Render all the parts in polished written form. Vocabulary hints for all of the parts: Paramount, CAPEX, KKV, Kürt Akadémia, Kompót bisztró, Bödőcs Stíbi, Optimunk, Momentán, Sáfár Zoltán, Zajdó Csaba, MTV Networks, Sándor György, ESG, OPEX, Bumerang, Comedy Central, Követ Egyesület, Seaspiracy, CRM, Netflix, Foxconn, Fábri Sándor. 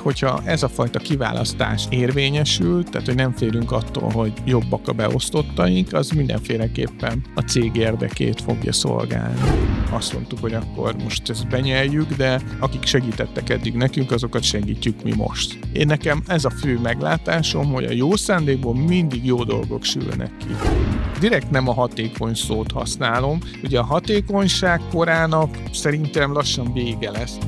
hogyha ez a fajta kiválasztás érvényesül, tehát hogy nem félünk attól, hogy jobbak a beosztottaink, az mindenféleképpen a cég érdekét fogja szolgálni. Azt mondtuk, hogy akkor most ezt benyeljük, de akik segítettek eddig nekünk, azokat segítjük mi most. Én nekem ez a fő meglátásom, hogy a jó szándékból mindig jó dolgok sülnek ki. Direkt nem a hatékony szót használom, ugye a hatékonyság korának szerintem lassan vége lesz.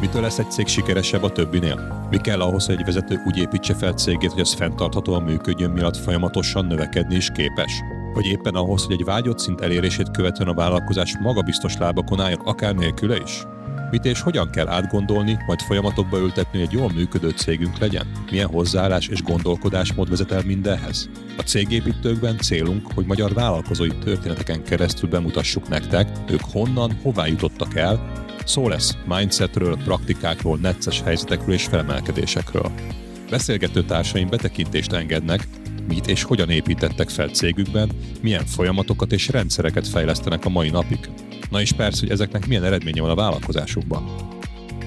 Mitől lesz egy cég sikeresebb a többinél? Mi kell ahhoz, hogy egy vezető úgy építse fel cégét, hogy az fenntarthatóan működjön, miatt folyamatosan növekedni is képes? Vagy éppen ahhoz, hogy egy vágyott szint elérését követően a vállalkozás magabiztos lábakon álljon, akár nélküle is? Mit és hogyan kell átgondolni, majd folyamatokba ültetni, hogy egy jól működő cégünk legyen? Milyen hozzáállás és gondolkodásmód vezet el mindenhez? A Cégépítőkben célunk, hogy magyar vállalkozói történeteken keresztül bemutassuk nektek, ők honnan, hová jutottak el. Szó lesz mindsetről, praktikákról, necces helyzetekről és felemelkedésekről. Beszélgető társaim betekintést engednek, mit és hogyan építettek fel cégükben, milyen folyamatokat és rendszereket fejlesztenek a mai napig. Na és persze, hogy ezeknek milyen eredménye van a vállalkozásukban.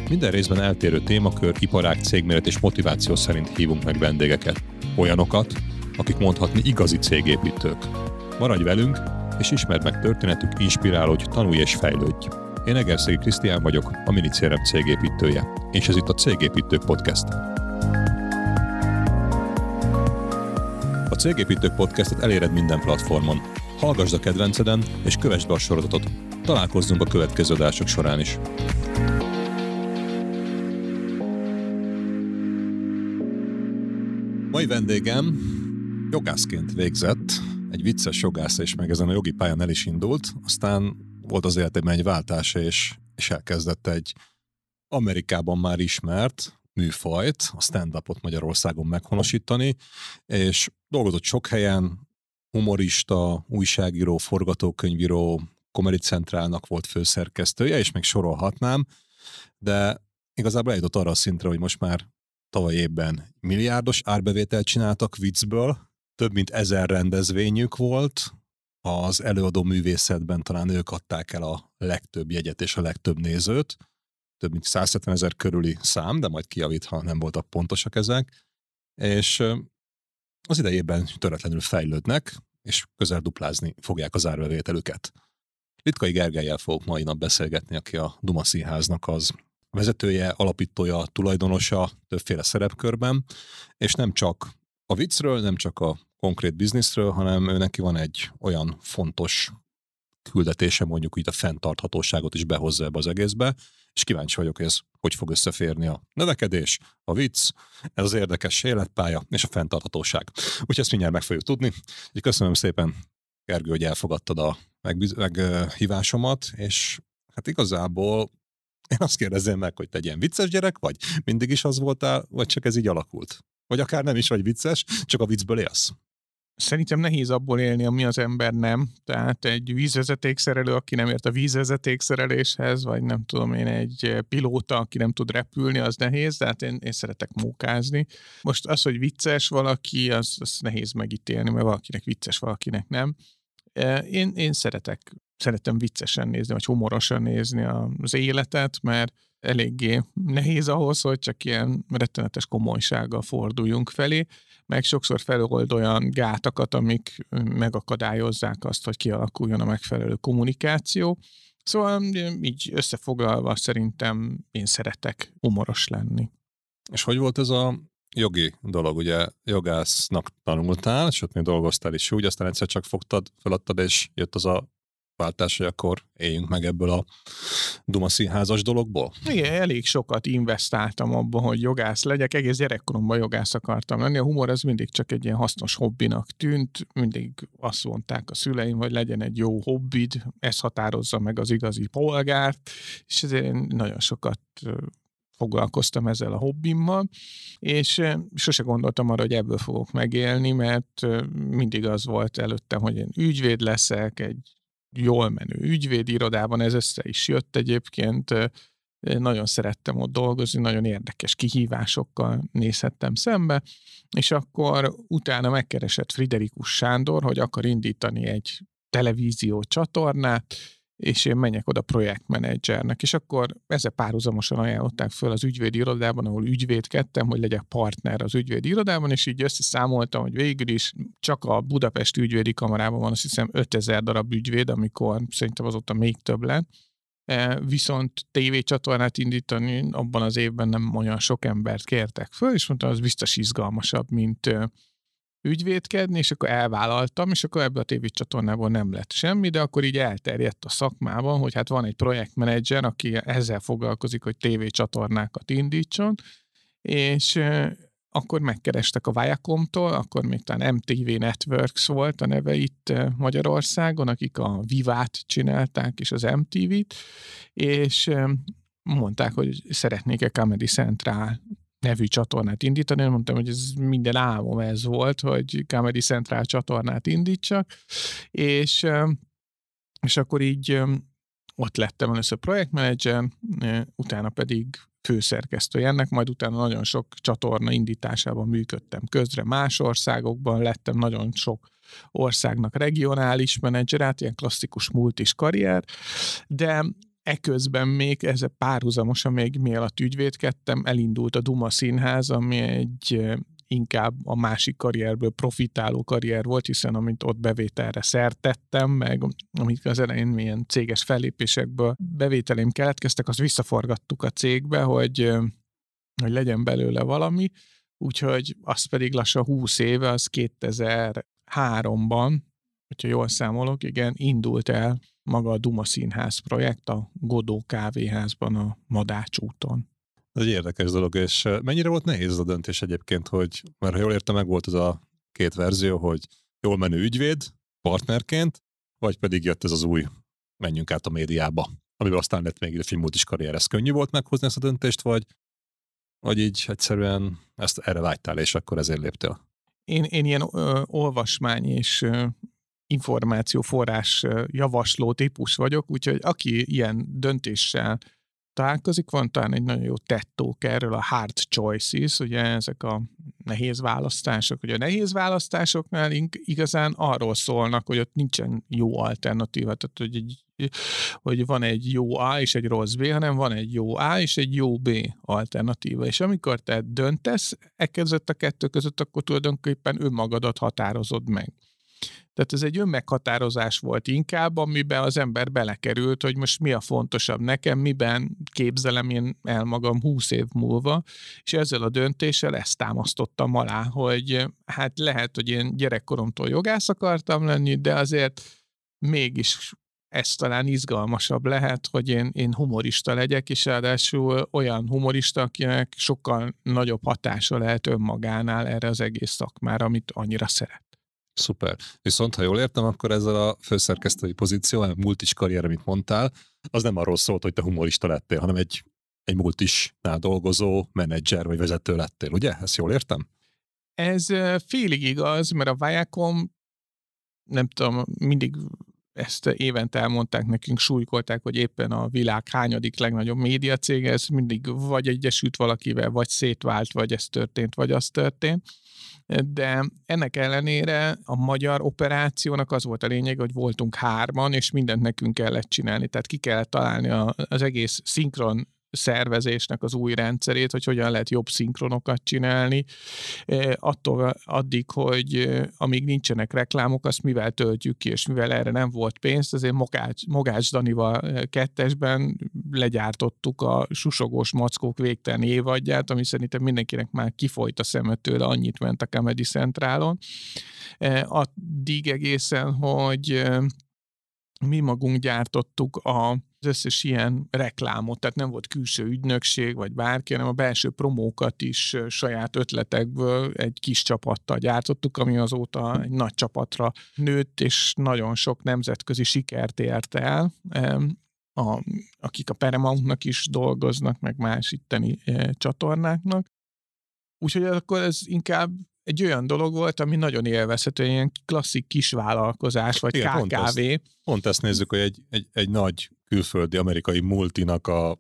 Minden részben eltérő témakör, iparág, cégméret és motiváció szerint hívunk meg vendégeket. Olyanokat, akik mondhatni igazi cégépítők. Maradj velünk, és ismerd meg történetük, inspirálódj, tanulj és fejlődj! Én Egerszegi Krisztián vagyok, a Minicérem cégépítője, és ez itt a Cégépítő Podcast. A Cégépítő Podcastet eléred minden platformon. Hallgasd a kedvenceden, és kövesd be a sorozatot. Találkozzunk a következő adások során is. Mai vendégem jogászként végzett, egy vicces jogász, és meg ezen a jogi pályán el is indult, aztán volt az életében egy váltása, és elkezdett egy Amerikában már ismert műfajt, a stand-upot Magyarországon meghonosítani, és dolgozott sok helyen, humorista, újságíró, forgatókönyvíró, Comedy Centralnak volt főszerkesztője, és még sorolhatnám, de igazából eljutott arra a szintre, hogy most már tavaly évben milliárdos árbevételt csináltak viccből, több mint 1000 rendezvényük volt, az előadó művészetben talán ők adták el a legtöbb jegyet és a legtöbb nézőt, több mint 170 000 körüli szám, de majd kijavít, ha nem voltak pontosak ezek, és az idejében töretlenül fejlődnek, és közel duplázni fogják az árbevételüket. Litkai Gergellyel fogok mai nap beszélgetni, aki a Duma Színháznak az vezetője, alapítója, tulajdonosa többféle szerepkörben, és nem csak a viccről, nem csak a konkrét bizniszről, hanem ő neki van egy olyan fontos küldetése, mondjuk így a fenntarthatóságot is behozza ebbe az egészbe, és kíváncsi vagyok, ez hogy fog összeférni a növekedés, a vicc, ez az érdekes életpálya és a fenntarthatóság. Úgyhogy ezt mindjárt meg fogjuk tudni. Úgyhogy köszönöm szépen, Gergő, hogy elfogadtad a meghívásomat, és hát igazából én azt kérdezném meg, hogy te egy ilyen vicces gyerek vagy? Mindig is az voltál, vagy csak ez így alakult? Vagy akár nem is vagy vicces, csak a viccből élsz. Szerintem nehéz abból élni, ami az ember nem. Tehát egy vízvezetékszerelő, aki nem ért a vízvezetékszereléshez, vagy nem tudom én, egy pilóta, aki nem tud repülni, az nehéz, de hát én szeretek mókázni. Most az, hogy vicces valaki, az nehéz megítélni, mert valakinek vicces, valakinek nem. Én szeretem viccesen nézni, vagy humorosan nézni az életet, mert eléggé nehéz ahhoz, hogy csak ilyen rettenetes komolysággal forduljunk felé, meg sokszor felold olyan gátakat, amik megakadályozzák azt, hogy kialakuljon a megfelelő kommunikáció. Szóval így összefoglalva szerintem én szeretek humoros lenni. És hogy volt ez a jogi dolog? Ugye jogásznak tanultál, és ott még dolgoztál is úgy, aztán egyszer csak fogtad, feladtad, és jött az a váltás, hogy akkor éljünk meg ebből a Duma Színházas dologból? Igen, elég sokat investáltam abban, hogy jogász legyek. Egész gyerekkoromban jogász akartam lenni. A humor az mindig csak egy ilyen hasznos hobbinak tűnt. Mindig azt mondták a szüleim, hogy legyen egy jó hobbid, ez határozza meg az igazi polgárt, és ezért én nagyon sokat foglalkoztam ezzel a hobbimmal, és sose gondoltam arra, hogy ebből fogok megélni, mert mindig az volt előttem, hogy én ügyvéd leszek, egy jól menő ügyvédirodában, ez össze is jött egyébként. Nagyon szerettem ott dolgozni, nagyon érdekes kihívásokkal nézhettem szembe, és akkor utána megkeresett Friderikusz Sándor, hogy akar indítani egy televízió csatornát, és én menjek oda projektmenedzsernek. És akkor ezzel párhuzamosan ajánlották föl az ügyvédi irodában, ahol ügyvédkedtem, hogy legyek partner az ügyvédi irodában, és így összeszámoltam, hogy végül is csak a budapesti ügyvédi kamarában van, azt hiszem 5000 darab ügyvéd, amikor szerintem azóta még több lett. Viszont tévécsatornát indítani abban az évben nem olyan sok embert kértek föl, és mondtam, az biztos izgalmasabb, mint ügyvédkedni, és akkor elvállaltam, és akkor ebből a tévécsatornából nem lett semmi, de akkor így elterjedt a szakmában, hogy hát van egy projektmenedzser, aki ezzel foglalkozik, hogy tévécsatornákat indítson, és akkor megkerestek a Viacomtól, akkor még talán MTV Networks volt a neve itt Magyarországon, akik a Vivát csinálták, és az MTV-t, és mondták, hogy szeretnék-e Comedy Central nevű csatornát indítani. Én mondtam, hogy ez minden álmom ez volt, hogy Comedy Central csatornát indítsak, és akkor így ott lettem először projektmenedzser, utána pedig főszerkesztő ennek, majd utána nagyon sok csatorna indításában működtem közre, más országokban lettem nagyon sok országnak regionális menedzserát, ilyen klasszikus multis karrier, de eközben még ezzel párhuzamosan még mielőtt ügyvédkedtem, elindult a Duma Színház, ami egy inkább a másik karrierből profitáló karrier volt, hiszen amit ott bevételre szertettem, meg amit az elején milyen céges fellépésekből bevételém keletkeztek, azt visszaforgattuk a cégbe, hogy legyen belőle valami, úgyhogy az pedig lassan 20 éve, az 2003-ban, hogyha jól számolok, igen, indult el maga a Duma Színház projekt a Godó Kávéházban a Mogács úton. Ez egy érdekes dolog, és mennyire volt nehéz ez a döntés egyébként, hogy, mert ha jól értem, meg volt ez a két verzió, hogy jól menő ügyvéd, partnerként, vagy pedig jött ez az új, menjünk át a médiába, amiben aztán lett még egy múlt is karrier. Ez könnyű volt meghozni ezt a döntést, vagy így egyszerűen ezt erre vágytál, és akkor ezért léptél? Én ilyen olvasmány és információforrás javasló típus vagyok, úgyhogy aki ilyen döntéssel találkozik, van talán egy nagyon jó tettók erről, a hard choices, ugye ezek a nehéz választások. Ugye a nehéz választásoknál igazán arról szólnak, hogy ott nincsen jó alternatíva, tehát hogy van egy jó A és egy rossz B, hanem van egy jó A és egy jó B alternatíva. És amikor te döntesz, a kettő között, akkor tulajdonképpen önmagadat határozod meg. Tehát ez egy önmeghatározás volt inkább, amiben az ember belekerült, hogy most mi a fontosabb nekem, miben képzelem én el magam 20 év múlva, és ezzel a döntéssel ezt támasztottam alá, hogy hát lehet, hogy én gyerekkoromtól jogász akartam lenni, de azért mégis ez talán izgalmasabb lehet, hogy én humorista legyek, és ráadásul olyan humorista, akinek sokkal nagyobb hatása lehet önmagánál erre az egész szakmára, amit annyira szeret. Szuper. Viszont, ha jól értem, akkor ezzel a főszerkesztői pozíció, a multis karrier, amit mondtál, az nem arról szólt, hogy te humorista lettél, hanem egy multisnál dolgozó menedzser vagy vezető lettél, ugye? Ezt jól értem? Ez félig igaz, mert a Viacom, nem tudom, mindig ezt évente elmondták nekünk, súlykolták, hogy éppen a világ hányadik legnagyobb médiacége, ez mindig vagy egyesült valakivel, vagy szétvált, vagy ez történt, vagy az történt. De ennek ellenére a magyar operációnak az volt a lényeg, hogy voltunk hárman, és mindent nekünk kellett csinálni. Tehát ki kellett találni az egész szinkron szervezésnek az új rendszerét, hogy hogyan lehet jobb szinkronokat csinálni, attól addig, hogy amíg nincsenek reklámok, azt mivel töltjük ki, és mivel erre nem volt pénz, azért Mogács Danival kettesben legyártottuk a Susogós Mackók végtelen évadját, ami szerintem mindenkinek már kifolyt a szemet tőle, annyit ment a Comedy Centralon. Addig egészen, hogy mi magunk gyártottuk az összes ilyen reklámot, tehát nem volt külső ügynökség, vagy bárki, hanem a belső promókat is saját ötletekből egy kis csapattal gyártottuk, ami azóta egy nagy csapatra nőtt, és nagyon sok nemzetközi sikert ért el, akik a Paramountnak is dolgoznak, meg más itteni csatornáknak. Úgyhogy akkor ez inkább egy olyan dolog volt, ami nagyon élvezhető, ilyen klasszik kisvállalkozás, vagy igen, KKV. Pont ezt nézzük, hogy egy nagy külföldi amerikai multinak a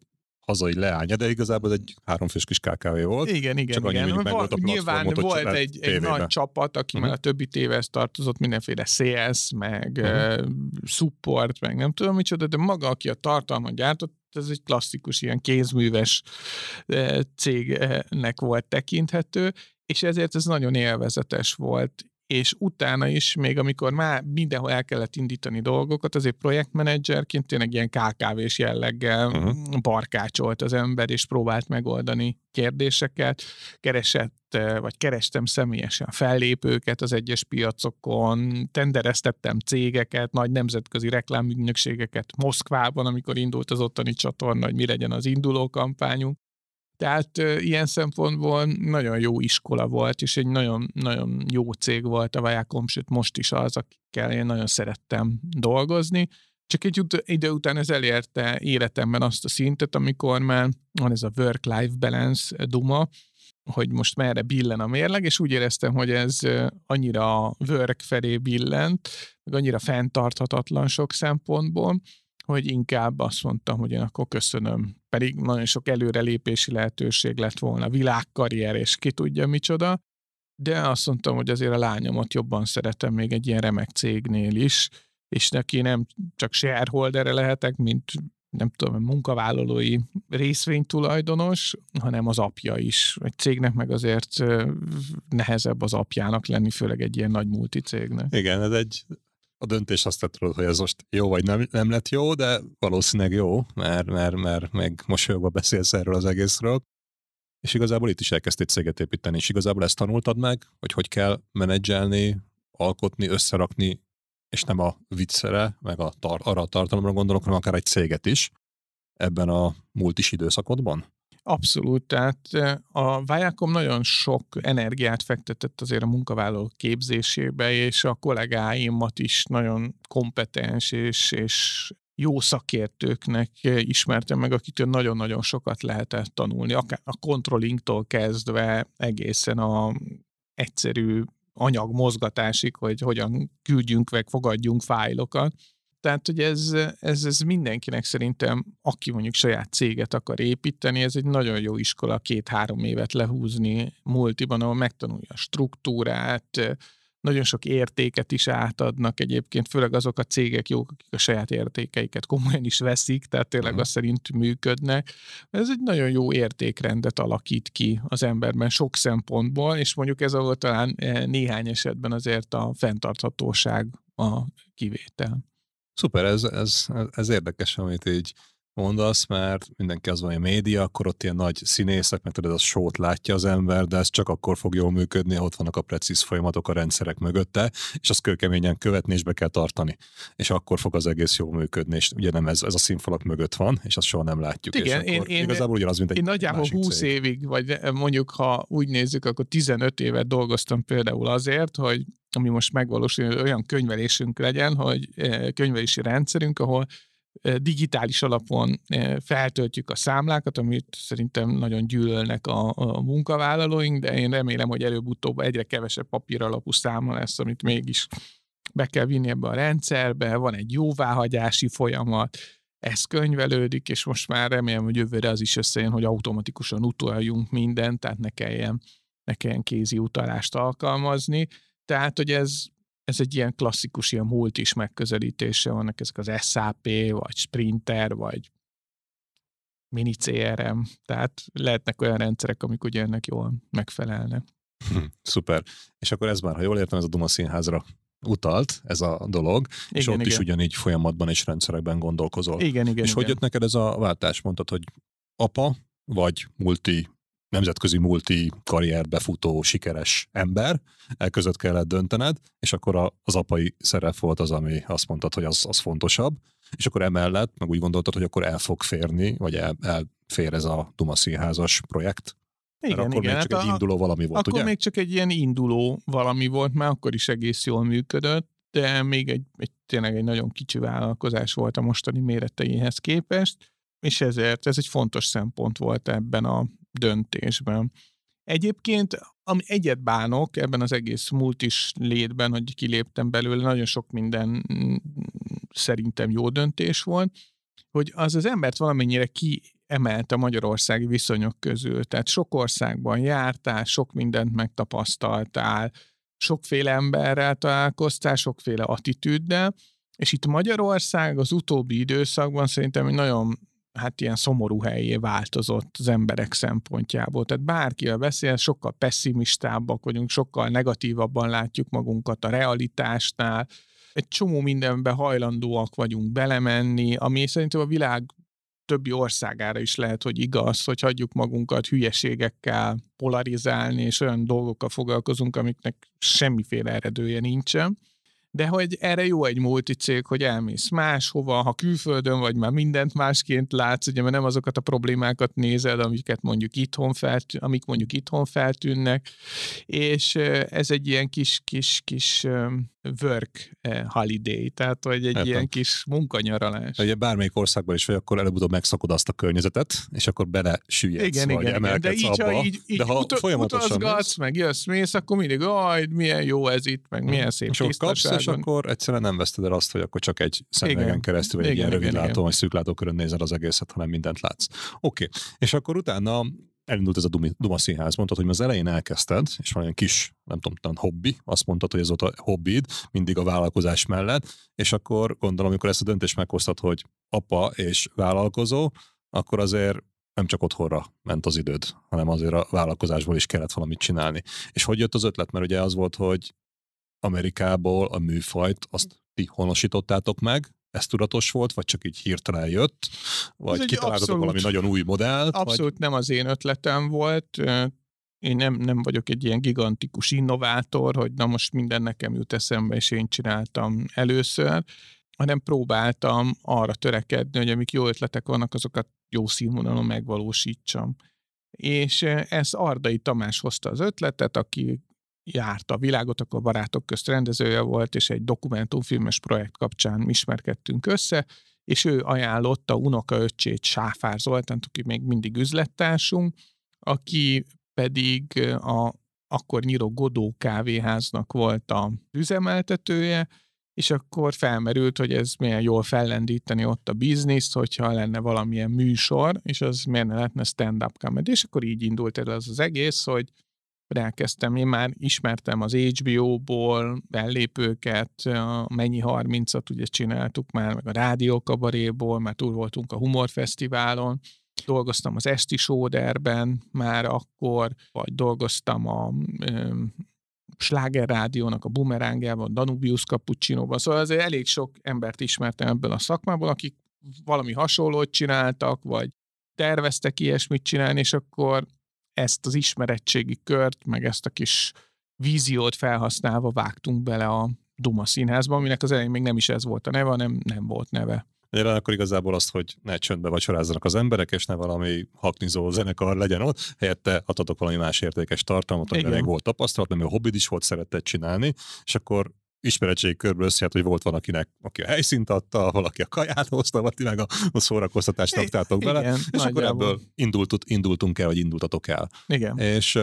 hazai leánya, de igazából egy háromfős kis KKV volt. Igen. Csak annyi, igen. Nyilván volt egy nagy csapat, aki már a többi tévéhez tartozott, mindenféle CS, meg support, meg nem tudom micsoda, de maga, aki a tartalmat gyártott, ez egy klasszikus ilyen kézműves cégnek volt tekinthető, és ezért ez nagyon élvezetes volt. És utána is, még amikor már mindenhol el kellett indítani dolgokat, azért projektmenedzserként tényleg ilyen KKV-s jelleggel barkácsolt az ember, és próbált megoldani kérdéseket, kerestem személyesen fellépőket az egyes piacokon, tendereztettem cégeket, nagy nemzetközi reklámügynökségeket Moszkvában, amikor indult az ottani csatorna, hogy mi legyen az induló kampányunk. Tehát ilyen szempontból nagyon jó iskola volt, és egy nagyon jó cég volt a Viacom, sőt most is az, akikkel én nagyon szerettem dolgozni. Csak egy idő után ez elérte életemben azt a szintet, amikor már van ez a work-life balance duma, hogy most merre billen a mérleg, és úgy éreztem, hogy ez annyira work felé billent, meg annyira fenntarthatatlan sok szempontból, hogy inkább azt mondtam, hogy én akkor köszönöm. Pedig nagyon sok előrelépési lehetőség lett volna, világkarrier, és ki tudja micsoda, de azt mondtam, hogy azért a lányomat jobban szeretem még egy ilyen remek cégnél is, és neki nem csak shareholderre lehetek, mint nem tudom, munkavállalói részvénytulajdonos, hanem az apja is. Egy cégnek meg azért nehezebb az apjának lenni, főleg egy ilyen nagy multicégnek. Igen, ez egy... A döntés azt te tudod, hogy ez most jó vagy nem lett jó, de valószínűleg jó, mert meg mosolyogva beszélsz erről az egészről. És igazából itt is elkezdtél céget építeni, és igazából ezt tanultad meg, hogy kell menedzselni, alkotni, összerakni, és nem a viccre, meg arra a tartalomra gondolok, hanem akár egy céget is ebben a multis időszakodban. Abszolút, tehát a Viacom nagyon sok energiát fektetett azért a munkavállalók képzésébe, és a kollégáimat is nagyon kompetens és jó szakértőknek ismertem meg, akitől nagyon-nagyon sokat lehetett tanulni, akár a controllingtól kezdve egészen az egyszerű anyagmozgatásig, hogy hogyan küldjünk meg, fogadjunk fájlokat. Tehát, hogy ez mindenkinek szerintem, aki mondjuk saját céget akar építeni, ez egy nagyon jó iskola 2-3 évet lehúzni multiban, ahol megtanulja a struktúrát, nagyon sok értéket is átadnak egyébként, főleg azok a cégek jók, akik a saját értékeiket komolyan is veszik, tehát tényleg azt szerint működnek. Ez egy nagyon jó értékrendet alakít ki az emberben sok szempontból, és mondjuk ez ahol talán néhány esetben azért a fenntarthatóság a kivétel. Szuper, ez érdekes, amit így mondasz, mert mindenki az van, hogy a média, akkor ott ilyen nagy színészek, mert ez a showt látja az ember, de ez csak akkor fog jól működni, ha ott vannak a precíz folyamatok a rendszerek mögötte, és azt kőkeményen követni, és be kell tartani. És akkor fog az egész jól működni, és ugye nem ez a színfalak mögött van, és azt soha nem látjuk. Igen, és akkor igazából ugyanaz, mint egy másik cég. Én nagyjából 20 évig, vagy mondjuk, ha úgy nézzük, akkor 15 évet dolgoztam például azért, hogy ami most megvalósul, olyan könyvelésünk legyen, hogy könyvelési rendszerünk, ahol digitális alapon feltöltjük a számlákat, amit szerintem nagyon gyűlölnek a munkavállalóink, de én remélem, hogy előbb-utóbb egyre kevesebb papír alapú számla lesz, amit mégis be kell vinni ebbe a rendszerbe, van egy jóváhagyási folyamat, ez könyvelődik, és most már remélem, hogy jövőre az is összejön, hogy automatikusan utaljunk mindent, tehát ne kelljen kézi utalást alkalmazni. Tehát, hogy ez egy ilyen klasszikus, ilyen multis megközelítése, vannak ezek az SAP, vagy Sprinter, vagy mini CRM, tehát lehetnek olyan rendszerek, amik ugye ennek jól megfelelnek. Szuper. És akkor ez már, ha jól értem, ez a Duma Színházra utalt ez a dolog, igen, és ott is ugyanígy folyamatban és rendszerekben gondolkozol. Igen, és hogy jött neked ez a váltás? Mondtad, hogy apa, vagy nemzetközi multi karrierbe futó sikeres ember, elközött kellett döntened, és akkor az apai szerep volt az, ami azt mondtad, hogy az fontosabb, és akkor emellett meg úgy gondoltad, hogy akkor el fog férni, vagy elfér ez a Duma Színházas projekt. Igen, mert akkor igen, még csak egy induló valami volt, akkor ugye? Még csak egy ilyen induló valami volt, már akkor is egész jól működött, de még tényleg egy nagyon kicsi vállalkozás volt a mostani méreteihez képest, és ezért ez egy fontos szempont volt ebben a döntésben. Egyébként, ami egyet bánok ebben az egész multis létben, hogy kiléptem belőle, nagyon sok minden szerintem jó döntés volt, hogy az embert valamennyire ki emelt a magyarországi viszonyok közül. Tehát sok országban jártál, sok mindent megtapasztaltál, sokféle emberrel találkoztál, sokféle attitűddel, és itt Magyarország az utóbbi időszakban szerintem nagyon ilyen szomorú helyé változott az emberek szempontjából. Tehát bárkivel beszél, sokkal pessimistábbak vagyunk, sokkal negatívabban látjuk magunkat a realitásnál, egy csomó mindenben hajlandóak vagyunk belemenni, ami szerintem a világ többi országára is lehet, hogy igaz, hogy hagyjuk magunkat hülyeségekkel polarizálni, és olyan dolgokkal foglalkozunk, amiknek semmiféle eredője nincsen. De hogy erre jó egy multicég, hogy elmész máshova, ha külföldön vagy, már mindent másként látsz, ugye, mert nem azokat a problémákat nézed, amiket mondjuk itthon feltűnnek, és ez egy ilyen kis work holiday, tehát hogy egy ilyen kis munkanyaralás. Ugye bármelyik országban is vagy, akkor előbb-utóbb megszakod azt a környezetet, és akkor bele süllyedsz, vagy emelkedsz abba. Így, de ha folyamatosan utazgatsz, meg jössz, mész, akkor mindig, milyen jó ez itt, meg milyen szép tisztaság. És akkor egyszerűen nem veszted el azt, hogy akkor csak egy szemüvegen keresztül, vagy egy ilyen rövidlátó, vagy szűklátókörön nézel az egészet, hanem mindent látsz. Oké. És akkor utána elindult ez a Duma Színház. Mondtad, hogy az elején elkezdted, és van olyan kis, nem tudom, talán hobbi, azt mondtad, hogy ez volt a hobbid, mindig a vállalkozás mellett, és akkor gondolom, amikor ezt a döntést meghoztad, hogy apa és vállalkozó, akkor azért nem csak otthonra ment az időd, hanem azért a vállalkozásból is kellett valamit csinálni. És hogy jött az ötlet? Mert ugye az volt, hogy Amerikából a műfajt, azt ti honosítottátok meg, ez tudatos volt, vagy csak így hirtelen jött, vagy kitaláltatok valami nagyon új modellt? Abszolút nem az én ötletem volt. Én nem vagyok egy ilyen gigantikus innovátor, hogy na most minden nekem jut eszembe, és én csináltam először, hanem próbáltam arra törekedni, hogy amik jó ötletek vannak, azokat jó színvonalon megvalósítsam. És ezt Ardai Tamás hozta az ötletet, aki járta a világot, akkor a Barátok közt rendezője volt, és egy dokumentumfilmes projekt kapcsán ismerkedtünk össze, és ő ajánlotta unokaöccsét, Sáfár Zoltánt, aki még mindig üzlettársunk, aki pedig akkor Nyiro Godó Kávéháznak volt az üzemeltetője, és akkor felmerült, hogy ez milyen jól fellendíteni ott a bizniszt, hogyha lenne valamilyen műsor, és az miért ne lehetne stand-up comedy, és akkor így indult el az egész, hogy elkezdtem, én már ismertem az HBO-ból fellépőket, a Mennyi 30-at ugye csináltuk már, meg a Rádió Kabaréból, már túl voltunk a Humorfesztiválon, dolgoztam az Esti Showderben már akkor, vagy dolgoztam a Sláger Rádiónak a Bumerangjában, a Danubius Cappuccinóban, szóval azért elég sok embert ismertem ebből a szakmából, akik valami hasonlót csináltak, vagy terveztek ilyesmit csinálni, és akkor ezt az ismerettségi kört, meg ezt a kis víziót felhasználva vágtunk bele a Duma Színházba, aminek az elején még nem is ez volt a neve, hanem nem volt neve. Egyébként akkor igazából azt, hogy ne csöndbe vacsorázzanak az emberek, és ne valami haknizó zenekar legyen ott, helyette adtatok valami más értékes tartalmat, amiben még volt tapasztalat, mert a hobbid is volt, szeretett csinálni, és akkor ismeretségi körből összejött, hogy volt valakinek, aki a helyszínt adta, valaki a kaját hozta, vagy meg a szórakoztatást raktátok bele, és akkor ebből indultunk el, vagy indultatok el. Igen. És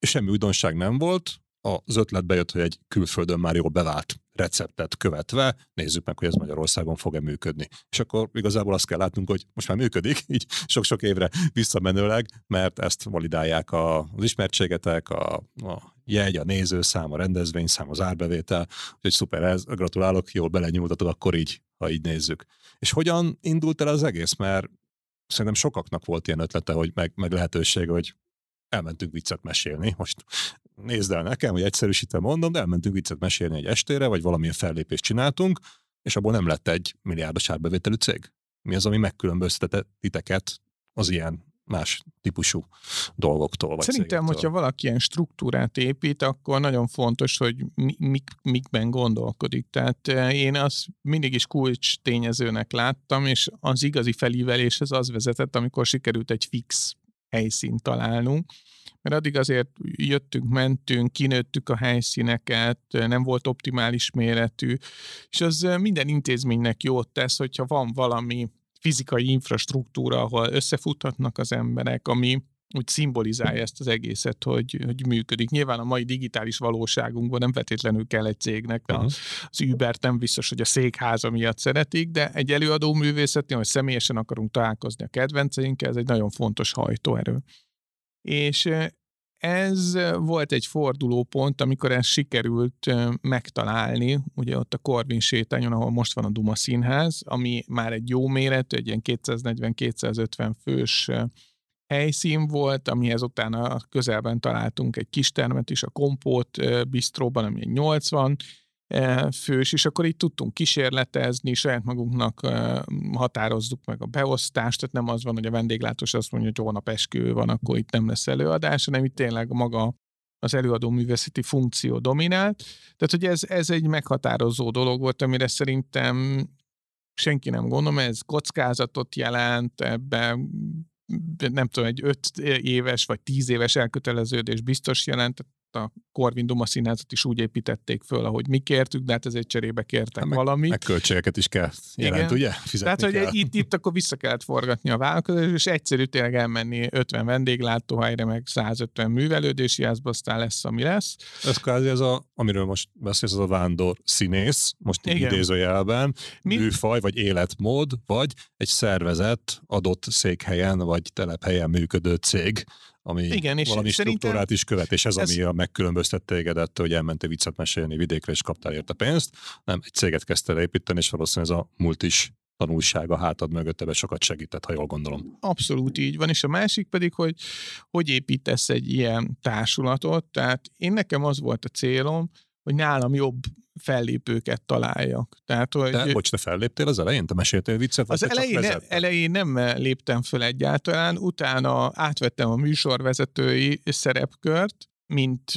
semmi újdonság nem volt, az ötlet bejött, hogy egy külföldön már jól bevált receptet követve, nézzük meg, hogy ez Magyarországon fog-e működni. És akkor igazából azt kell látnunk, hogy most már működik, így sok-sok évre visszamenőleg, mert ezt validálják az ismertségetek, a jegy, a nézőszám, a rendezvényszám, az árbevétel, úgyhogy szuper, ez, gratulálok, jól belenyúltatod, akkor így, ha így nézzük. És hogyan indult el az egész? Mert szerintem sokaknak volt ilyen ötlete, hogy meg lehetőség, hogy elmentünk viccet mesélni. Most nézd el nekem, hogy egyszerűsítve mondom, de elmentünk viccet mesélni egy estére, vagy valamilyen fellépést csináltunk, és abból nem lett egy milliárdos árbevételű cég. Mi az, ami megkülönböztetett titeket az ilyen más típusú dolgoktól? Vagy szerintem, hogyha valaki ilyen struktúrát épít, akkor nagyon fontos, hogy mikben gondolkodik. Tehát én azt mindig is kulcs tényezőnek láttam, és az igazi felíveléshez az vezetett, amikor sikerült egy fix helyszínt találnunk, mert addig azért jöttünk, mentünk, kinőttük a helyszíneket, nem volt optimális méretű, és az minden intézménynek jót tesz, hogyha van valami fizikai infrastruktúra, ahol összefuthatnak az emberek, ami úgy szimbolizálja ezt az egészet, hogy működik. Nyilván a mai digitális valóságunkban nem feltétlenül kell egy cégnek, az Ubert nem biztos, hogy a székháza miatt szeretik, de egy előadó művészetnél, hogy személyesen akarunk találkozni a kedvenceinkkel, ez egy nagyon fontos hajtóerő. És ez volt egy fordulópont, amikor ezt sikerült megtalálni, ugye ott a Corvin sétányon, ahol most van a Duma Színház, ami már egy jó méretű, egy ilyen 240-250 fős helyszín volt, amihez utána közelben találtunk egy kis termet is, a Kompót bisztróban, ami egy 80 fős, és akkor így tudtunk kísérletezni, saját magunknak határozzuk meg a beosztást, tehát nem az van, hogy a vendéglátós azt mondja, hogy holnap esküvő van, akkor itt nem lesz előadás, hanem itt tényleg maga az előadó művészeti funkció dominált. Tehát, hogy ez egy meghatározó dolog volt, amire szerintem senki nem gondolom, ez kockázatot jelent, ebben nem tudom, egy 5 éves vagy 10 éves elköteleződés biztos jelent. A Corvin Duma Színházat is úgy építették föl, ahogy mi kértük, de hát ezért cserébe kértek valamit. Meg költségeket is kell jelent, ugye? Fizetni. Tehát, hogy itt akkor vissza kellett forgatni a vállalkozást, és egyszerű tényleg elmenni 50 vendéglátóhelyre, meg 150 művelődési házba, aztán lesz, ami lesz. Ez kvázi ez, amiről most beszélsz, az a vándor színész, most idézőjelben, műfaj, vagy életmód, vagy egy szervezet adott székhelyen, vagy telephelyen működő cég, ami igen, és valami struktúrát is követ, és ez ami a megkülönböztet tégedet, hogy elmentél viccet mesélni vidékre, és kaptál érte pénzt, nem, egy céget kezdtél építeni, és valószínűleg ez a múlt is tanulsága hátad mögöttebe sokat segített, ha jól gondolom. Abszolút így van, és a másik pedig, hogy építesz egy ilyen társulatot, tehát nekem az volt a célom, hogy nálam jobb fellépőket találjak. Tehát, hogy te felléptél az elején? Te meséltél viccet? Az elején nem léptem föl egyáltalán, utána átvettem a műsorvezetői szerepkört,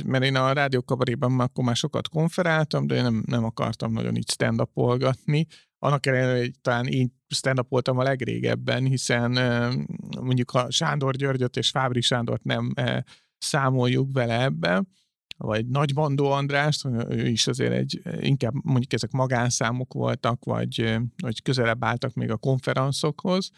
mert én a rádiókabaréban akkor már sokat konferáltam, de én nem akartam nagyon így stand-upolgatni. Annak ellenére, hogy talán így stand-upoltam a legrégebben, hiszen mondjuk ha Sándor Györgyöt és Fábri Sándort nem számoljuk bele ebbe, vagy Nagy Bandó Andrást, ő is azért inkább mondjuk ezek magánszámok voltak, vagy közelebb álltak még a konferenszokhoz,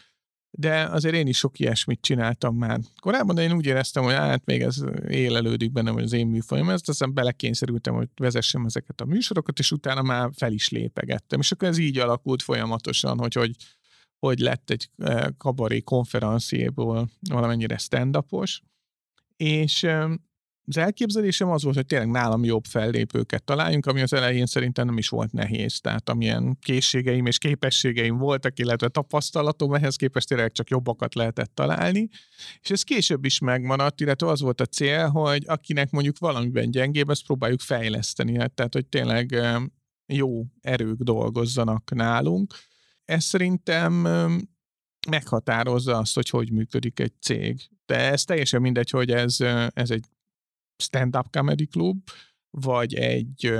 de azért én is sok ilyesmit csináltam már korábban, de én úgy éreztem, hogy hát még ez élelődik bennem, hogy az én műfajom, ezt aztán belekényszerültem, hogy vezessem ezeket a műsorokat, és utána már fel is lépegettem, és akkor ez így alakult folyamatosan, hogy lett egy kabaré konferenciából valamennyire stand-upos, és az elképzelésem az volt, hogy tényleg nálam jobb fellépőket találjunk, ami az elején szerintem nem is volt nehéz. Tehát amilyen készségeim és képességeim voltak, illetve tapasztalatom, ehhez képest tényleg csak jobbakat lehetett találni. És ez később is megmaradt, illetve az volt a cél, hogy akinek mondjuk valamiben gyengébb, ezt próbáljuk fejleszteni. Tehát, hogy tényleg jó erők dolgozzanak nálunk. Ez szerintem meghatározza azt, hogy működik egy cég. De ez teljesen mindegy, hogy ez egy stand-up comedy klub, vagy egy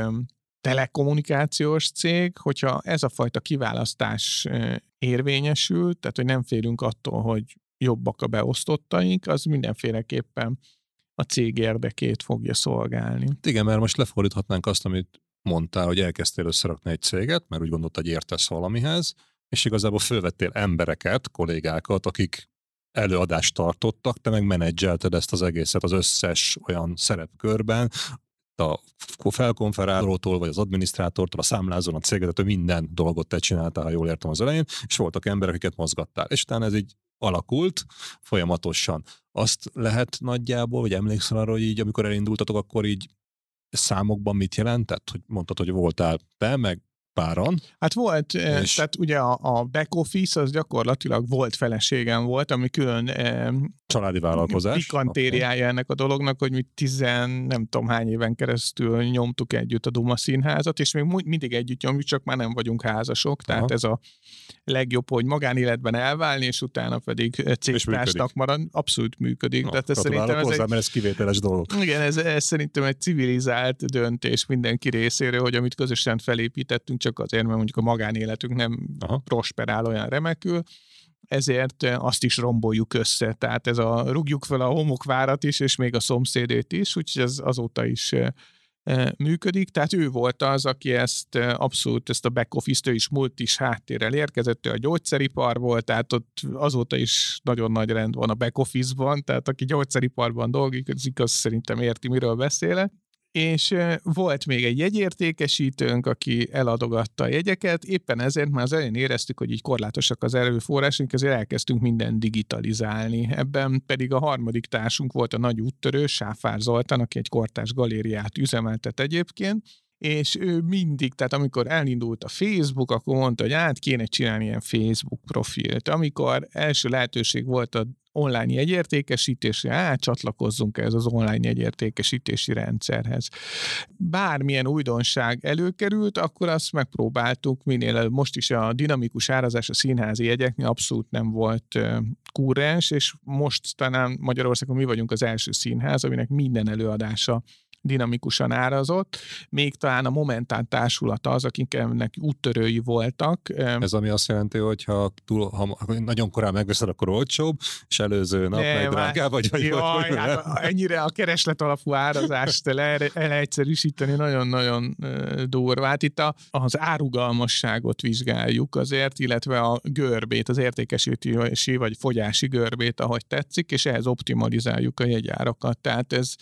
telekommunikációs cég, hogyha ez a fajta kiválasztás érvényesül, tehát hogy nem félünk attól, hogy jobbak a beosztottaink, az mindenféleképpen a cég érdekét fogja szolgálni. Igen, mert most lefordíthatnánk azt, amit mondtál, hogy elkezdtél összerakni egy céget, mert úgy gondoltad, hogy értesz valamihez, és igazából fölvettél embereket, kollégákat, akik előadást tartottak, te meg menedzselted ezt az egészet az összes olyan szerepkörben, a felkonferálótól, vagy az adminisztrátortól, a számlázón, a cégvezető, minden dolgot te csináltál, ha jól értem az elején, és voltak emberek, akiket mozgattál. És utána ez így alakult folyamatosan. Azt lehet nagyjából, vagy emlékszel arra, hogy így, amikor elindultatok, akkor így számokban mit jelentett? Hogy mondtad, hogy voltál te, meg páran. Hát volt, és tehát ugye a back office az gyakorlatilag volt feleségem volt, ami külön családi vállalkozás. Pikantériája ennek a dolognak, hogy mi 10 nem tudom hány éven keresztül nyomtuk együtt a Duma Színházat, és még mindig együtt nyomjuk, csak már nem vagyunk házasok, tehát ez a legjobb, hogy magánéletben elválni, és utána pedig cégtársnak marad. Abszolút működik. Tehát ez szerintem mert ez kivételes dolog. Igen, ez szerintem egy civilizált döntés mindenki részéről, hogy amit közösen felépítettünk, csak azért, mert mondjuk a magánéletünk nem prosperál olyan remekül, ezért azt is romboljuk össze. Tehát rúgjuk fel a homokvárat is, és még a szomszédét is, úgyhogy ez azóta is működik, tehát ő volt az, aki ezt abszolút, ezt a back office-t, ő is multis háttérrel érkezett, ő a gyógyszeripar volt, tehát ott azóta is nagyon nagy rend van a back office-ban, tehát aki gyógyszeriparban dolgozik, az szerintem érti, miről beszélek. És volt még egy jegyértékesítőnk, aki eladogatta a jegyeket, éppen ezért már az elején éreztük, hogy így korlátosak az erőforrásunk, ezért elkezdtünk mindent digitalizálni. Ebben pedig a harmadik társunk volt a nagy úttörő, Sáfár Zoltán, aki egy kortárs galériát üzemeltet egyébként, és ő mindig, tehát amikor elindult a Facebook, akkor mondta, hogy kéne csinálni ilyen Facebook profilt. Amikor első lehetőség volt a online jegyértékesítésre, csatlakozzunk ez az online jegyértékesítési rendszerhez. Bármilyen újdonság előkerült, akkor azt megpróbáltuk, minél most is a dinamikus árazás a színházi jegyeknél abszolút nem volt kúrens, és most talán Magyarországon mi vagyunk az első színház, aminek minden előadása dinamikusan árazott, még talán a Momentán társulat az, akik ennek úttörői voltak. Ez ami azt jelenti, hogy ha nagyon korán megveszed, akkor olcsóbb, és előző nap megdrágább vagy. Jaj, ennyire a kereslet alapú árazást leegyszerűsíteni nagyon-nagyon durva. Hát itt az árugalmasságot vizsgáljuk azért, illetve a görbét, az értékesítési vagy fogyási görbét, ahogy tetszik, és ehhez optimalizáljuk a jegyárakat. Tehát ez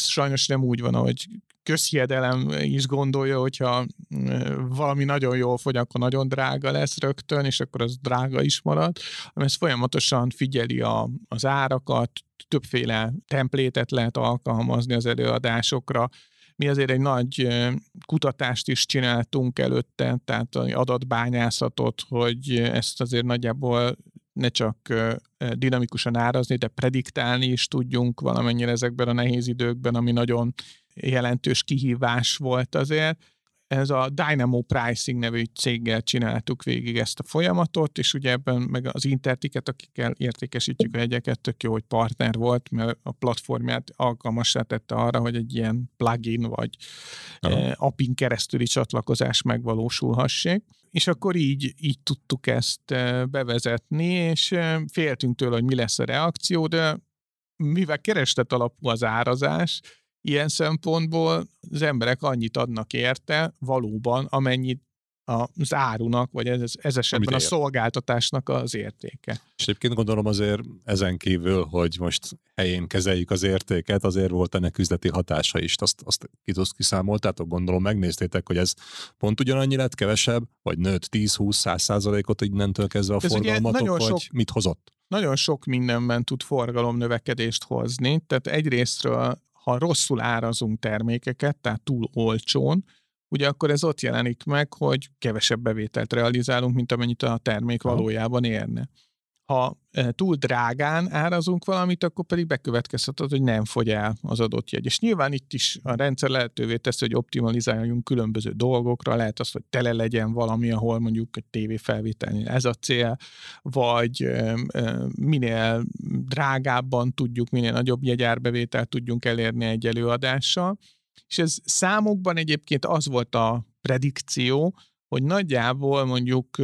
sajnos nem úgy van, ahogy közhiedelem is gondolja, hogyha valami nagyon jól fogy, akkor nagyon drága lesz rögtön, és akkor az drága is marad, hanem ez folyamatosan figyeli az árakat, többféle templétet lehet alkalmazni az előadásokra. Mi azért egy nagy kutatást is csináltunk előtte, tehát adatbányászatot, hogy ezt azért nagyjából ne csak dinamikusan árazni, de prediktálni is tudjunk valamennyire ezekben a nehéz időkben, ami nagyon jelentős kihívás volt azért. Ez a Dynamo Pricing nevű céggel csináltuk végig ezt a folyamatot, és ugye ebben meg az Interticket, akikkel értékesítjük a jegyeket, tök jó, hogy partner volt, mert a platformját alkalmassá tette arra, hogy egy ilyen plugin vagy appin keresztüli csatlakozás megvalósulhassék. És akkor így tudtuk ezt bevezetni, és féltünk tőle, hogy mi lesz a reakció, de mivel kereslet alapú az árazás, ilyen szempontból az emberek annyit adnak érte valóban, amennyit az árunak, vagy ez esetben a szolgáltatásnak az értéke. És egyébként gondolom azért ezen kívül, hogy most helyén kezeljük az értéket, azért volt ennek üzleti hatása is. Azt kiszámoltátok, gondolom megnéztétek, hogy ez pont ugyanannyi lett, kevesebb, vagy nőtt 10-20-100%-ot innentől kezdve a forgalmatok, vagy mit hozott? Nagyon sok mindenben tud forgalomnövekedést hozni, tehát egyrésztről ha rosszul árazunk termékeket, tehát túl olcsón, ugye akkor ez ott jelenik meg, hogy kevesebb bevételt realizálunk, mint amennyit a termék valójában érne. Ha túl drágán árazunk valamit, akkor pedig bekövetkezhet az, hogy nem fogy el az adott jegy. És nyilván itt is a rendszer lehetővé teszi, hogy optimalizáljunk különböző dolgokra, lehet az, hogy tele legyen valami, ahol mondjuk egy tévéfelvételnél ez a cél, vagy minél drágábban tudjuk, minél nagyobb jegyárbevételt tudjunk elérni egy előadással. És ez számokban egyébként az volt a predikció, hogy nagyjából mondjuk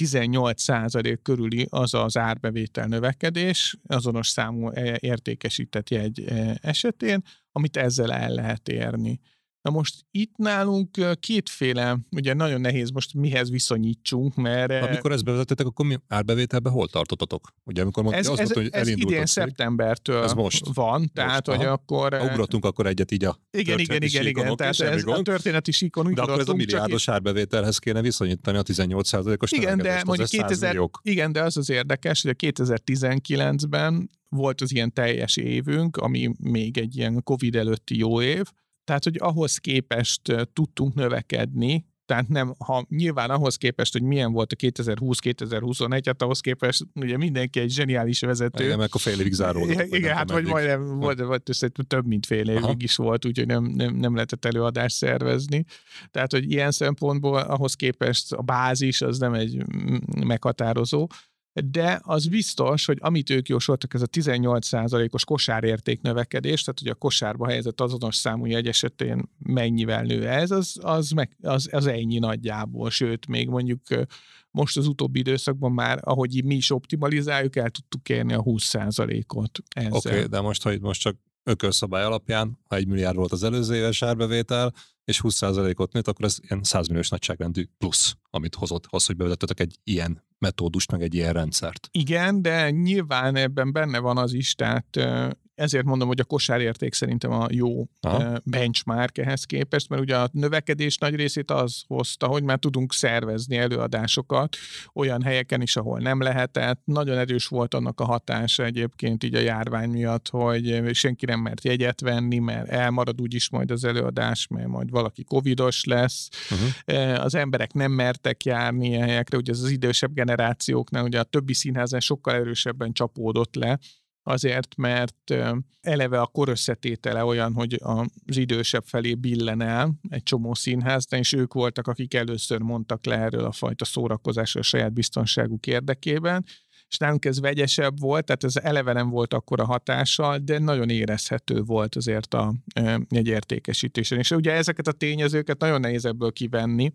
18% körüli az az árbevétel növekedés azonos számú értékesített jegy esetén, amit ezzel el lehet érni. Na most itt nálunk kétféle, ugye nagyon nehéz most mihez viszonyítsunk, mert... Amikor ezt bevezettetek, akkor mi árbevételben hol tartottatok? Ugye amikor mondta, azt mondta, hogy elindultatok. Ez idén szeptembertől van, tehát hogy akkor... Ugrottunk akkor egyet így a igen, tehát ez a történeti síkon úgy ugrottunk. De akkor ez a milliárdos árbevételhez kéne viszonyítani a 18%-os növekedést. Igen, de az az érdekes, hogy a 2019-ben volt az ilyen teljes évünk, ami még egy ilyen Covid előtti jó év. Tehát, hogy ahhoz képest tudtunk növekedni, tehát nem, ha nyilván ahhoz képest, hogy milyen volt a 2020-2021, hát ahhoz képest ugye mindenki egy zseniális vezető. Igen, mert a fél évig záródott. Igen, hát vagy majdnem volt, több mint fél évig is volt, úgyhogy nem lehetett előadást szervezni. Tehát, hogy ilyen szempontból ahhoz képest a bázis az nem egy meghatározó, de az biztos, hogy amit ők jósoltak, ez a 18%-os kosárérték növekedés, tehát ugye a kosárba helyezett azonos számú jegy esetén mennyivel nő ez, az ennyi nagyjából, sőt, még mondjuk most az utóbbi időszakban már, ahogy mi is optimalizáljuk, el tudtuk érni a 20%-ot ezzel. Oké, de most, ha itt most csak ökölszabály alapján, ha 1 milliárd volt az előző éves árbevétel, és 20%-ot nőtt, akkor ez ilyen 100 milliós nagyságrendű plusz, amit hozott az, hogy bevezettetek egy ilyen metódust, meg egy ilyen rendszert. Igen, de nyilván ebben benne van az is, tehát ezért mondom, hogy a kosárérték szerintem a jó benchmark ehhez képest, mert ugye a növekedés nagy részét az hozta, hogy már tudunk szervezni előadásokat olyan helyeken is, ahol nem lehetett. Nagyon erős volt annak a hatása egyébként így a járvány miatt, hogy senki nem mert jegyet venni, mert elmarad úgyis majd az előadás, mert majd valaki covidos lesz. Uh-huh. Az emberek nem mertek járni ilyen helyekre, ugye az idősebb generációknál, ugye a többi színházán sokkal erősebben csapódott le, azért, mert eleve a kor összetétele olyan, hogy az idősebb felé billen el egy csomó színházban, és ők voltak, akik először mondtak le erről a fajta szórakozásról a saját biztonságuk érdekében, és nálunk ez vegyesebb volt, tehát ez eleve nem volt akkora hatással, de nagyon érezhető volt azért egy értékesítésen. És ugye ezeket a tényezőket nagyon nehéz ebből kivenni.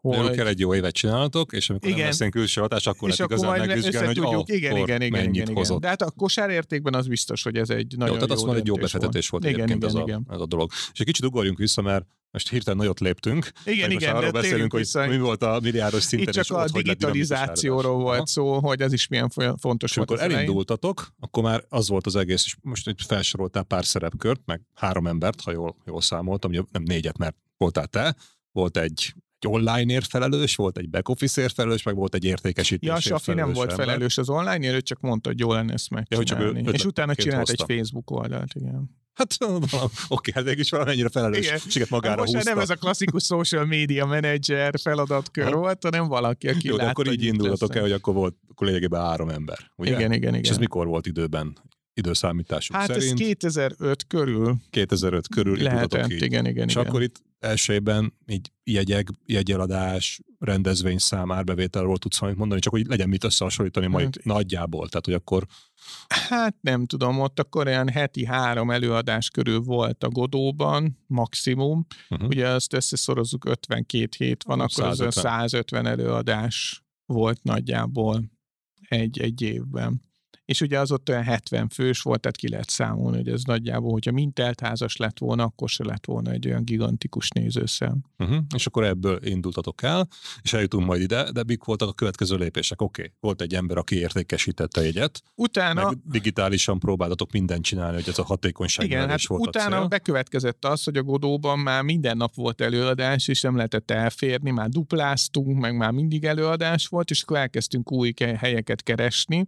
Hogy kell egy jó évet csinálnatok, és amikor igen, nem lesz külső hatás, akkor lehet igazán megvizsgálni, hogy igen, hozott. De hát a kosárértékben az biztos, hogy ez egy nagyon jó döntés volt. Tehát azt mondom, egy jó befektetés volt egyébként ez a dolog. És egy kicsit ugorjunk vissza, mert most hirtelen nagyot léptünk. Igen, arról beszélünk, hogy mi volt a milliárdos szinten. Itt csak a digitalizációról volt szó, hogy ez is milyen fontos volt. Amikor elindultatok, akkor már az volt az egész, és most itt felsoroltál pár szerepkört, meg 3 embert, ha jól számoltam, nem 4-et, mert voltál te, volt egy online érfelelős, volt egy back office érfelelős, meg volt egy értékesítés érfelelős. Ja, Safi nem volt felelős az online ér, ő csak mondta, hogy jól lenne ezt megcsinálni. És utána csinált egy Facebook oldalt, igen. Hát oké, hát mégis valamennyire felelősséget magára húzta. Most nem ez a klasszikus social media manager feladatkör volt, hanem valaki, aki látta. Jó, akkor így indultatok el, hogy akkor volt lényegében 3 ember, ugye? Igen. És ez mikor volt időben? Időszámításuk szerint. Hát ez 2005 körül. 2005 körül indultatok így. Igen. És akkor itt elsőben így jegyeladás, rendezvényszám, árbevételről tudsz valamit mondani, csak hogy legyen mit összehasonlítani majd nagyjából. Tehát, hogy akkor... Hát nem tudom, ott akkor olyan heti 3 előadás körül volt a Godóban, maximum. Uh-huh. Ugye azt összeszorozzuk, 52 hét van, akkor az 150 előadás volt nagyjából egy évben. És ugye az ott olyan 70 fős volt, tehát ki lehet számolni, hogy ez nagyjából, hogyha mind teltházas lett volna, akkor se lett volna egy olyan gigantikus nézőszám. Uh-huh. És akkor ebből indultatok el, és eljutunk majd ide, de mik voltak a következő lépések? Oké, volt egy ember, aki értékesítette jegyet, utána meg digitálisan próbáltatok mindent csinálni, hogy ez a hatékonyság is volt a cél. Utána bekövetkezett az, hogy a Godóban már minden nap volt előadás, és nem lehetett elférni, már dupláztunk, meg már mindig előadás volt, és akkor elkezdtünk új helyeket keresni.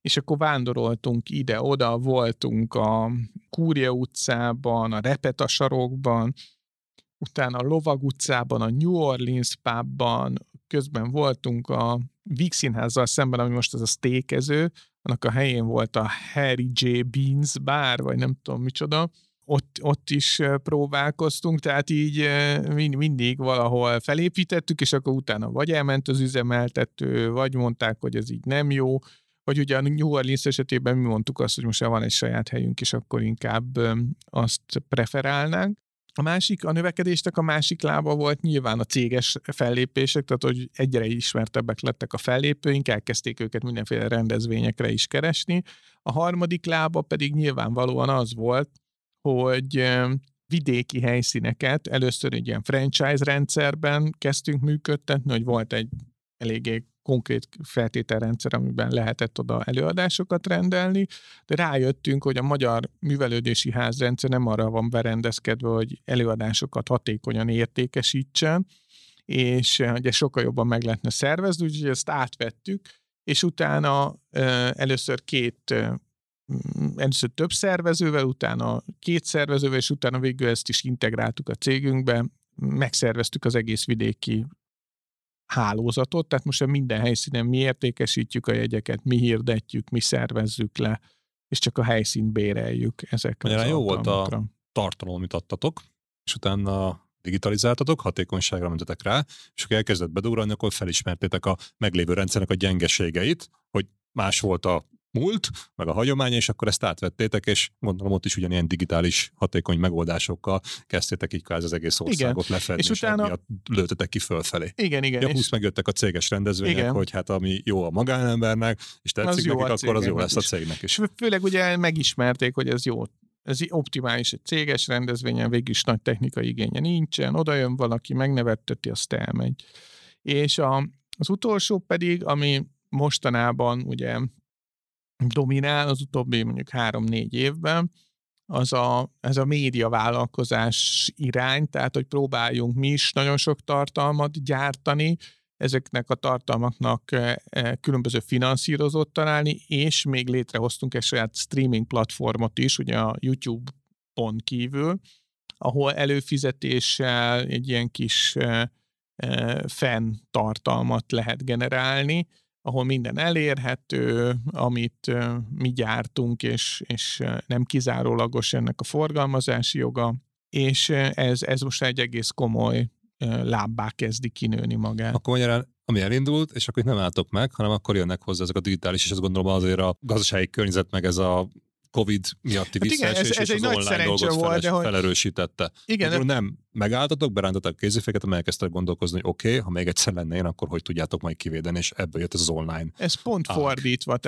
És akkor vándoroltunk ide-oda, voltunk a Kúria utcában, a Repeta sarokban, utána a Lovag utcában, a New Orleans pubban, közben voltunk a Víg Színházzal szemben, ami most az a sztékező, annak a helyén volt a Harry J. Beans bár, vagy nem tudom micsoda, ott is próbálkoztunk, tehát így mindig valahol felépítettük, és akkor utána vagy elment az üzemeltető, vagy mondták, hogy ez így nem jó, hogy ugye a New Orleans esetében mi mondtuk azt, hogy most van egy saját helyünk, és akkor inkább azt preferálnánk. A növekedésnek a másik lába volt nyilván a céges fellépések, tehát hogy egyre ismertebbek lettek a fellépőink, elkezdték őket mindenféle rendezvényekre is keresni. A harmadik lába pedig nyilvánvalóan az volt, hogy vidéki helyszíneket először egy ilyen franchise rendszerben kezdtünk működtetni, hogy volt egy eléggé konkrét feltételrendszer, amiben lehetett oda előadásokat rendelni, de rájöttünk, hogy a magyar művelődési házrendszer nem arra van berendezkedve, hogy előadásokat hatékonyan értékesítsen, és ugye sokkal jobban meg lehetne szervezni, úgyhogy ezt átvettük, és utána először több szervezővel, utána 2 szervezővel, és utána végül ezt is integráltuk a cégünkbe, megszerveztük az egész vidéki hálózatot, tehát most minden helyszínen mi értékesítjük a jegyeket, mi hirdetjük, mi szervezzük le, és csak a helyszínt béreljük ezekre az alkalmakra. Jó volt a tartalom, amit adtatok, és utána digitalizáltatok, hatékonyságra mentetek rá, és akkor elkezdett bedugranni, akkor felismertétek a meglévő rendszernek a gyengeségeit, hogy más volt a múlt, meg a hagyomány, és akkor ezt átvettétek, és gondolom ott is ugyanilyen digitális, hatékony megoldásokkal kezdtétek így az egész országot lefedni, és utána lőtetek ki fölfelé. Igen. Ja, 20 megjöttek a céges rendezvények, hogy hát ami jó a magánembernek, és tetszik nekik, akkor az jó lesz a cégnek is. Főleg ugye megismerték, hogy ez jó ez optimális egy céges rendezvényen, végig is nagy technikai igénye nincsen, oda jön valaki, megnevetteti, azt elmegy. És az utolsó pedig, ami mostanában ugye dominál az utóbbi mondjuk 3-4 évben, ez a média vállalkozás irány, tehát hogy próbáljunk mi is nagyon sok tartalmat gyártani, ezeknek a tartalmaknak különböző finanszírozót találni, és még létrehoztunk egy saját streaming platformot is, ugye a YouTube-on kívül, ahol előfizetéssel egy ilyen kis fan tartalmat lehet generálni, ahol minden elérhető, amit mi gyártunk, és nem kizárólagos ennek a forgalmazási joga, és ez most egy egész komoly lábbá kezdi kinőni magát. Akkor magyarán, ami elindult, és akkor itt nem álltok meg, hanem akkor jönnek hozzá ezek a digitális, és azt gondolom azért a gazdasági környezet, meg ez a Covid miatti visszaesés, és az online dolgot felerősítette. Igen, akkor nem megálltatok, berántatok a kéziféket, amelyek elkezdtek gondolkozni, hogy oké, ha még egyszer lenne én, akkor hogy tudjátok majd kivédeni, és ebből jött az online. Ez pont fordítva.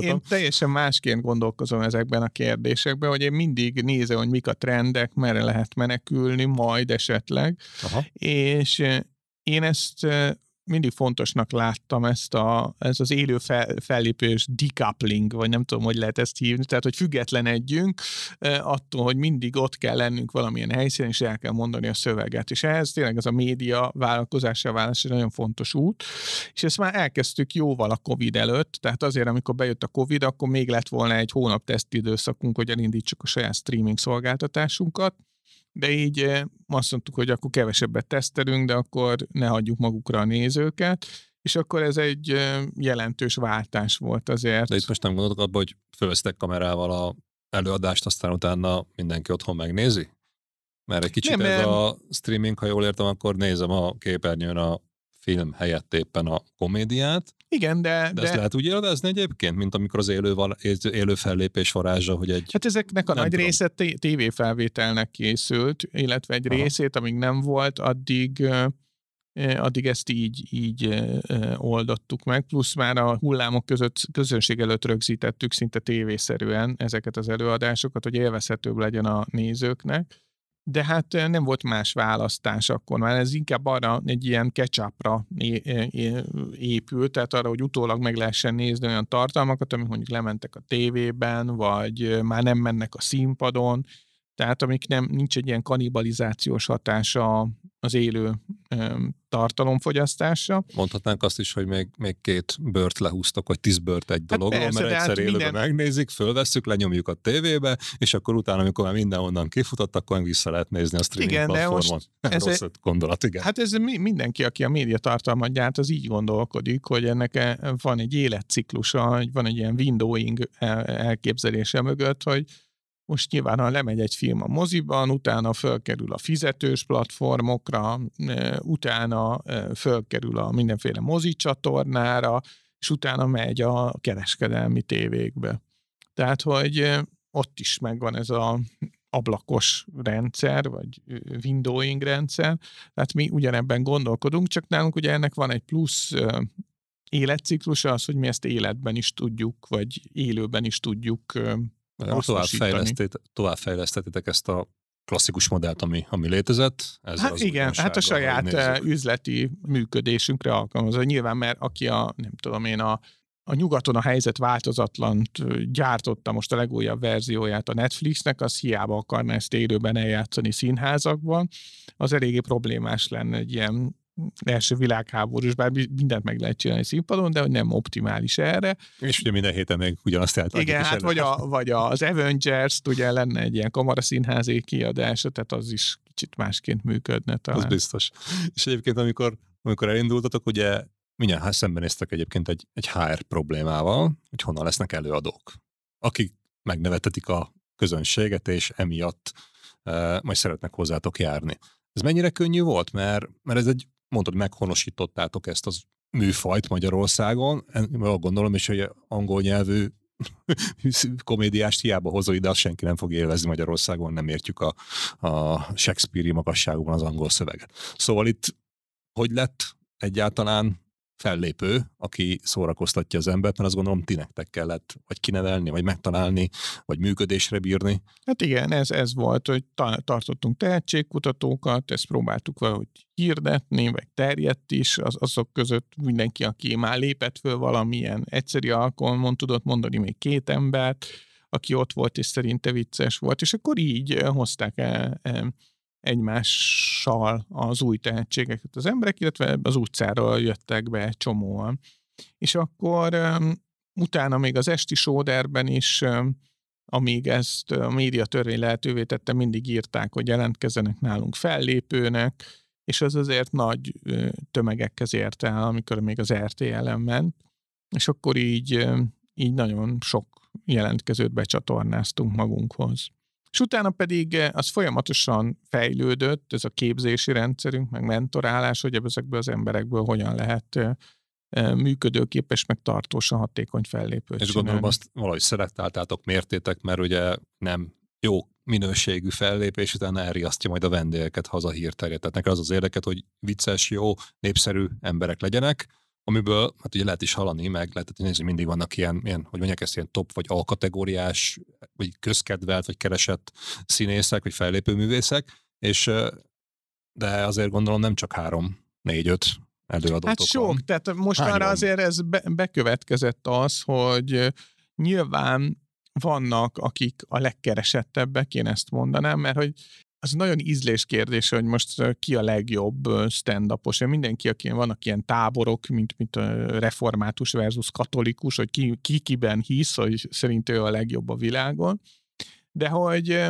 Én teljesen másként gondolkozom ezekben a kérdésekben, hogy én mindig nézem, hogy mik a trendek, merre lehet menekülni, majd esetleg. Aha. És én ezt mindig fontosnak láttam, ez az élő fellépés decoupling, vagy nem tudom, hogy lehet ezt hívni, tehát hogy függetlenedjünk attól, hogy mindig ott kell lennünk valamilyen helyszínen, és el kell mondani a szöveget. És ehhez tényleg ez a média vállalkozással válás egy nagyon fontos út, és ezt már elkezdtük jóval a Covid előtt, tehát azért, amikor bejött a Covid, akkor még lett volna egy hónap tesztidőszakunk, hogy elindítsuk a saját streaming szolgáltatásunkat, de így azt mondtuk, hogy akkor kevesebbet tesztelünk, de akkor ne hagyjuk magukra a nézőket, és akkor ez egy jelentős váltás volt azért. De itt most nem gondoltok abba, hogy fölvesztek kamerával a előadást, aztán utána mindenki otthon megnézi? Mert egy kicsit a streaming, ha jól értem, akkor nézem a képernyőn a film helyett éppen a komédiát. Igen, de ezt lehet úgy élvezni egyébként, mint amikor az élő fellépés varázsa, hogy egy... Hát ezeknek a nagy része tévéfelvételnek készült, illetve egy részét, amíg nem volt, addig ezt így oldottuk meg, plusz már a hullámok között közönség előtt rögzítettük szinte tévészerűen ezeket az előadásokat, hogy élvezhetőbb legyen a nézőknek. De hát nem volt más választás akkor, mert ez inkább arra egy ilyen catch-upra épült, tehát arra, hogy utólag meg lehessen nézni olyan tartalmakat, amik mondjuk lementek a tévében, vagy már nem mennek a színpadon, tehát amik nincs egy ilyen kanibalizációs hatása az élő tartalomfogyasztásra. Mondhatnánk azt is, hogy még 2 bört lehúztok, vagy 10 bört egy dologra, persze, mert egyszer élőben megnézik, fölvesszük, lenyomjuk a tévébe, és akkor utána, amikor már mindenhonnan kifutott, akkor vissza lehet nézni a streaming platformon. Rossz gondolat, igen. Hát ez mindenki, aki a média tartalmat gyárt, az így gondolkodik, hogy ennek van egy életciklusa, van egy ilyen windowing elképzelése mögött, hogy most nyilván, ha lemegy egy film a moziban, utána fölkerül a fizetős platformokra, utána fölkerül a mindenféle mozicsatornára, és utána megy a kereskedelmi tévékbe. Tehát, hogy ott is megvan ez az ablakos rendszer, vagy windowing rendszer, tehát mi ugyanebben gondolkodunk, csak nálunk ugye ennek van egy plusz életciklusa az, hogy mi ezt életben is tudjuk, vagy élőben is tudjuk továbbfejlesztettétek ezt a klasszikus modellt, ami létezett. Hát igen, hát a saját üzleti működésünkre alkalmazva. Nyilván, mert aki a nyugaton a helyzet változatlant gyártotta most a legújabb verzióját a Netflixnek, az hiába akarná ezt élőben eljátszani színházakban, az eléggé problémás lenne egy ilyen első világháborús, bár mindent meg lehet csinálni színpadon, de nem optimális erre. És ugye minden héten meg ugyanazt eltartjuk. Igen, hát vagy az Avengers-t, ugye lenne egy ilyen kamaraszínházi kiadása, tehát az is kicsit másként működne talán. Az biztos. És egyébként amikor elindultatok, ugye mindjárt szembenéztek egyébként egy HR problémával, hogy honnan lesznek előadók, akik megnevetetik a közönséget, és emiatt majd szeretnek hozzátok járni. Ez mennyire könnyű volt? Mert ez egy, mondtad, meghonosítottátok ezt az műfajt Magyarországon, mert gondolom is, hogy angol nyelvű komédiást hiába hozol ide, azt senki nem fog élvezni Magyarországon, nem értjük a Shakespeare-i magasságúban az angol szöveget. Szóval itt hogy lett egyáltalán fellépő, aki szórakoztatja az embert, mert azt gondolom, ti nektek kellett vagy kinevelni, vagy megtalálni, vagy működésre bírni. Hát igen, ez volt, hogy tartottunk tehetségkutatókat, ezt próbáltuk valahogy hirdetni, meg terjedt is, azok között mindenki, aki már lépett föl valamilyen egyszerű alkalmon, tudott mondani még két embert, aki ott volt, és szerinte vicces volt, és akkor így hozták el egymással az új tehetségeket az emberek, illetve az utcáról jöttek be csomóan. És akkor utána még az Esti Showderben is, amíg ezt a médiatörvény lehetővé tette, mindig írták, hogy jelentkezzenek nálunk fellépőnek, és az azért nagy tömegekhez ért el, amikor még az RTL-en ment, és akkor így nagyon sok jelentkezőt becsatornáztunk magunkhoz. És utána pedig az folyamatosan fejlődött, ez a képzési rendszerünk, meg mentorálás, hogy ezekből az emberekből hogyan lehet működőképes, meg tartósan hatékony fellépőt. És gondolom azt valahogy szelektáltátok, mértétek, mert ugye nem jó minőségű fellépés, utána elriasztja majd a vendégeket haza hírterje. Tehát nekem az az érdeket, hogy vicces, jó, népszerű emberek legyenek, amiből hát ugye lehet is hallani, meg lehet nézni, mindig vannak ilyen hogy mondják ezt, ilyen top vagy alkategóriás, vagy közkedvelt, vagy keresett színészek, vagy fellépőművészek, és de azért gondolom nem csak 3, 4, 5 előadótokon. Hát sok, tehát mostanra azért ez bekövetkezett az, hogy nyilván vannak, akik a legkeresettebbek, én ezt mondanám, mert hogy az nagyon ízlés kérdése, hogy most ki a legjobb stand-upos. Mindenki, vannak ilyen táborok, mint a református versus katolikus, hogy ki kiben hisz, hogy szerint ő a legjobb a világon. De hogy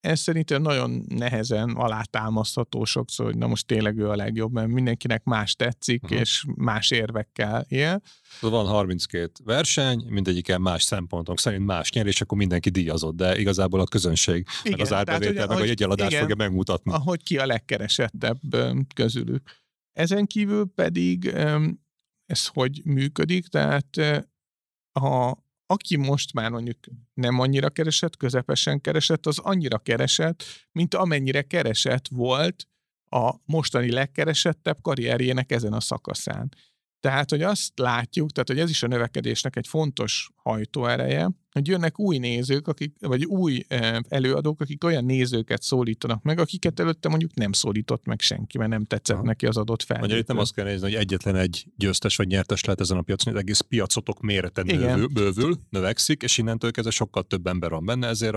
ez szerintem nagyon nehezen alátámasztható sokszor, hogy na most tényleg ő a legjobb, mert mindenkinek más tetszik, és más érvekkel él. Van 32 verseny, mindegyiken más szempontok szerint más nyer, és akkor mindenki díjazott, de igazából a közönség, igen, meg az árbevétel, meg a jegyeladást fogja megmutatni. Ahogy ki a legkeresettebb közülük. Ezen kívül pedig ez hogy működik, tehát aki most már mondjuk nem annyira keresett, közepesen keresett, az annyira keresett, mint amennyire keresett volt a mostani legkeresettebb karrierjének ezen a szakaszán. Tehát, hogy azt látjuk, tehát, hogy ez is a növekedésnek egy fontos hajtóereje, hogy jönnek új nézők, vagy új előadók, akik olyan nézőket szólítanak meg, akiket előtte mondjuk nem szólított meg senki, mert nem tetszett neki az adott fellépő. Magyar itt nem azt kell nézni, hogy egyetlen egy győztes vagy nyertes lehet ezen a piacon, az egész piacotok mérete bővül, növekszik, és innentől kezdve sokkal több ember van benne, ezért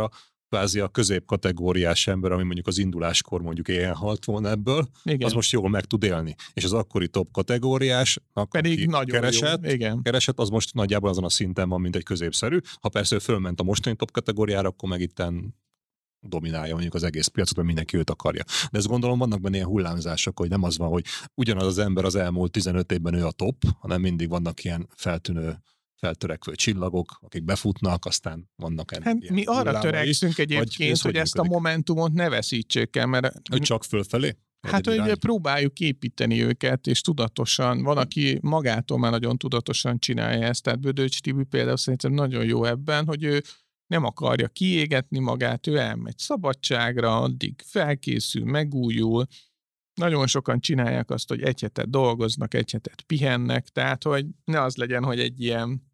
a középkategóriás ember, ami mondjuk az induláskor mondjuk éhen halt volna ebből, igen, az most jól meg tud élni. És az akkori top kategóriás, pedig keresett, az most nagyjából azon a szinten van, mint egy középszerű. Ha persze ő fölment a mostani top kategóriára, akkor meg itten dominálja mondjuk az egész piacot, mert mindenki őt akarja. De ezt gondolom, vannak benne ilyen hullámzások, hogy nem az van, hogy ugyanaz az ember az elmúlt 15 évben ő a top, hanem mindig vannak ilyen feltörekvő csillagok, akik befutnak, aztán vannak ennek. Hát mi arra törekszünk egyébként, hogy ezt működik? A momentumot ne veszítsék el, mert... Hogy csak fölfelé? Hát, hogy próbáljuk építeni őket, és tudatosan, van, aki magától már nagyon tudatosan csinálja ezt, tehát Bödőcs Stíbi például szerintem nagyon jó ebben, hogy ő nem akarja kiégetni magát, ő elmegy szabadságra, addig felkészül, megújul. Nagyon sokan csinálják azt, hogy egy hetet dolgoznak, egy hetet pihennek, tehát, hogy ne az legyen, hogy egy ilyen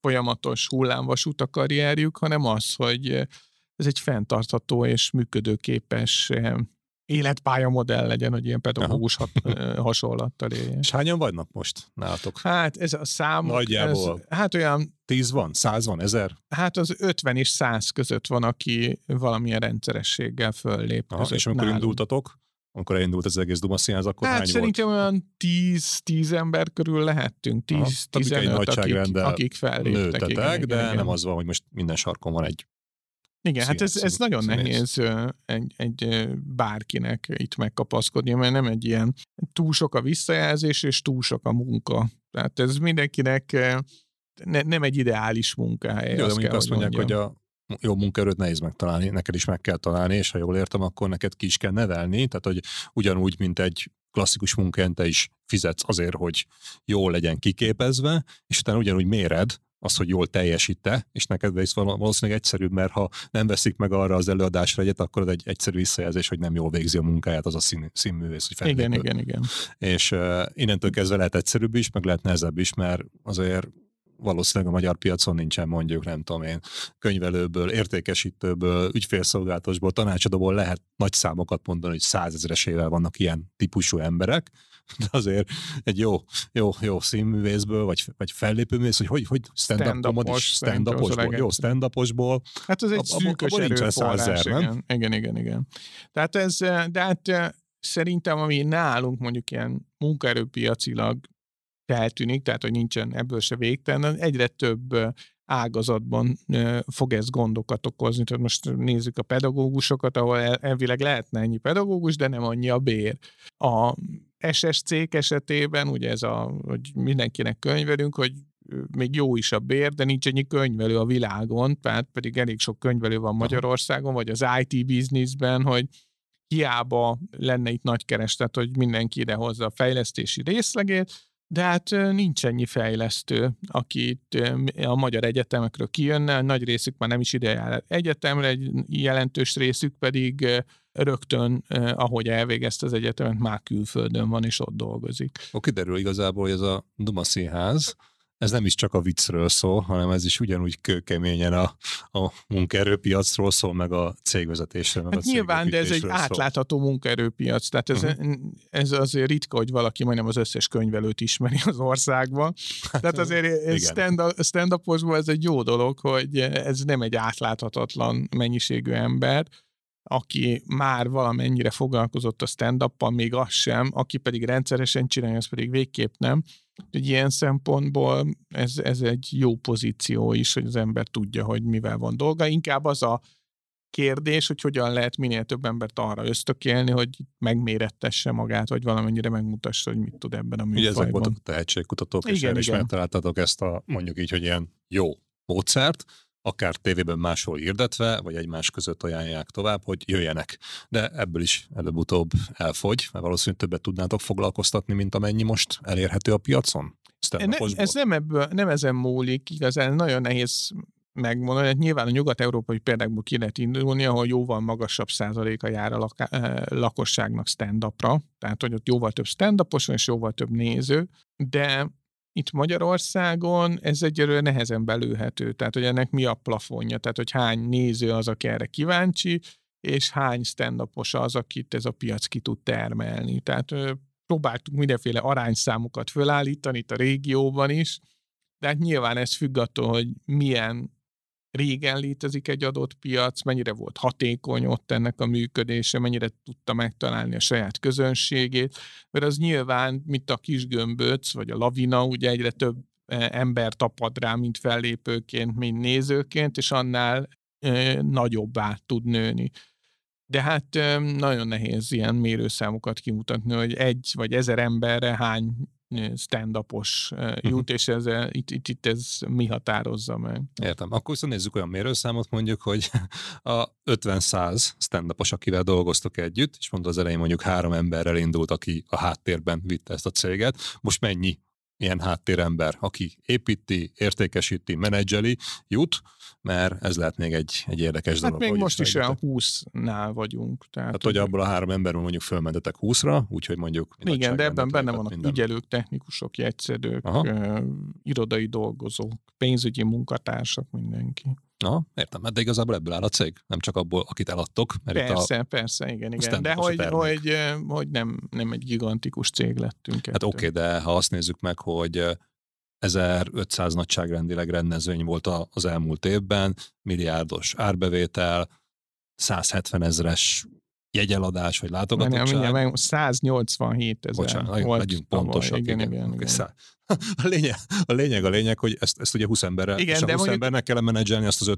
folyamatos hullámvasút a karrierjük, hanem az, hogy ez egy fenntartható és működőképes életpályamodell legyen, hogy ilyen pedagógus hasonlattal éljen. És hányan vannak most nálatok? Hát ez a számok... Nagyjából. Hát olyan... 10 van? 100 van? 1000? Hát az 50 és 100 között van, aki valamilyen rendszerességgel föllép. Aha, és amikor indultatok? Amikor elindult az egész Duma Színház, akkor hát hány volt? Hát szerintem olyan 10 ember körül lehettünk, 10-15, akik felléptek. Nőtetek, de igen. Nem az van, hogy most minden sarkon van egy... Igen, színház, hát ez nagyon nehéz egy bárkinek itt megkapaszkodni, mert nem egy ilyen túl sok a visszajelzés, és túl sok a munka. Tehát ez mindenkinek nem egy ideális munkahely. Jó, de azt mondják, hogy a jó munkaerőt nehéz megtalálni, neked is meg kell találni, és ha jól értem, akkor neked ki is kell nevelni, tehát hogy ugyanúgy, mint egy klasszikus munkahelyen te is fizetsz azért, hogy jól legyen kiképezve, és utána ugyanúgy méred, az, hogy jól teljesít-e, és neked is valószínűleg egyszerűbb, mert ha nem veszik meg arra az előadásra egyet, akkor az egy egyszerű visszajelzés, hogy nem jól végzi a munkáját az a színművész. Hogy igen. És innentől kezdve lehet egyszerűbb is, meg lehet nehezebb is, mert azért valószínűleg a magyar piacon nincsen mondjuk, nem tudom én, könyvelőből, értékesítőből, ügyfélszolgálatosból, tanácsadóból lehet nagy számokat mondani, hogy 100 000-esével vannak ilyen típusú emberek, de azért egy jó színművészből, vagy fellépőművész, hogy stand-uposból. Hát ez egy szűkös erőforrás, igen. Tehát ez, de hát szerintem, ami nálunk mondjuk ilyen munkaerőpiacilag feltűnik, tehát hogy nincsen ebből se végtelen, egyre több ágazatban fog ez gondokat okozni. Tehát most nézzük a pedagógusokat, ahol elvileg lehetne ennyi pedagógus, de nem annyi a bér. A SS cég esetében, ugye ez hogy mindenkinek könyvelünk, hogy még jó is a bér, de nincs ennyi könyvelő a világon, tehát pedig elég sok könyvelő van Magyarországon, vagy az IT bizniszben, hogy hiába lenne itt nagy kereslet, hogy mindenki ide hozza a fejlesztési részlegét, de hát nincs ennyi fejlesztő, aki itt a magyar egyetemekről kijönne, nagy részük már nem is ide jár egyetemre, egy jelentős részük pedig rögtön, ahogy elvégezte az egyetemet, már külföldön van és ott dolgozik. Kiderül igazából, hogy ez a Duma Színház, ez nem is csak a viccről szól, hanem ez is ugyanúgy kőkeményen a munkaerőpiacról szól, meg a cégvezetésről, meg hát a nyilván, de ez egy átlátható munkaerőpiac, tehát ez azért ritka, hogy valaki majdnem az összes könyvelőt ismeri az országban. Tehát azért stand-uposból ez egy jó dolog, hogy ez nem egy átláthatatlan mennyiségű ember, aki már valamennyire foglalkozott a stand-uppal, még az sem, aki pedig rendszeresen csinálja, az pedig végképp nem. Úgyhogy ilyen szempontból ez egy jó pozíció is, hogy az ember tudja, hogy mivel van dolga. Inkább az a kérdés, hogy hogyan lehet minél több embert arra ösztökélni, hogy megmérettesse magát, vagy valamennyire megmutassa, hogy mit tud ebben a műfajban. Ugye ezek voltak a tehetségkutatók, és erre is megtaláltatok ezt a, mondjuk így, hogy ilyen jó módszert, akár tévében máshol hirdetve, vagy egymás között ajánlják tovább, hogy jöjjenek. De ebből is előbb-utóbb elfogy, mert valószínűleg többet tudnátok foglalkoztatni, mint amennyi most elérhető a piacon. Ez nem ezen múlik, igazán nagyon nehéz megmondani. Hát nyilván a nyugat-európai példákból ki lehet indulni, ahol jóval magasabb százaléka jár a lakosságnak stand-upra, tehát hogy ott jóval több stand-upos van, és jóval több néző, de itt Magyarországon ez egyelőre nehezen belőhető, tehát hogy ennek mi a plafonja, tehát hogy hány néző az, aki erre kíváncsi, és hány stand-upos az, akit ez a piac ki tud termelni. Tehát próbáltuk mindenféle arányszámokat fölállítani itt a régióban is, de hát nyilván ez függ attól, hogy milyen régen létezik egy adott piac, mennyire volt hatékony ott ennek a működése, mennyire tudta megtalálni a saját közönségét, mert az nyilván, mint a kisgömböc, vagy a lavina, ugye egyre több ember tapad rá, mint fellépőként, mint nézőként, és annál nagyobbá tud nőni. De hát nagyon nehéz ilyen mérőszámokat kimutatni, hogy 1 vagy 1000 emberre hány stand-upos jut, és ez, itt ez mi határozza meg. Értem. Akkor viszont nézzük olyan mérőszámot, mondjuk, hogy a 50-100 stand-upos, akivel dolgoztok együtt, és mondta az elején mondjuk 3 emberrel indult, aki a háttérben vitte ezt a céget. Most mennyi ilyen háttérember, aki építi, értékesíti, menedzseli, jut, mert ez lehet még egy érdekes dolog. Hát még most is olyan 20-nál vagyunk. Tehát hogy abból a 3 emberből mondjuk fölmentetek 20-ra, úgyhogy mondjuk... Igen, de ebben benne vannak ügyelők, technikusok, jegyszedők, irodai dolgozók, pénzügyi munkatársak, mindenki. Na, értem, de igazából ebből áll a cég, nem csak abból, akit eladtok. Mert persze, igen. De hogy nem egy gigantikus cég lettünk. Hát oké, de ha azt nézzük meg, hogy 1500 nagyságrendileg rendezvény volt az elmúlt évben, milliárdos árbevétel, 170 000-es jegyeladás, vagy látogatottság. Nem, 187 000. Bocsánat, legyünk pontosak. Igen. A lényeg, hogy ezt ugye 20 emberrel, igen, és a 20 embernek kell menedzselni azt az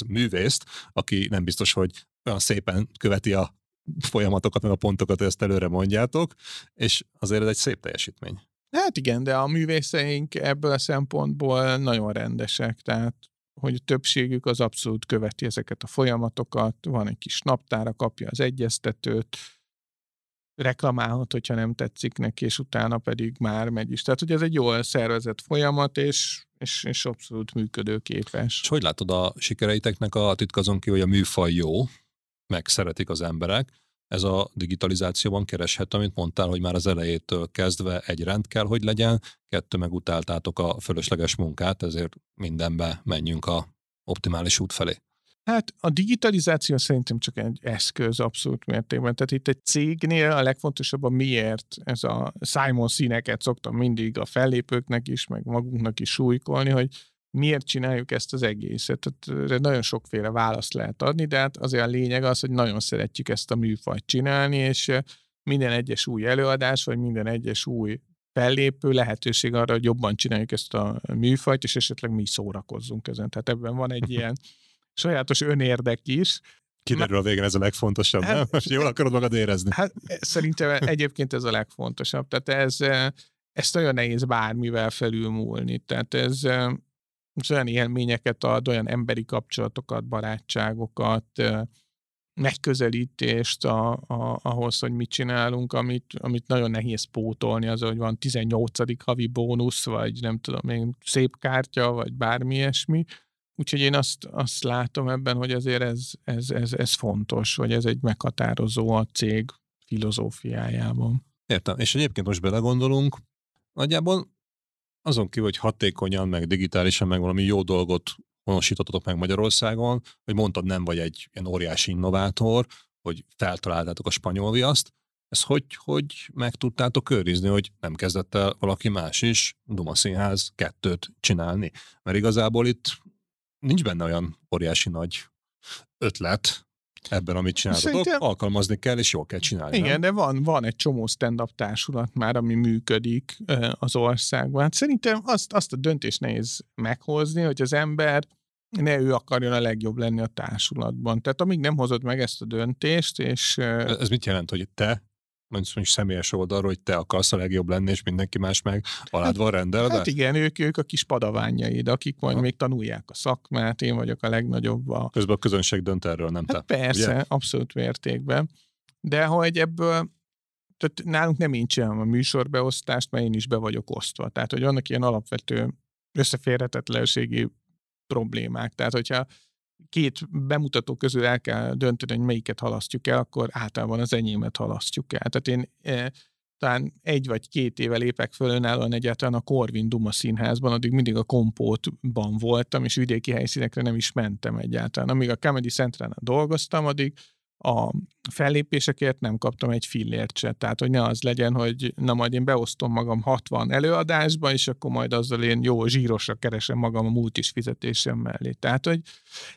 50-100 művészt, aki nem biztos, hogy olyan szépen követi a folyamatokat, meg a pontokat, hogy ezt előre mondjátok, és azért ez egy szép teljesítmény. Hát igen, de a művészeink ebből a szempontból nagyon rendesek, tehát hogy többségük az abszolút követi ezeket a folyamatokat, van egy kis naptára, kapja az egyeztetőt, reklamálhat, hogyha nem tetszik neki, és utána pedig már megy is. Tehát, hogy ez egy jól szervezett folyamat, és és abszolút működőképes. És hogy látod a sikereiteknek a titkazon ki, hogy a műfaj jó, meg szeretik az emberek, ez a digitalizációban kereshető, amit mondtál, hogy már az elejétől kezdve egy rend kell, hogy legyen, kettő meg utáltátok a fölösleges munkát, ezért mindenbe menjünk a optimális út felé. Hát a digitalizáció szerintem csak egy eszköz abszolút mértékben. Tehát itt egy cégnél a legfontosabb a miért. Ez a Simon színeket szoktam mindig a fellépőknek is, meg magunknak is súlykolni, hogy miért csináljuk ezt az egészet. Tehát nagyon sokféle választ lehet adni, de hát azért a lényeg az, hogy nagyon szeretjük ezt a műfajt csinálni, és minden egyes új előadás, vagy minden egyes új fellépő lehetőség arra, hogy jobban csináljuk ezt a műfajt, és esetleg mi szórakozzunk ezen. Tehát ebben van egy ilyen sajátos önérdek is. Kiderül a végén, ez a legfontosabb, hát, nem? Most jól akarod magad érezni. Hát szerintem egyébként ez a legfontosabb. Tehát ez nagyon nehéz bármivel felülmúlni. Tehát ez olyan élményeket ad, olyan emberi kapcsolatokat, barátságokat, megközelítést ahhoz, hogy mit csinálunk, amit nagyon nehéz pótolni, az, hogy van 18. havi bónusz, vagy nem tudom, még szép kártya, vagy bármi ilyesmi. Úgyhogy én azt látom ebben, hogy azért ez fontos, hogy ez egy meghatározó a cég filozófiájában. Értem, és egyébként most belegondolunk, nagyjából azon kívül, hogy hatékonyan, meg digitálisan, meg valami jó dolgot honosítottatok meg Magyarországon, hogy mondtad, nem vagy egy ilyen óriási innovátor, hogy feltaláltátok a spanyol viaszt, ezt hogy meg tudtátok őrizni, hogy nem kezdett el valaki más is Duma Színház 2-t csinálni? Mert igazából itt nincs benne olyan óriási nagy ötlet ebben, amit csináltatok. Szerintem alkalmazni kell, és jól kell csinálni. Igen, nem? De van egy csomó stand-up társulat már, ami működik az országban. Hát szerintem azt a döntést nehéz meghozni, hogy az ember ne ő akarjon a legjobb lenni a társulatban. Tehát amíg nem hozod meg ezt a döntést, és... Ez mit jelent, hogy te... mondjuk személyes oldalról, hogy te akarsz a legjobb lenni, és mindenki más meg alád van rendelve? Hát igen, ők a kis padaványaid, akik majd még tanulják a szakmát, én vagyok a legnagyobb. Közben a közönség dönt erről, nem hát te? Persze, ugye? Abszolút mértékben. De hogy ebből, tehát nálunk nem én csinálom a műsorbeosztást, mert én is be vagyok osztva. Tehát, hogy vannak ilyen alapvető összeférhetetlenségi problémák. Tehát, hogyha két bemutató közül el kell dönteni, hogy melyiket halasztjuk el, akkor általában az enyémet halasztjuk el. Tehát én talán 1 vagy 2 éve lépek föl önállóan egyáltalán a Corvin Duma Színházban, addig mindig a Kompótban voltam, és vidéki helyszínekre nem is mentem egyáltalán. Amíg a Comedy Centralnál dolgoztam, addig a fellépésekért nem kaptam egy fillért se. Tehát, hogy ne az legyen, hogy na majd én beosztom magam 60 előadásba, és akkor majd azzal én jó zsírosra keresem magam a múlt is fizetésem mellé. Tehát, hogy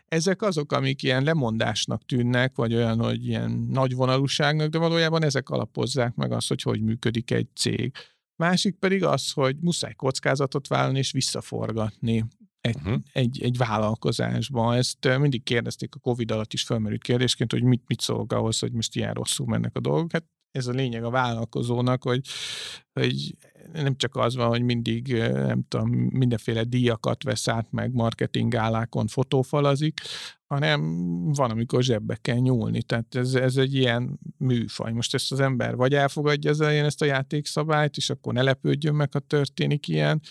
ezek azok, amik ilyen lemondásnak tűnnek, vagy olyan, hogy ilyen nagy vonalúságnak, de valójában ezek alapozzák meg azt, hogy működik egy cég. Másik pedig az, hogy muszáj kockázatot vállalni és visszaforgatni. Egy vállalkozásban. Ezt mindig kérdezték a Covid alatt is felmerült kérdésként, hogy mit szólok ahhoz, hogy most ilyen rosszul mennek a dolgok. Hát ez a lényeg a vállalkozónak, hogy nem csak az van, hogy mindig nem tudom, mindenféle díjakat vesz át, meg marketinggálákon fotófalazik, hanem van, amikor zsebbe kell nyúlni. Tehát ez egy ilyen műfaj. Most ezt az ember vagy elfogadja az elején ezt a játékszabályt, és akkor ne lepődjön meg, ha történik ilyen.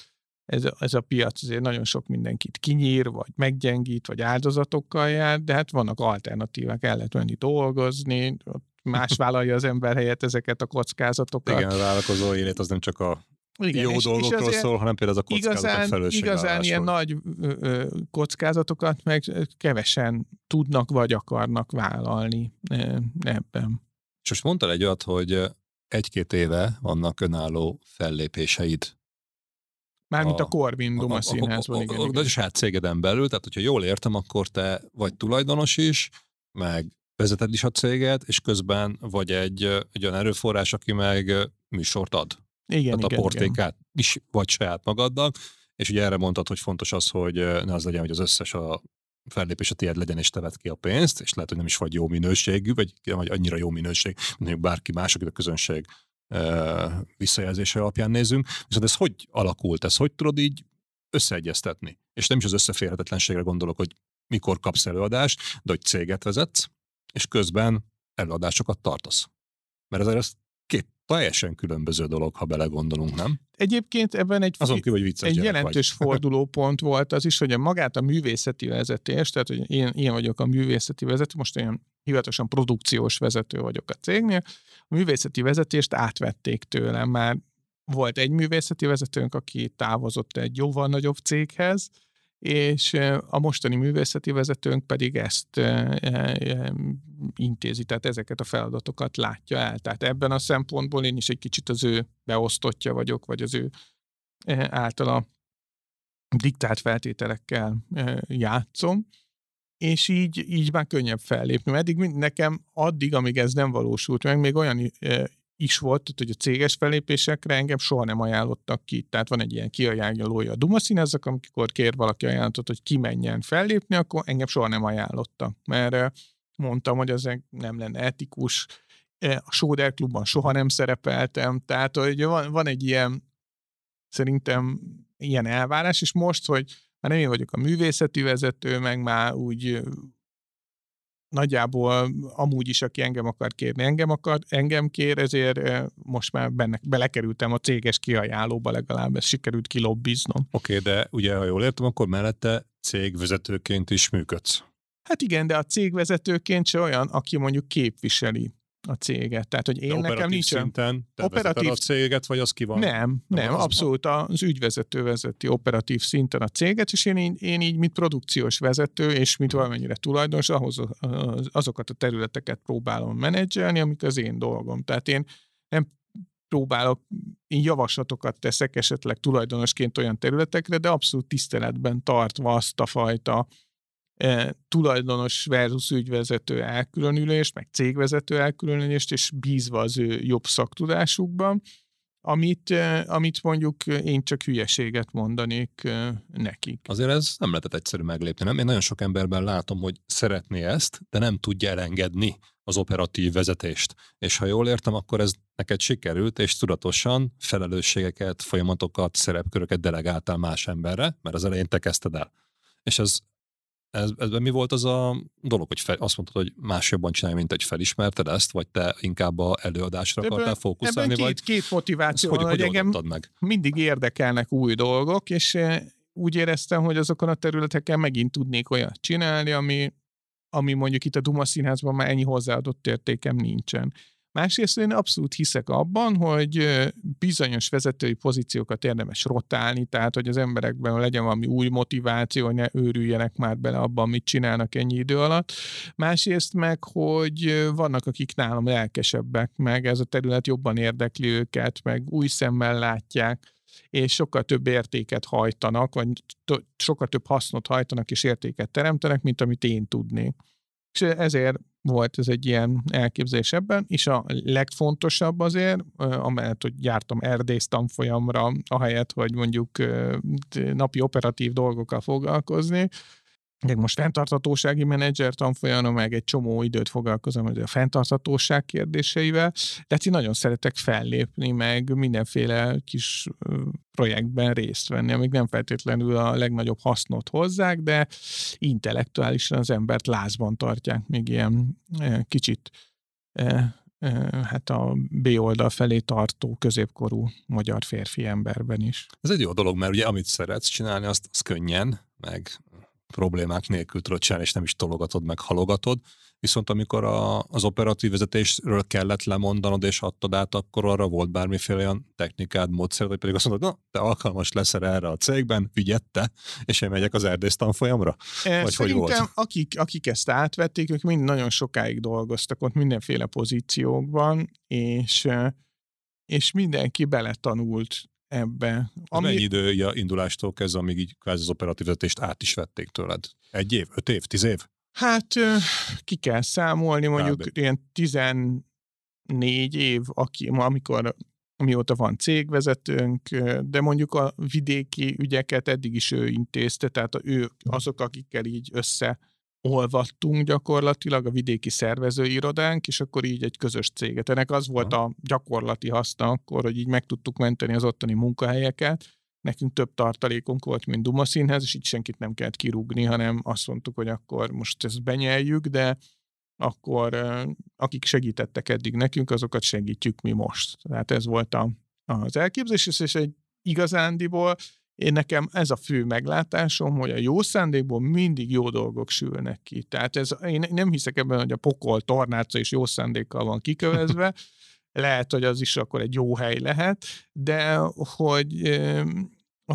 Ez a piac azért nagyon sok mindenkit kinyír, vagy meggyengít, vagy áldozatokkal jár, de hát vannak alternatívák, el lehet menni dolgozni, más vállalja az ember helyett ezeket a kockázatokat. Igen, a vállalkozó élet az nem csak a igen, jó dolgokról szól, hanem például ez a kockázatok felelősségvállalásról. Igazán ilyen nagy kockázatokat meg kevesen tudnak vagy akarnak vállalni ebben. És most mondtál egy olyat, hogy 1-2 éve vannak önálló fellépéseid. Mármint a Corvin Duma Színházban, igen. De is hát cégeden belül, tehát hogyha jól értem, akkor te vagy tulajdonos is, meg vezeted is a céget, és közben vagy egy olyan erőforrás, aki meg műsort ad. Igen, tehát igen, a portékát igen. Is vagy saját magadnak, és ugye erre mondtad, hogy fontos az, hogy ne az legyen, hogy az összes a fellépés a tiéd legyen, és te vedd ki a pénzt, és lehet, hogy nem is vagy jó minőségű, vagy nem vagy annyira jó minőség, mint bárki más, akit a közönség visszajelzése alapján nézünk, viszont ez hogy alakult, ez hogy tudod így összeegyeztetni? És nem is az összeférhetetlenségre gondolok, hogy mikor kapsz előadást, de hogy céget vezetsz, és közben előadásokat tartasz. Mert ez két teljesen különböző dolog, ha belegondolunk, nem? Egyébként ebben egy jelentős fordulópont volt az is, hogy magát a művészeti vezetés, tehát hogy én vagyok a művészeti vezető, most olyan hivatalosan produkciós vezető vagyok a cégnél, a művészeti vezetést átvették tőlem. Már volt egy művészeti vezetőnk, aki távozott egy jóval nagyobb céghez, és a mostani művészeti vezetőnk pedig ezt intézi, tehát ezeket a feladatokat látja el. Tehát ebben a szempontból én is egy kicsit az ő beosztottja vagyok, vagy az ő általa diktált feltételekkel játszom, és így már könnyebb fellépni. Eddig nekem addig, amíg ez nem valósult meg, még olyan is volt, hogy a céges felépésekre engem soha nem ajánlottak ki. Tehát van egy ilyen kiajánlója a Duma Színháznak, amikor kér valaki ajánlatot, hogy ki menjen fellépni, akkor engem soha nem ajánlottak. Mert mondtam, hogy az nem lenne etikus. A Showder klubban soha nem szerepeltem. Tehát hogy van egy ilyen, szerintem ilyen elvárás, és most, hogy már nem én vagyok a művészeti vezető, meg már úgy nagyjából amúgy is, aki engem akar kérni, engem kér, ezért most már belekerültem a céges kiajánlóba, legalább ezt sikerült kilobbiznom. Oké, de ugye, ha jól értem, akkor mellette cégvezetőként is működsz. Hát igen, de a cégvezetőként se olyan, aki mondjuk képviseli a céget. Tehát, hogy én nekem nincs szinten te operatív a céget, vagy az ki van? Nem, abszolút az ügyvezető vezeti operatív szinten a céget, és én így mint produkciós vezető, és mint valamennyire tulajdonos, ahhoz azokat a területeket próbálom menedzselni, amik az én dolgom. Tehát én nem próbálok, én javaslatokat teszek esetleg tulajdonosként olyan területekre, de abszolút tiszteletben tartva azt a fajta tulajdonos versus ügyvezető elkülönülést, meg cégvezető elkülönülést, és bízva az ő jobb szaktudásukban, amit mondjuk én csak hülyeséget mondanék nekik. Azért ez nem lehetett egyszerű meglépni, nem? Én nagyon sok emberben látom, hogy szeretné ezt, de nem tudja elengedni az operatív vezetést. És ha jól értem, akkor ez neked sikerült, és tudatosan felelősségeket, folyamatokat, szerepköröket delegáltál más emberre, mert az elején te kezdted el. És ezben mi volt az a dolog, hogy azt mondtad, hogy más jobban csinálj, mint hogy felismerted ezt, vagy te inkább a előadásra akartál fókuszálni? Ebben két motiváció van, hogy engem mindig érdekelnek új dolgok, és úgy éreztem, hogy azokon a területeken megint tudnék olyat csinálni, ami mondjuk itt a Duma Színházban már ennyi hozzáadott értékem nincsen. Másrészt én abszolút hiszek abban, hogy bizonyos vezetői pozíciókat érdemes rotálni, tehát hogy az emberekben legyen valami új motiváció, hogy ne őrüljenek már bele abban, mit csinálnak ennyi idő alatt. Másrészt meg, hogy vannak, akik nálam lelkesebbek, meg ez a terület jobban érdekli őket, meg új szemmel látják, és sokkal több értéket hajtanak, vagy sokkal több hasznot hajtanak és értéket teremtenek, mint amit én tudnék. És ezért volt ez egy ilyen elképzelés ebben, és a legfontosabb azért, amellett, hogy jártam erdész tanfolyamra, ahelyett, hogy mondjuk napi operatív dolgokkal foglalkozni, meg most fenntarthatósági menedzser tanfolyamon, meg egy csomó időt foglalkozom a fenntarthatóság kérdéseivel, tehát én nagyon szeretek fellépni, meg mindenféle kis projektben részt venni, amik nem feltétlenül a legnagyobb hasznot hozzák, de intellektuálisan az embert lázban tartják, még ilyen kicsit hát a B oldal felé tartó középkorú magyar férfi emberben is. Ez egy jó dolog, mert ugye amit szeretsz csinálni, azt könnyen, meg problémák nélkül tudod csinálni, és nem is tologatod, meg halogatod. Viszont amikor az operatív vezetésről kellett lemondanod, és adtad át, akkor arra volt bármiféle olyan technikád, módszer, vagy pedig azt mondod, na, te alkalmas leszel erre a cégben, ügyed te, és én megyek az erdész tanfolyamra? Vagy hogy volt? Akik ezt átvették, ők mind nagyon sokáig dolgoztak ott mindenféle pozíciókban, és mindenki beletanult ebbe. Mennyi idő a indulástól kezdve, amíg így az operatív vezetést át is vették tőled? 1 év? 5 év? 10 év? Hát ki kell számolni, mondjuk ilyen 14 év, amióta van cégvezetőnk, de mondjuk a vidéki ügyeket eddig is ő intézte, tehát ő azok, akikkel így összeolvattunk gyakorlatilag, a vidéki szervezőirodánk, és akkor így egy közös céget. Ennek az volt a gyakorlati haszna akkor, hogy így meg tudtuk menteni az ottani munkahelyeket. Nekünk több tartalékunk volt, mint Duma Színház, és így senkit nem kellett kirúgni, hanem azt mondtuk, hogy akkor most ezt benyeljük, de akkor akik segítettek eddig nekünk, azokat segítjük mi most. Tehát ez volt az elképzelés, és egy igazándiból nekem ez a fő meglátásom, hogy a jó szándékból mindig jó dolgok sülnek ki. Tehát én nem hiszek ebben, hogy a pokol tornáca is jó szándékkal van kikövezve, lehet, hogy az is akkor egy jó hely lehet, de hogy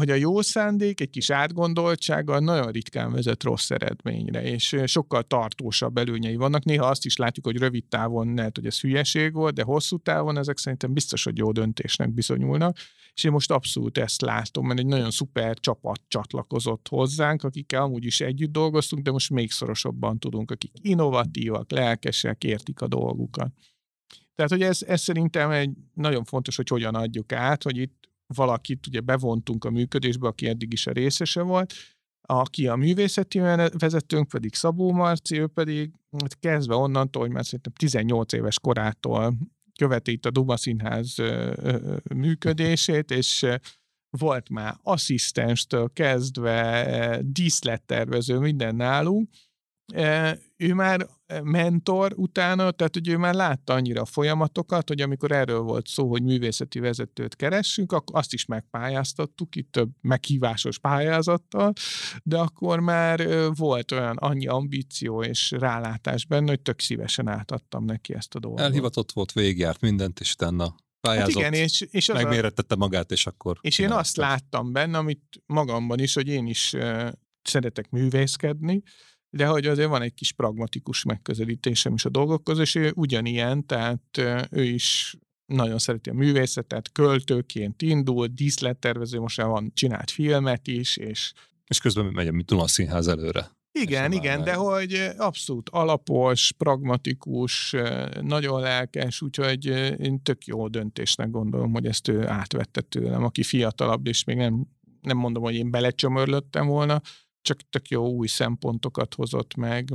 a jó szándék, egy kis átgondoltsággal nagyon ritkán vezet rossz eredményre, és sokkal tartósabb előnyei vannak. Néha azt is látjuk, hogy rövid távon lehet, hogy ez hülyeség volt, de hosszú távon ezek szerintem biztos, hogy jó döntésnek bizonyulnak, és én most abszolút ezt látom, mert egy nagyon szuper csapat csatlakozott hozzánk, akikkel amúgy is együtt dolgoztunk, de most még szorosabban tudunk, akik innovatívak, lelkesek, értik a dolgukat. Tehát, hogy ez szerintem egy nagyon fontos, hogy hogyan adjuk át, hogy itt valakit ugye bevontunk a működésbe, aki eddig is a részese volt, aki a művészeti vezetőnk pedig Szabó Marci, ő pedig kezdve onnantól, hogy már szerintem 18 éves korától követi itt a Duma Színház működését, és volt már asszisztenstől kezdve díszlettervező, minden nálunk. Ő már mentor utána, tehát hogy ő már látta annyira a folyamatokat, hogy amikor erről volt szó, hogy művészeti vezetőt keressünk, akkor azt is megpályáztattuk, itt több meghívásos pályázattal, de akkor már volt olyan annyi ambíció és rálátás benne, hogy tök szívesen átadtam neki ezt a dolgot. Elhivatott volt, végigjárt mindent, és utána pályázott, hát igen, és megmérettette magát, és akkor... És én azt láttam benne, amit magamban is, hogy én is szeretek művészkedni, de hogy azért van egy kis pragmatikus megközelítésem is a dolgokhoz, és ő ugyanilyen, tehát ő is nagyon szereti a művészetet, költőként indul, díszlettervező, most már van, csinált filmet is, és közben megy a Duma Színház előre. Igen, de hogy abszolút alapos, pragmatikus, nagyon lelkes, úgyhogy én tök jó döntésnek gondolom, hogy ezt ő átvette tőlem, aki fiatalabb, és még nem mondom, hogy én belecsömörlöttem volna, csak tök jó új szempontokat hozott meg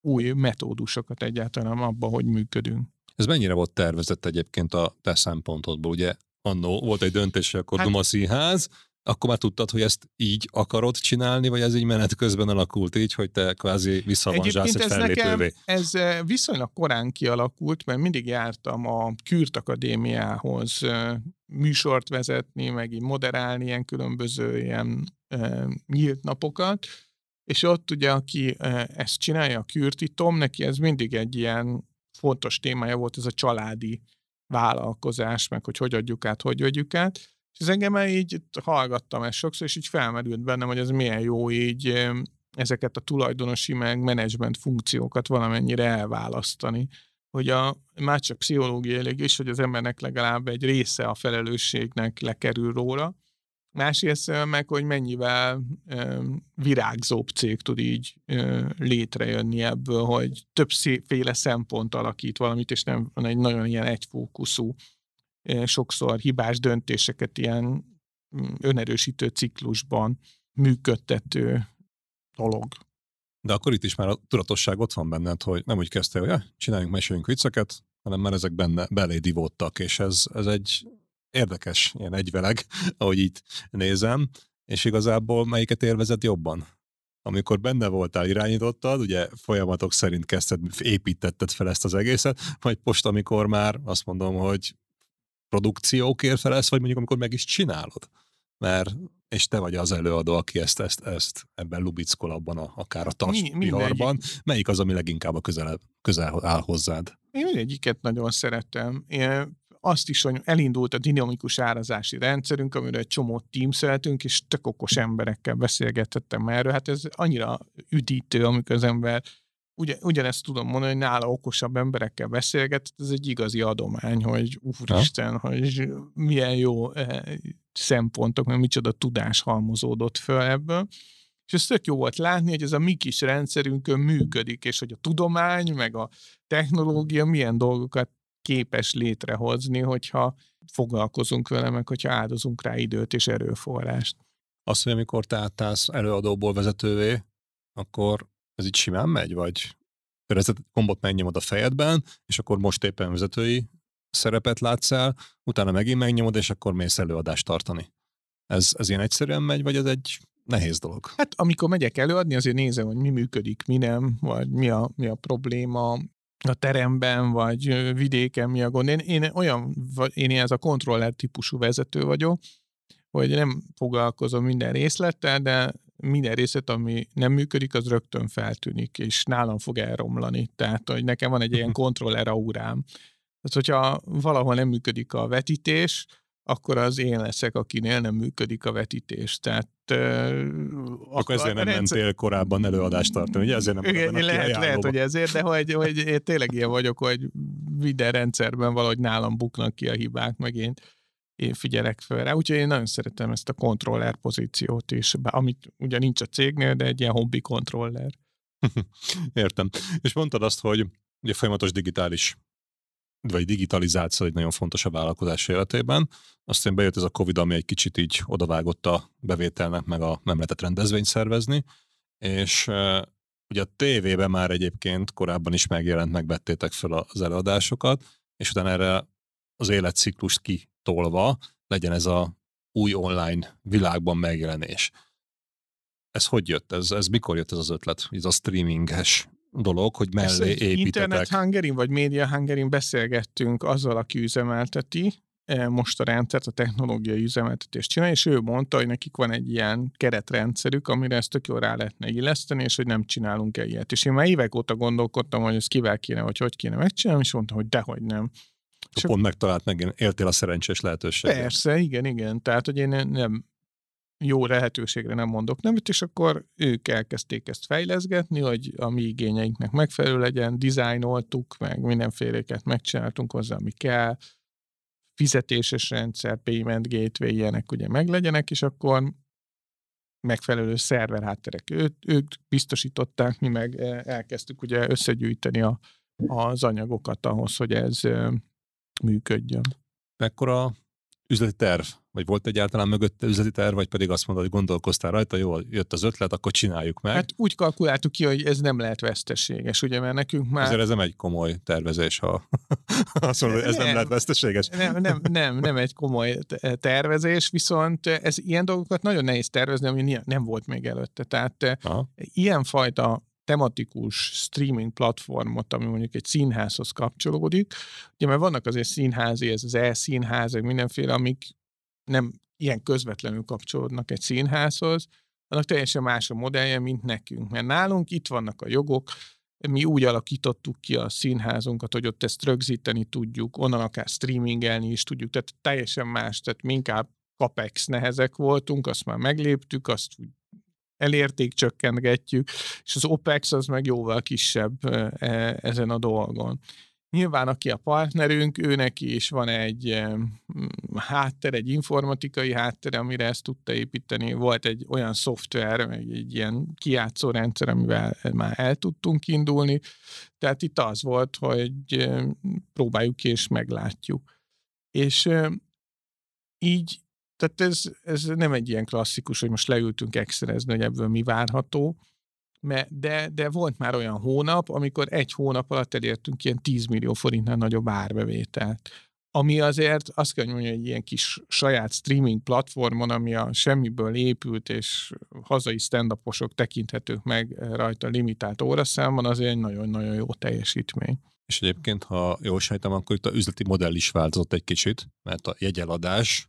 új metódusokat egyáltalán abban, hogy működünk. Ez mennyire volt tervezett egyébként a te szempontodból? Ugye annó volt egy döntés, akkor Duma Színház, akkor már tudtad, hogy ezt így akarod csinálni, vagy ez így menet közben alakult így, hogy te kvázi visszavanzsálsz egy fellépővé? Ez viszonylag korán kialakult, mert mindig jártam a Kürt Akadémiához műsort vezetni, meg így moderálni ilyen különböző ilyen nyílt napokat, és ott ugye, aki ezt csinálja, a Kürti Tom, neki ez mindig egy ilyen fontos témája volt, ez a családi vállalkozás, meg hogy adjuk át, hogy vegyük át, és ez engem így hallgattam ezt sokszor, és így felmerült bennem, hogy ez milyen jó így ezeket a tulajdonosi meg menedzsment funkciókat valamennyire elválasztani, hogy már csak pszichológiailag is, hogy az embernek legalább egy része a felelősségnek lekerül róla, másrészt meg, hogy mennyivel virágzóbb cég tud így létrejönni ebből, hogy többféle szempont alakít valamit, és nem van egy nagyon ilyen egyfókuszú, sokszor hibás döntéseket ilyen önerősítő ciklusban működtető dolog. De akkor itt is már a tudatosság ott van benned, hogy nem úgy kezdte, hogy csináljunk, meséljünk vicceket, hanem már ezek belé divódtak, és ez egy... Érdekes, ilyen egyveleg, ahogy így nézem, és igazából melyiket élvezed jobban? Amikor benne voltál, irányítottad, ugye folyamatok szerint kezdted, építetted fel ezt az egészet, vagy most, amikor már azt mondom, hogy produkciókért felelsz, vagy mondjuk amikor meg is csinálod, mert és te vagy az előadó, aki ezt ebben lubickol abban, akár a taspiharban. Melyik az, ami leginkább a közel áll hozzád? Én mindegyiket nagyon szeretem. Azt is, hogy elindult a dinamikus árazási rendszerünk, amiről egy csomó teamseltünk, és tök okos emberekkel beszélgethettem erről. Hát ez annyira üdítő, amikor az ember, ugyanezt tudom mondani, hogy nála okosabb emberekkel beszélget, ez egy igazi adomány, hogy úristen, hogy milyen jó szempontok, mert micsoda tudás halmozódott föl ebből. És ez tök jó volt látni, hogy ez a mi kis rendszerünkön működik, és hogy a tudomány, meg a technológia milyen dolgokat képes létrehozni, hogyha foglalkozunk vele, meg hogyha áldozunk rá időt és erőforrást. Azt, hogy amikor te áttálsz előadóból vezetővé, akkor ez így simán megy, vagy ezt a kombot megnyomod a fejedben, és akkor most éppen vezetői szerepet látsz el, utána megint megnyomod, és akkor mész előadást tartani. Ez ilyen egyszerűen megy, vagy ez egy nehéz dolog? Hát amikor megyek előadni, azért nézem, hogy mi működik, mi nem, vagy mi a probléma, a teremben, vagy vidéken mi a gond. Én ez a kontroller típusú vezető vagyok, hogy nem foglalkozom minden részlettel, de minden részlet, ami nem működik, az rögtön feltűnik, és nálam fog elromlani. Tehát, hogy nekem van egy ilyen kontroller aurám. Tehát, hogyha valahol nem működik a vetítés, akkor az én leszek, akinél nem működik a vetítés. Tehát, akkor ezért nem mentél korábban előadást tartani, ugye? Ezért nem lehet, hogy ezért, de hogy én tényleg ilyen vagyok, hogy minden rendszerben valahogy nálam buknak ki a hibák, meg én figyelek fel rá. Úgyhogy én nagyon szeretem ezt a kontroller pozíciót is, amit ugye nincs a cégnél, de egy ilyen hobbi kontroller. Értem. És mondtad azt, hogy ugye folyamatos digitalizáció egy nagyon fontos a vállalkozás életében. Aztán bejött ez a Covid, ami egy kicsit így odavágott a bevételnek, meg a nem lehetett rendezvényt szervezni, és ugye a tévében már egyébként korábban is megjelent, megvettétek fel az előadásokat, és utána erre az életciklust kitolva legyen ez a új online világban megjelenés. Ez hogy jött? Ez mikor jött ez az ötlet? Ez a streaminges dolog, hogy mellé építetek. Internet Hungerin vagy Média Hungerin beszélgettünk azzal, aki üzemelteti most a rendszert, a technológiai üzemeltetést csinál, és ő mondta, hogy nekik van egy ilyen keretrendszerük, amire ezt tök jól rá lehetne illeszteni, és hogy nem csinálunk-e ilyet. És én már évek óta gondolkodtam, hogy ezt kivel kéne, vagy hogy kéne megcsinálni, és mondtam, hogy dehogy nem. És pont megtalált meg, éltél a szerencsés lehetőséget. Persze, igen. Tehát, hogy én nem jó lehetőségre nem mondok nemet, és akkor ők elkezdték ezt fejleszgetni, hogy a mi igényeinknek megfelelő legyen, dizájnoltuk, meg mindenféleket megcsináltunk hozzá, ami kell, fizetéses rendszer, payment gateway, ilyenek ugye meglegyenek, és akkor megfelelő szerver hátterek. Ők biztosították, mi meg elkezdtük ugye összegyűjteni az anyagokat ahhoz, hogy ez működjön. Mekkora üzleti terv? Vagy volt egyáltalán mögötte üzleti terv, vagy pedig azt mondod, hogy gondolkoztál rajta, jól jött az ötlet, akkor csináljuk meg. Hát úgy kalkuláltuk ki, hogy ez nem lehet veszteséges, ugye, mert nekünk már... Ezért ez nem egy komoly tervezés, ha azt mondod, hogy ez nem lehet veszteséges. Nem egy komoly tervezés, viszont ez ilyen dolgokat nagyon nehéz tervezni, ami nem volt még előtte. Tehát ilyenfajta tematikus streaming platformot, ami mondjuk egy színházhoz kapcsolódik. Ugye, mert vannak azért színházi, ez az e-színház, mindenféle, amik nem ilyen közvetlenül kapcsolódnak egy színházhoz, annak teljesen más a modellje, mint nekünk. Mert nálunk itt vannak a jogok, mi úgy alakítottuk ki a színházunkat, hogy ott ezt rögzíteni tudjuk, onnan akár streamingelni is tudjuk, tehát teljesen más, tehát mi inkább capex nehezek voltunk, azt már megléptük, azt úgy elérték, csökkentgetjük, és az OPEX az meg jóval kisebb ezen a dolgon. Nyilván aki a partnerünk, őneki is van egy háttere, egy informatikai háttere, amire ezt tudta építeni. Volt egy olyan szoftver, meg egy ilyen kijátszó rendszer, amivel már el tudtunk indulni. Tehát itt az volt, hogy próbáljuk és meglátjuk. És így, tehát ez nem egy ilyen klasszikus, hogy most leültünk excerezni, hogy ebből mi várható. De volt már olyan hónap, amikor egy hónap alatt elértünk ilyen 10 millió forintnál nagyobb árbevételt. Ami azért, azt kell mondani, hogy egy ilyen kis saját streaming platformon, ami a semmiből épült, és hazai stand-uposok tekinthetők meg rajta limitált óraszámban, azért egy nagyon-nagyon jó teljesítmény. És egyébként, ha jól sejtem, akkor itt a üzleti modell is változott egy kicsit, mert a jegyeladás,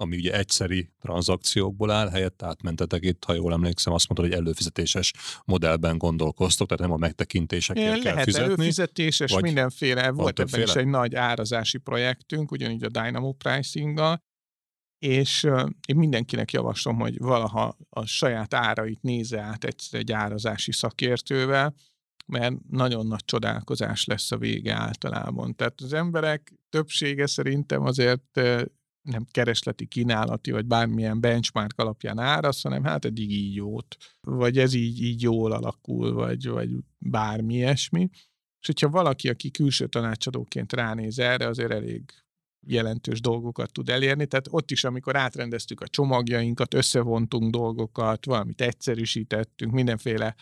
ami ugye egyszeri tranzakciókból áll, helyett átmentetek itt, ha jól emlékszem, azt mondtad, hogy előfizetéses modellben gondolkoztok, tehát nem a megtekintésekért kell fizetni. Lehet előfizetéses, mindenféle, volt ebben is egy nagy árazási projektünk, ugyanígy a Dynamo Pricing-gal, és én mindenkinek javaslom, hogy valaha a saját árait nézze át egy árazási szakértővel, mert nagyon nagy csodálkozás lesz a vége általában. Tehát az emberek többsége szerintem azért nem keresleti, kínálati, vagy bármilyen benchmark alapján áraz, hanem hát eddig így jót, vagy ez így jól alakul, vagy bármi ilyesmi. És hogyha valaki, aki külső tanácsadóként ránéz erre, azért elég jelentős dolgokat tud elérni. Tehát ott is, amikor átrendeztük a csomagjainkat, összevontunk dolgokat, valamit egyszerűsítettünk, mindenféle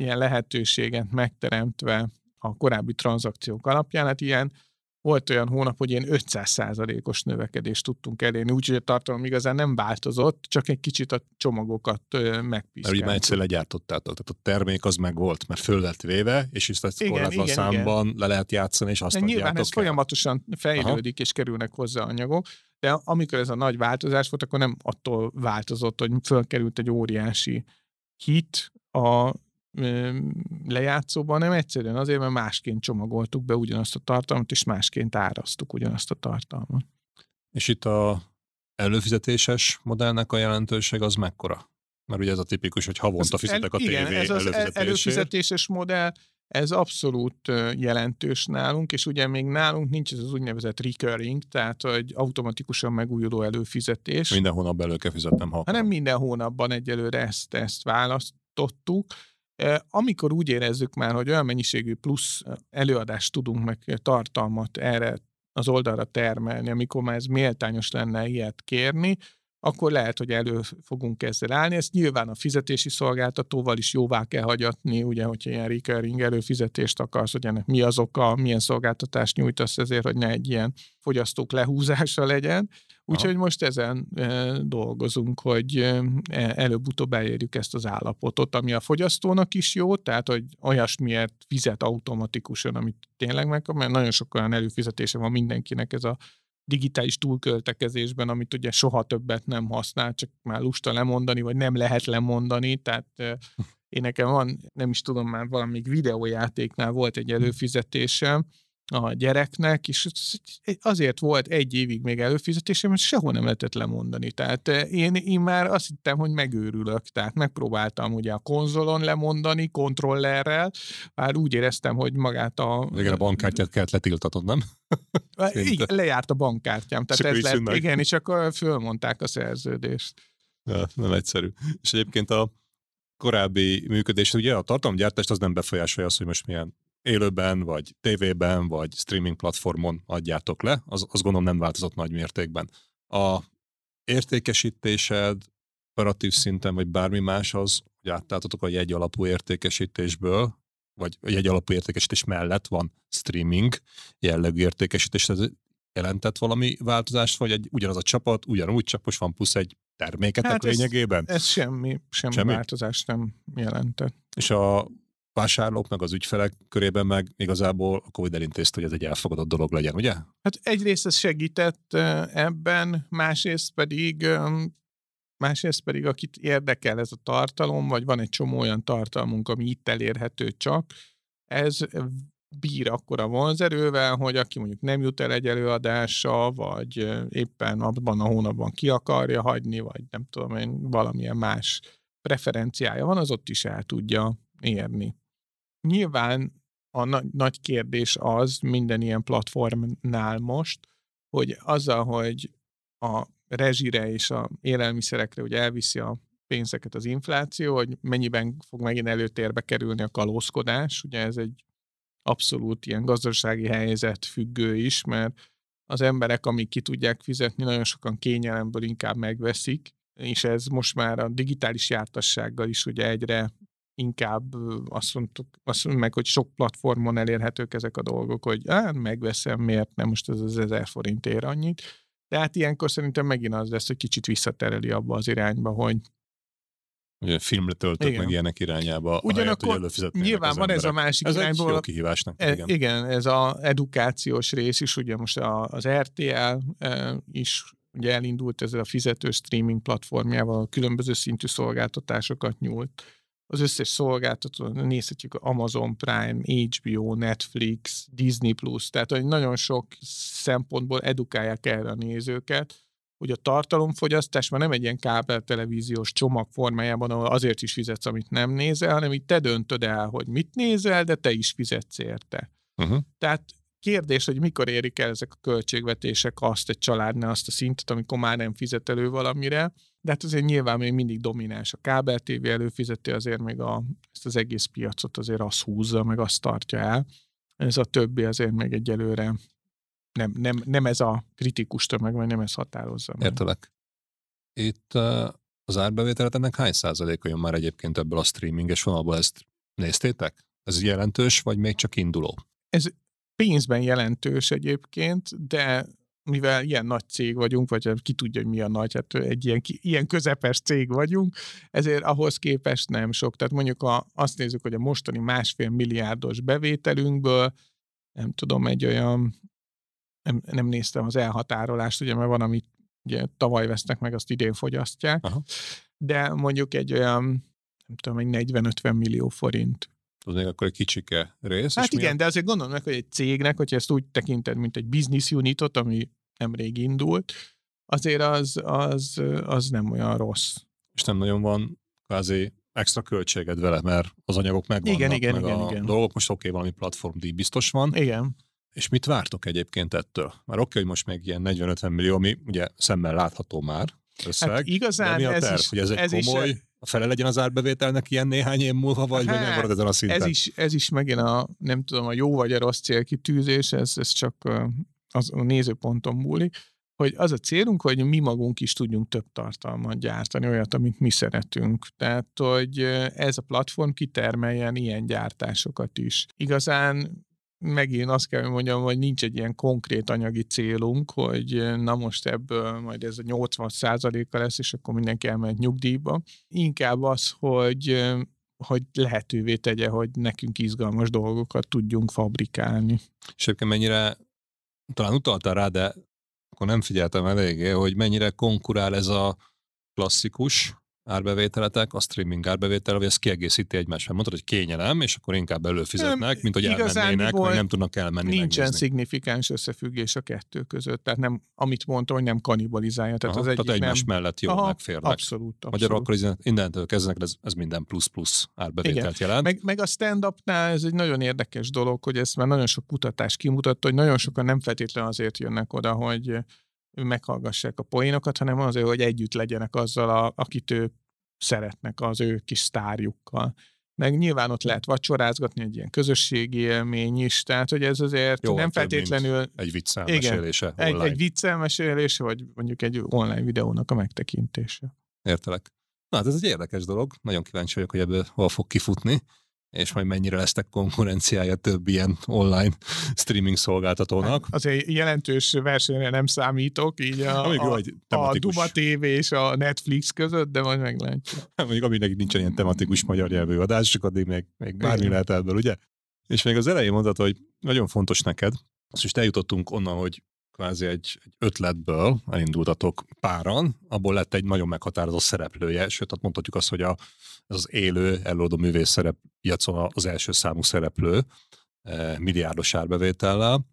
ilyen lehetőséget megteremtve a korábbi tranzakciók alapján, hát ilyen Volt olyan hónap, hogy ilyen 500%-os növekedést tudtunk elérni, úgyhogy a tartalom igazán nem változott, csak egy kicsit a csomagokat megpiszkáltuk. Mert így már egyszer legyártottátok, tehát a termék az meg volt, mert föl lett véve, és is korlátlan számban le lehet játszani, és azt adjátok el. Nyilván ez folyamatosan fejlődik, és kerülnek hozzá anyagok, de amikor ez a nagy változás volt, akkor nem attól változott, hogy fölkerült egy óriási hit a lejátszóban, nem egyszerűen azért, mert másként csomagoltuk be ugyanazt a tartalmat, és másként áraztuk ugyanazt a tartalmat. És itt a előfizetéses modellnek a jelentőség az mekkora? Mert ugye ez a tipikus, hogy havonta fizetek a tévé előfizetésért. Igen, ez az előfizetéses modell, ez abszolút jelentős nálunk, és ugye még nálunk nincs ez az úgynevezett recurring, tehát egy automatikusan megújuló előfizetés. Minden hónapban elő kell fizetnem, ha... Hanem minden hónapban egyelőre ezt választottuk. Amikor úgy érezzük már, hogy olyan mennyiségű plusz előadást tudunk meg tartalmat erre az oldalra termelni, amikor már ez méltányos lenne ilyet kérni, akkor lehet, hogy elő fogunk ezzel állni. Ezt nyilván a fizetési szolgáltatóval is jóvá kell hagyatni, ugye, hogyha ilyen recurring előfizetést akarsz, hogy ennek mi az oka, milyen szolgáltatást nyújtasz ezért, hogy ne egy ilyen fogyasztók lehúzása legyen. Úgyhogy most ezen dolgozunk, hogy előbb-utóbb elérjük ezt az állapotot, ami a fogyasztónak is jó, tehát hogy olyasmiért fizet automatikusan, amit tényleg meg, mert nagyon sok olyan előfizetése van mindenkinek ez a digitális túlköltekezésben, amit ugye soha többet nem használ, csak már lusta lemondani, vagy nem lehet lemondani, tehát én nekem van, nem is tudom már, valamelyik videójátéknál volt egy előfizetésem a gyereknek, és azért volt egy évig még előfizetésem, mert sehol nem lehetett lemondani, tehát én már azt hittem, hogy megőrülök, tehát megpróbáltam ugye a konzolon lemondani, kontrollerrel, már úgy éreztem, hogy magát a... Igen, a bankkártyát kellett letiltatod, nem? Igen, lejárt a bankkártyám, tehát ez lett, igen, és akkor fölmondták a szerződést. Ja, nem egyszerű. És egyébként a korábbi működés, ugye a tartalomgyártást az nem befolyásolja az, hogy most milyen élőben, vagy tévében, vagy streaming platformon adjátok le, az gondolom nem változott nagy mértékben. A értékesítésed operatív szinten, vagy bármi más az, hogy áttáltatok a jegyalapú értékesítésből, vagy a jegyalapú értékesítés mellett van streaming jellegű értékesítés, ez jelentett valami változást, vagy ugyanaz a csapat, ugyanúgy csak most van plusz egy terméketek hát lényegében? Ez semmi változást nem jelentett. És a vásárlók meg az ügyfelek körében meg igazából a Covid elintézte, hogy ez egy elfogadott dolog legyen, ugye? Hát egyrészt ez segített ebben, másrészt pedig akit érdekel ez a tartalom, vagy van egy csomó olyan tartalmunk, ami itt elérhető csak, ez bír akkora vonzerővel, hogy aki mondjuk nem jut el egy előadása, vagy éppen abban a hónapban ki akarja hagyni, vagy nem tudom én, valamilyen más preferenciája van, az ott is el tudja érni. Nyilván a nagy kérdés az minden ilyen platformnál most, hogy azzal, hogy a rezsire és a élelmiszerekre ugye elviszi a pénzeket az infláció, hogy mennyiben fog megint előtérbe kerülni a kalózkodás, ugye ez egy abszolút ilyen gazdasági helyzet függő is, mert az emberek, amik ki tudják fizetni, nagyon sokan kényelemből inkább megveszik, és ez most már a digitális jártassággal is ugye egyre inkább azt mondjuk meg, hogy sok platformon elérhetők ezek a dolgok, hogy megveszem, miért nem most ez az 1000 forint ér annyit. Tehát ilyenkor szerintem megint az lesz, hogy kicsit visszatereli abba az irányba, hogy... Ugye filmre töltök meg ilyenek irányába. Ugyanakkor nyilván van ez a másik ez irányból. Ez egy jó kihívásnak. Igen, ez az edukációs rész is, ugye most az RTL is ugye elindult ezzel a fizetős streaming platformjával, a különböző szintű szolgáltatásokat nyújt. Az összes szolgáltató, nézhetjük Amazon Prime, HBO, Netflix, Disney+, tehát nagyon sok szempontból edukálják erre a nézőket, hogy a tartalomfogyasztás már nem egy ilyen kábeltelevíziós csomag formájában, ahol azért is fizetsz, amit nem nézel, hanem így te döntöd el, hogy mit nézel, de te is fizetsz érte. Tehát kérdés, hogy mikor érik el ezek a költségvetések azt egy családnál, azt a szintet, amikor már nem fizet elő valamire, de hát azért nyilván még mindig domináns a kábel TV előfizeti, azért még ezt az egész piacot azért azt húzza, meg azt tartja el. Ez a többi azért még egyelőre nem ez a kritikus tömeg, vagy nem ez határozza meg. Értelek. Itt az árbevételet ennek hány százaléka jön már egyébként ebből a streaminges vonalból, ezt néztétek? Ez jelentős, vagy még csak induló? Ez pénzben jelentős egyébként, de mivel ilyen nagy cég vagyunk, vagy ki tudja, hogy mi a nagy, hát egy ilyen közepes cég vagyunk, ezért ahhoz képest nem sok. Tehát mondjuk azt nézzük, hogy a mostani 1,5 milliárdos bevételünkből, nem tudom, egy olyan, nem néztem az elhatárolást, ugye, mert van, amit ugye tavaly vesznek meg, azt idén fogyasztják, aha, de mondjuk egy olyan, nem tudom, egy 40-50 millió forint. Az még akkor egy kicsike rész. Hát igen, de azért gondolom meg, hogy egy cégnek, hogyha ezt úgy tekinted, mint egy business unitot, ami nemrég indult, azért az nem olyan rossz. És nem nagyon van kvázi extra költséged vele, mert az anyagok megvannak, igen. Dolgok most valami platformdíj biztos van. Igen. És mit vártok egyébként ettől? Már hogy most még ilyen 40-50 millió, ami ugye szemmel látható már összeg. Hát igazán de mi a terv, hogy ez egy komoly... fele legyen az árbevételnek ilyen néhány év múlva, vagy még nem marad ezen a szinten? Ez is megint a, nem tudom, a jó vagy a rossz célkitűzés, ez csak az a nézőponton múlik, hogy az a célunk, hogy mi magunk is tudjunk több tartalmat gyártani, olyat, amit mi szeretünk. Tehát, hogy ez a platform kitermeljen ilyen gyártásokat is. Igazán megint azt kell, hogy mondjam, hogy nincs egy ilyen konkrét anyagi célunk, hogy na most ebből majd ez a 80%-a lesz, és akkor mindenki elment nyugdíjba. Inkább az, hogy lehetővé tegye, hogy nekünk izgalmas dolgokat tudjunk fabrikálni. És egyébként mennyire, talán utaltál rá, de akkor nem figyeltem eléggé, hogy mennyire konkurál ez a klasszikus árbevételetek, a streaming árbevétel, vagy ezt kiegészíti egymást. Mondtad, hogy kényelem, és akkor inkább előfizetnek, mint hogy elmennének, vagy nem tudnak elmenni. Nincsen megnézni. Szignifikáns összefüggés a kettő között. Tehát nem, amit mondtam, hogy nem kanibalizálja. Tehát, aha, az tehát egyik egymás nem... mellett jól megférnek. Abszolút. Magyarul akkor innentől kezdenek, ez minden plusz-plusz árbevételt igen. jelent. Meg a stand-upnál ez egy nagyon érdekes dolog, hogy ezt már nagyon sok kutatás kimutatta, hogy nagyon sokan nem feltétlenül azért jönnek oda, hogy meghallgassák a poénokat, hanem azért, hogy együtt legyenek azzal, akit ők szeretnek, az ő kis sztárjukkal. Meg nyilván ott lehet vacsorázgatni, egy ilyen közösségi élmény is, tehát hogy ez azért jó, nem feltétlenül... egy viccelmesélése online. Egy viccelmesélése, vagy mondjuk egy online videónak a megtekintése. Értelek. Na hát ez egy érdekes dolog, nagyon kíváncsi vagyok, hogy ebből hol fog kifutni, és majd mennyire lesznek konkurenciája több ilyen online streaming szolgáltatónak. Hát azért jelentős versenyre nem számítok, így a Duma TV és a Netflix között, de majd meglátjuk. Hát mondjuk, aminek nincsen ilyen tematikus magyar nyelvű adás, csak addig még bármi lehet ebből, ugye? És még az elején mondtad, hogy nagyon fontos neked, azt is eljutottunk onnan, hogy kvázi egy ötletből elindultatok páran, abból lett egy nagyon meghatározó szereplője, sőt, hát mondhatjuk azt, hogy ez az élő, előadó művész szerep, Viacom az első számú szereplő, milliárdos árbevétellel,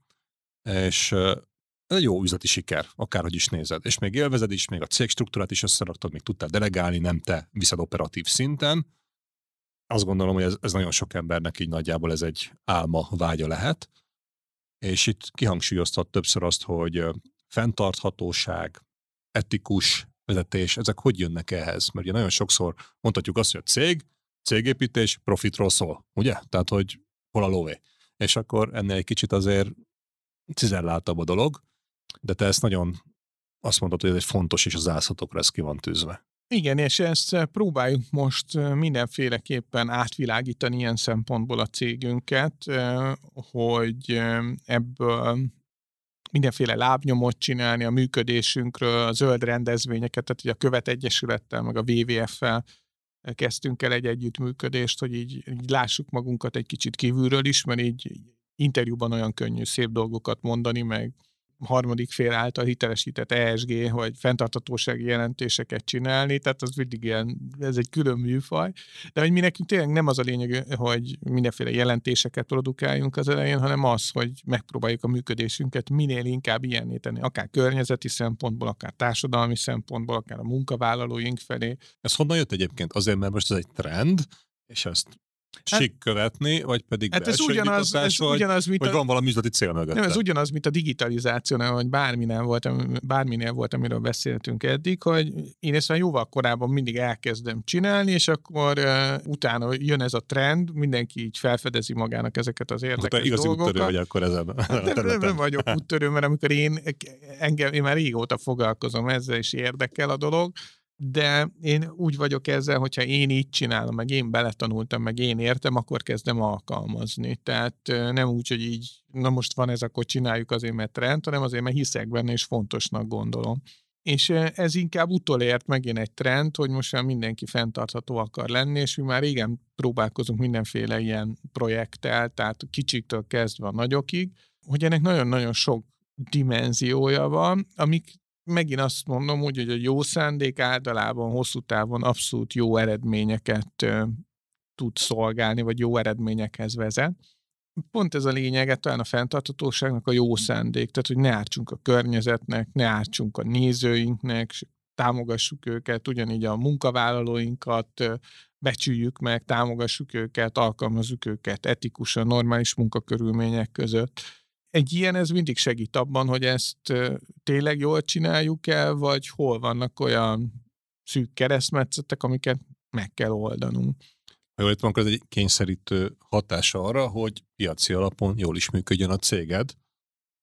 és ez egy jó üzleti siker, akárhogy is nézed. És még élvezed is, még a cégstruktúrát is összeraktad, még tudtál delegálni, nem te viszed operatív szinten. Azt gondolom, hogy ez nagyon sok embernek így nagyjából ez egy álma, vágya lehet. És itt kihangsúlyoztat többször azt, hogy fenntarthatóság, etikus vezetés, ezek hogy jönnek ehhez? Mert ugye nagyon sokszor mondhatjuk azt, hogy a cég, cégépítés profitról szól, ugye? Tehát, hogy hol a lóvé. És akkor ennél egy kicsit azért cizelláltabb a dolog, de te ezt nagyon azt mondod, hogy ez egy fontos, és az zászlótokra ez ki van tűzve. Igen, és ezt próbáljuk most mindenféleképpen átvilágítani ilyen szempontból a cégünket, hogy ebből mindenféle lábnyomot csinálni a működésünkről, a zöld rendezvényeket, tehát ugye a Követ Egyesülettel, meg a WWF-fel kezdtünk el egy együttműködést, hogy így lássuk magunkat egy kicsit kívülről is, mert így interjúban olyan könnyű szép dolgokat mondani, meg harmadik fél által hitelesített ESG, vagy fenntarthatósági jelentéseket csinálni, tehát az mindig ilyen, ez egy külön műfaj. De hogy mi nekünk tényleg nem az a lényeg, hogy mindenféle jelentéseket produkáljunk az elején, hanem az, hogy megpróbáljuk a működésünket minél inkább ilyenné tenni, akár környezeti szempontból, akár társadalmi szempontból, akár a munkavállalóink felé. Ez honnan jött egyébként? Azért, mert most ez egy trend, és azt sik követni, vagy pedig hát belsőnyitotás, vagy van valami üzleti cél mögötte. Nem, ez ugyanaz, mint a digitalizációnál, vagy bárminél volt, amiről beszéltünk eddig, hogy én ezt már jóval korábban mindig elkezdem csinálni, és akkor utána jön ez a trend, mindenki így felfedezi magának ezeket az érdekes dolgokat. Igazi úttörő vagy akkor ezen. Nem vagyok úttörő, mert amikor én már régóta foglalkozom ezzel, és érdekel a dolog, de én úgy vagyok ezzel, hogyha én így csinálom, meg én beletanultam, meg én értem, akkor kezdem alkalmazni. Tehát nem úgy, hogy így, na most van ez, akkor csináljuk azért, mert trend, hanem azért, mert hiszek benne, és fontosnak gondolom. És ez inkább utolért megint egy trend, hogy most már mindenki fenntartható akar lenni, és mi már régen próbálkozunk mindenféle ilyen projekttel, tehát kicsiktől kezdve a nagyokig, hogy ennek nagyon-nagyon sok dimenziója van, amik megint azt mondom úgy, hogy a jó szándék általában hosszú távon abszolút jó eredményeket tud szolgálni, vagy jó eredményekhez vezet. Pont ez a lényege talán a fenntarthatóságnak, a jó szándék, tehát hogy ne ártsunk a környezetnek, ne ártsunk a nézőinknek, támogassuk őket, ugyanígy a munkavállalóinkat becsüljük meg, támogassuk őket, alkalmazzuk őket etikusan, normális munkakörülmények között. Egy ilyen ez mindig segít abban, hogy ezt tényleg jól csináljuk el, vagy hol vannak olyan szűk keresztmetszetek, amiket meg kell oldanunk. Ha jól értem, akkor ez egy kényszerítő hatása arra, hogy piaci alapon jól is működjön a céged.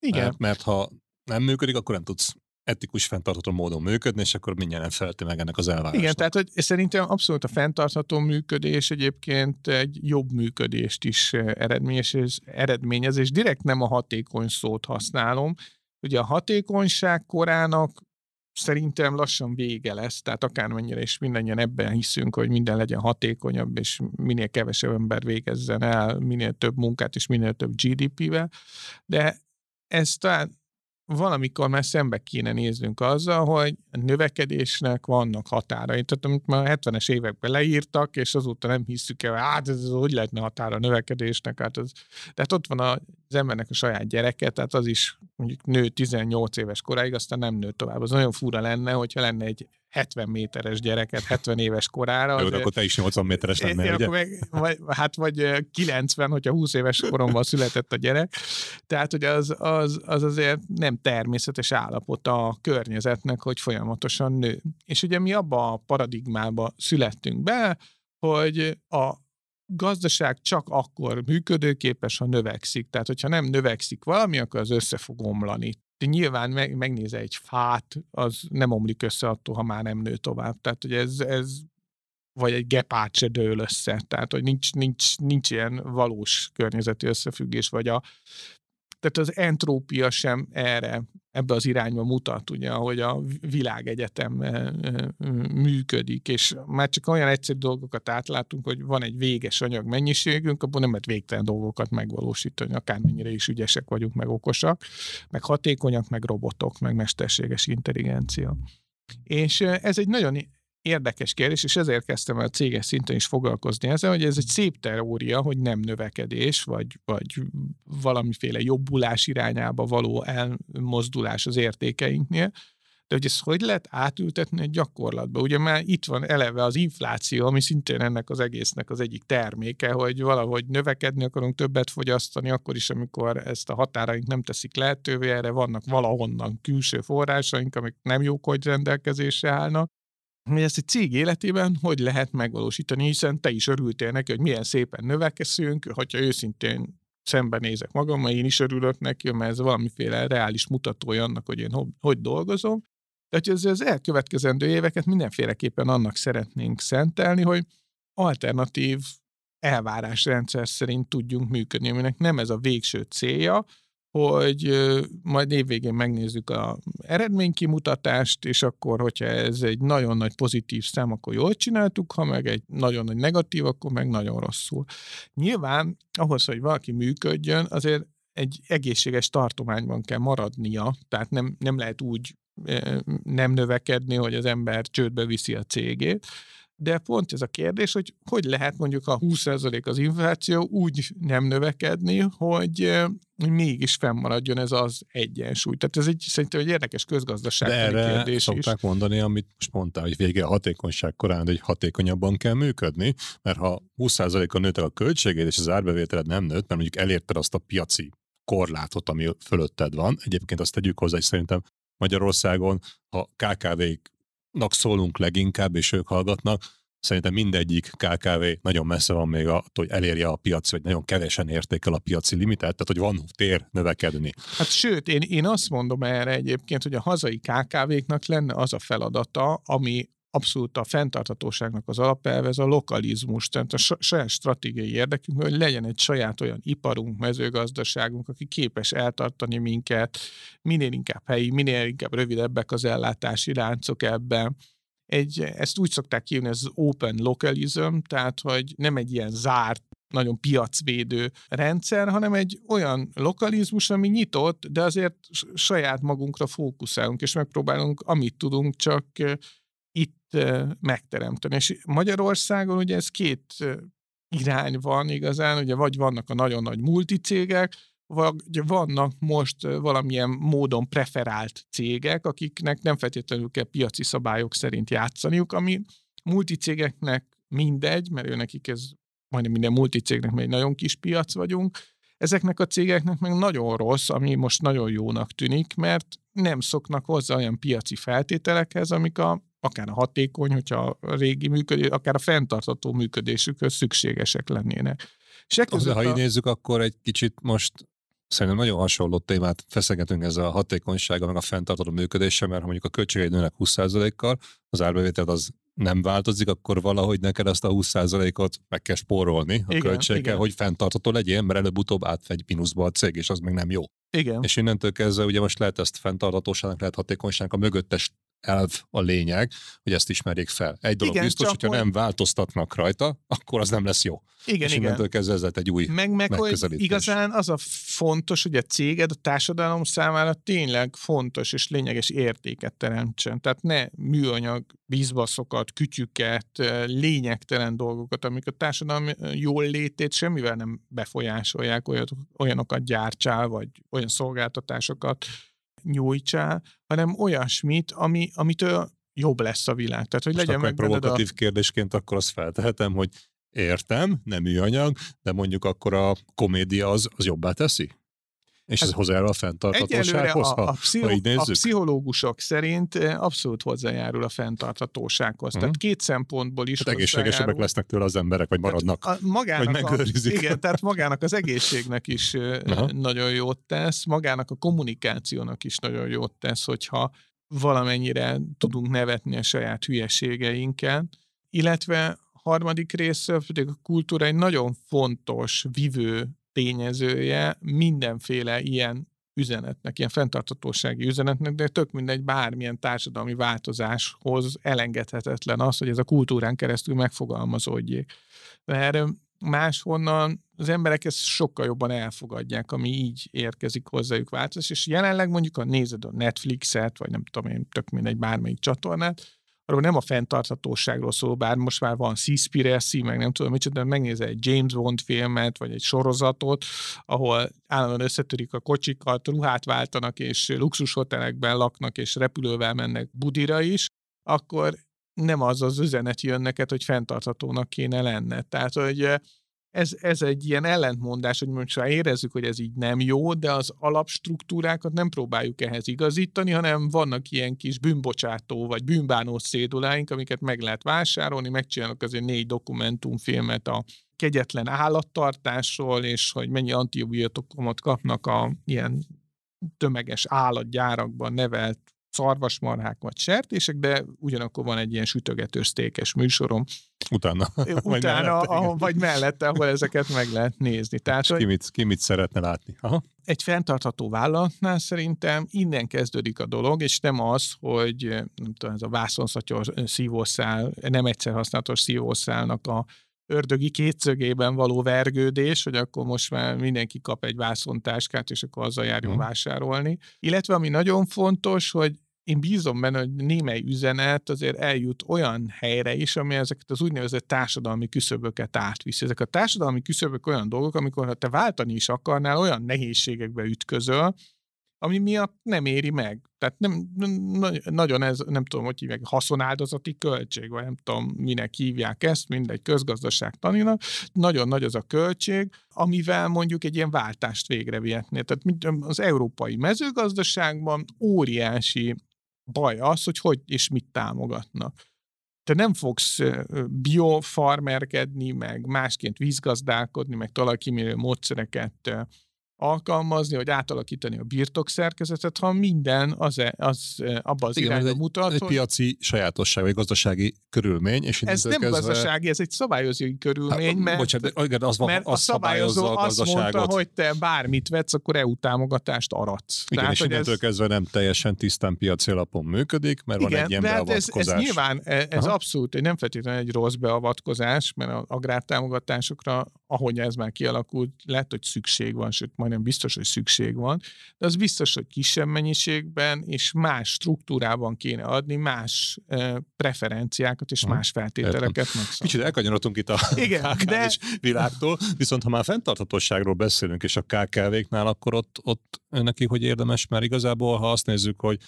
Igen. Mert ha nem működik, akkor nem tudsz etikus, fenntartható módon működni, és akkor mindjárt nem felti meg ennek az elvárásnak. Igen, tehát hogy szerintem abszolút a fenntartható működés egyébként egy jobb működést is eredményez, és direkt nem a hatékony szót használom. Ugye a hatékonyság korának szerintem lassan vége lesz, tehát akármennyire is mindannyian ebben hiszünk, hogy minden legyen hatékonyabb, és minél kevesebb ember végezzen el, minél több munkát, és minél több GDP-vel, de ez talán valamikor már szembe kéne néznünk azzal, hogy a növekedésnek vannak határai. Tehát amit már a 70-es években leírtak, és azóta nem hiszük el, hogy ez hogy lehetne határa a növekedésnek. Tehát ott van az embernek a saját gyereke, tehát az is mondjuk nő 18 éves koráig, aztán nem nő tovább. Az nagyon fura lenne, hogyha lenne egy 70 méteres gyereket 70 éves korára. Jó, akkor te is 80 méteres lennél, ugye? Vagy 90, hogyha 20 éves koromban született a gyerek. Tehát, hogy az azért nem természetes állapot a környezetnek, hogy folyamatosan nő. És ugye mi abba a paradigmába születtünk be, hogy a gazdaság csak akkor működőképes, ha növekszik. Tehát, hogyha nem növekszik valami, akkor az össze fog omlani. De nyilván megnéz egy fát, az nem omlik össze attól, ha már nem nő tovább. Tehát, hogy ez vagy egy gepárd se dől össze. Tehát, hogy nincs ilyen valós környezeti összefüggés, vagy tehát az entrópia sem ebbe az irányba mutat, ugye, ahogy a világegyetem működik, és már csak olyan egyszerű dolgokat átlátunk, hogy van egy véges anyag mennyiségünk, abból nem lehet végtelen dolgokat megvalósítani, akármennyire is ügyesek vagyunk, meg okosak, meg hatékonyak, meg robotok, meg mesterséges intelligencia. És ez egy nagyon érdekes kérdés, és ezért kezdtem el céges szinten is foglalkozni ezzel, hogy ez egy szép teória, hogy nem növekedés, vagy valamiféle jobbulás irányába való elmozdulás az értékeinknél, de hogy ezt hogy lehet átültetni egy gyakorlatba? Ugye már itt van eleve az infláció, ami szintén ennek az egésznek az egyik terméke, hogy valahogy növekedni akarunk, többet fogyasztani, akkor is, amikor ezt a határaink nem teszik lehetővé, erre vannak valahonnan külső forrásaink, amik nem jók, hogy rendelkezésre állnak. Hogy ezt egy cég életében hogy lehet megvalósítani, hiszen te is örültél neki, hogy milyen szépen növekszünk, hogyha őszintén szembenézek magammal, én is örülök neki, mert ez valamiféle reális mutatója annak, hogy én hogy dolgozom. De hogy az elkövetkezendő éveket mindenféleképpen annak szeretnénk szentelni, hogy alternatív elvárásrendszer szerint tudjunk működni, aminek nem ez a végső célja, hogy majd évvégén megnézzük az eredménykimutatást, és akkor, hogyha ez egy nagyon nagy pozitív szám, akkor jól csináltuk, ha meg egy nagyon nagy negatív, akkor meg nagyon rosszul. Nyilván ahhoz, hogy valaki működjön, azért egy egészséges tartományban kell maradnia, tehát nem lehet úgy nem növekedni, hogy az ember csődbe viszi a cégét, de pont ez a kérdés, hogy lehet mondjuk a 20% az infláció úgy nem növekedni, hogy mégis fennmaradjon ez az egyensúly. Tehát ez szerintem egy érdekes közgazdasági kérdés is. De erre szokták mondani, amit most mondtál, hogy vége a hatékonyság korán, hogy hatékonyabban kell működni, mert ha 20%-kal nőttek a költséged, és az árbevételed nem nőtt, mert mondjuk elérted azt a piaci korlátot, ami fölötted van. Egyébként azt tegyük hozzá, és szerintem Magyarországon, ha KKV-knak szólunk leginkább, és ők hallgatnak, szerintem mindegyik KKV nagyon messze van még attól, hogy elérje a piac, vagy nagyon kevesen értékel a piaci limitet, tehát hogy van tér növekedni. Hát sőt, én azt mondom erre egyébként, hogy a hazai KKV-knak lenne az a feladata, ami abszolút a fenntarthatóságnak az alapelve, ez a lokalizmus, tehát a saját stratégiai érdekünk, hogy legyen egy saját olyan iparunk, mezőgazdaságunk, aki képes eltartani minket, minél inkább helyi, minél inkább rövidebbek az ellátási láncok ebben. Ezt úgy szokták hívni, ez az open localism, tehát hogy nem egy ilyen zárt, nagyon piacvédő rendszer, hanem egy olyan lokalizmus, ami nyitott, de azért saját magunkra fókuszálunk, és megpróbálunk, amit tudunk, csak itt megteremteni. És Magyarországon ugye ez két irány van igazán, ugye vagy vannak a nagyon nagy multicégek, vagy vannak most valamilyen módon preferált cégek, akiknek nem feltétlenül kell piaci szabályok szerint játszaniuk, ami multicégeknek mindegy, mert őnekik ez majdnem minden multicégnek, mert egy nagyon kis piac vagyunk, ezeknek a cégeknek meg nagyon rossz, ami most nagyon jónak tűnik, mert nem szoknak hozzá olyan piaci feltételekhez, amik akár a hatékony, hogyha a régi működés, akár a fenntartható működésükhöz szükségesek lennének. De ha így nézzük, akkor egy kicsit most szerintem nagyon hasonló témát feszegetünk ezzel a hatékonysággal, meg a fenntartható működéssel, mert ha mondjuk a költségei nőnek 20%-kal, az árbevétel az nem változik, akkor valahogy neked azt a 20%-ot meg kell spórolni a költséggel, hogy fenntartható legyen, mert előbb-utóbb átvegy mínuszba a cég, és az meg nem jó. Igen. És innentől kezdve ugye most lehet ezt fenntarthatóságnak, lehet hatékonyságnak, a mögöttes elv a lényeg, hogy ezt ismerjék fel. Egy dolog igen, biztos, hogyha nem változtatnak rajta, akkor az nem lesz jó. Igen, és innentől kezdve ez lett egy új megközelítés. Igazán az a fontos, hogy a céged a társadalom számára tényleg fontos és lényeges értéket teremtsen. Tehát ne műanyag vízbaszokat, kütyüket, lényegtelen dolgokat, amik a társadalom jól létét semmivel nem befolyásolják, olyanokat gyártsál, vagy olyan szolgáltatásokat nyújtsál, hanem olyasmit, amitől jobb lesz a világ. Tehát, hogy most legyen meg provokatív kérdésként akkor azt feltehetem, hogy értem, nem műanyag, de mondjuk akkor a komédia az jobbá teszi? És ez hozzájárul a fenntarthatósághoz, ha így nézzük? A pszichológusok szerint abszolút hozzájárul a fenntarthatósághoz. Tehát két szempontból is tehát egészségesebbek lesznek tőle az emberek, vagy maradnak, vagy megőrizik. Igen, tehát magának az egészségnek is nagyon jót tesz, magának a kommunikációnak is nagyon jót tesz, hogyha valamennyire tudunk nevetni a saját hülyeségeinken, illetve harmadik részről pedig a kultúra egy nagyon fontos, vívő tényezője mindenféle ilyen üzenetnek, ilyen fenntarthatósági üzenetnek, de tök mindegy, bármilyen társadalmi változáshoz elengedhetetlen az, hogy ez a kultúrán keresztül megfogalmazódjék. Mert máshonnan az emberek ezt sokkal jobban elfogadják, ami így érkezik hozzájuk változás, és jelenleg mondjuk, ha nézed a Netflixet, vagy nem tudom én, tök mindegy, bármelyik csatornát, arról nem a fenntarthatóságról szól, bár most már van Seaspiracy, meg nem tudom micsoda, de megnézel egy James Bond filmet, vagy egy sorozatot, ahol állandóan összetörik a kocsikat, ruhát váltanak, és luxushotelekben laknak, és repülővel mennek Budira is, akkor nem az az üzenet jön neked, hogy fenntarthatónak kéne lenned. Tehát, hogy ez egy ilyen ellentmondás, hogy most már érezzük, hogy ez így nem jó, de az alapstruktúrákat nem próbáljuk ehhez igazítani, hanem vannak ilyen kis bűnbocsátó vagy bűnbánó széduláink, amiket meg lehet vásárolni, megcsinálnak azért 4 dokumentumfilmet a kegyetlen állattartásról, és hogy mennyi antibiotikumot kapnak a ilyen tömeges állatgyárakban nevelt szarvasmarhák vagy sertések, de ugyanakkor van egy ilyen sütögető sztékes műsorom. Utána, vagy mellette, ahol ezeket meg lehet nézni. Tehát, ki mit szeretne látni? Aha. Egy fenntartható vállalatnál szerintem innen kezdődik a dolog, és nem az, hogy nem tudom, ez a vászonszatyor szívószál, nem egyszer használatos szívószálnak a ördögi kétszögében való vergődés, hogy akkor most már mindenki kap egy vászontáskát, és akkor azzal járjon vásárolni. Illetve ami nagyon fontos, hogy én bízom benne, hogy némely üzenet azért eljut olyan helyre is, ami ezeket az úgynevezett társadalmi küszöböket átviszi. Ezek a társadalmi küszöbök olyan dolgok, amikor ha te váltani is akarnál, olyan nehézségekbe ütközöl, ami miatt nem éri meg. Tehát nem, nagyon ez, nem tudom, hogy hívják, haszonáldozati költség, vagy nem tudom, minek hívják ezt, mindegy közgazdaságtanilag. Nagyon nagy az a költség, amivel mondjuk egy ilyen váltást végrevihetnél. Tehát az európai mezőgazdaságban óriási baj az, hogy és mit támogatnak. Te nem fogsz biofarmerkedni, meg másként vízgazdálkodni, meg talajkímélő módszereket alkalmazni, vagy átalakítani a birtokszerkezetet, ha minden az abba az irányba mutat. Egy piaci sajátosság, vagy gazdasági körülmény. És ez nem gazdasági, ez egy szabályozói körülmény, hát, mert, bocsánat, az van, mert a szabályozó a azt mondta, hogy te bármit vetsz, akkor EU támogatást aratsz. Igen, tehát, és innentől kezdve nem teljesen tisztán piaci alapon működik, mert igen, van egy ilyen beavatkozás. Ez nyilván, ez abszolút, nem feltétlenül egy rossz beavatkozás, mert az agrártámogatásokra, ahogy ez már kialakult, lehet, hogy szükség van, sőt, majdnem biztos, hogy szükség van, de az biztos, hogy kisebb mennyiségben és más struktúrában kéne adni, más preferenciákat és más feltételeket. Kicsit elkanyarodtunk itt a KKV-s világtól, viszont ha már fenntarthatóságról beszélünk, és a KKV-knál, akkor ott neki hogy érdemes, mert igazából, ha azt nézzük, hogy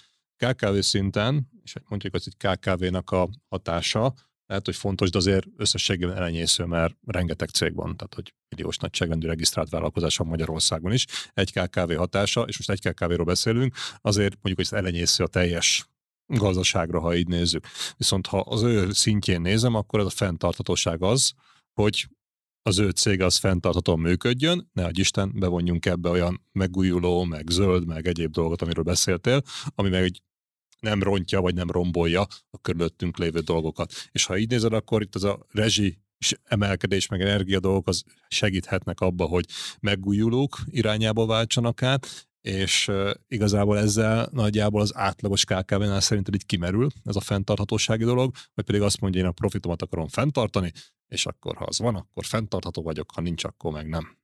KKV szinten, és mondjuk az egy KKV-nak a hatása, lehet, hogy fontos, de azért összességében elenyésző, mert rengeteg cég van, tehát hogy milliós nagyságrendű regisztrált vállalkozás van Magyarországon is. Egy KKV hatása, és most egy KKV-ről beszélünk, azért mondjuk, hogy elenyésző a teljes gazdaságra, ha így nézzük. Viszont ha az ő szintjén nézem, akkor ez a fenntarthatóság az, hogy az ő cég az fenntarthatóan működjön, nehogy Isten bevonjunk ebbe olyan megújuló, meg zöld, meg egyéb dolgot, amiről beszéltél, ami meg egy nem rontja, vagy nem rombolja a körülöttünk lévő dolgokat. És ha így nézed, akkor itt az a rezsi és emelkedés, meg energia dolgok, az segíthetnek abba, hogy megújulók irányába váltsanak át, és igazából ezzel nagyjából az átlagos KKV-nál szerinted így kimerül ez a fenntarthatósági dolog, vagy pedig azt mondja, én a profitomat akarom fenntartani, és akkor ha az van, akkor fenntartható vagyok, ha nincs, akkor meg nem.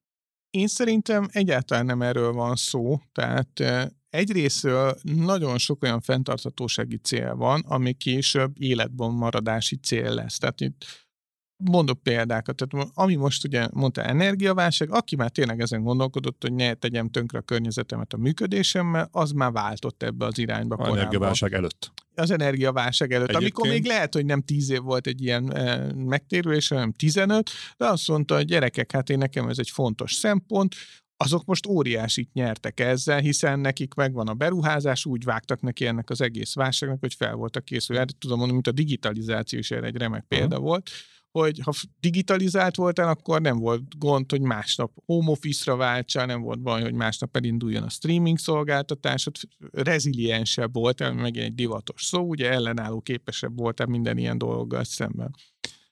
Én szerintem egyáltalán nem erről van szó, tehát egyrésztről nagyon sok olyan fenntarthatósági cél van, ami később életben maradási cél lesz. Tehát itt mondok példákat, tehát ami most ugye mondta energiaválság, aki már tényleg ezen gondolkodott, hogy ne tegyem tönkre a környezetemet a működésemmel, az már váltott ebbe az irányba. Az energiaválság előtt. Az energiaválság előtt, egyébként, amikor még lehet, hogy nem 10 év volt egy ilyen megtérülés, hanem 15, de azt mondta, hogy gyerekek, hát én nekem ez egy fontos szempont, azok most óriásit nyertek ezzel, hiszen nekik megvan a beruházás, úgy vágtak neki ennek az egész válságnak, hogy fel voltak készülve. Tudom mondani, mint a digitalizáció is erre egy remek példa volt, hogy ha digitalizált voltál, akkor nem volt gond, hogy másnap home office-ra váltsál, nem volt baj, hogy másnap elinduljon a streaming szolgáltatásod, reziliensebb voltál, megint egy divatos szó, ugye ellenálló képesebb voltál minden ilyen dologgal szemben.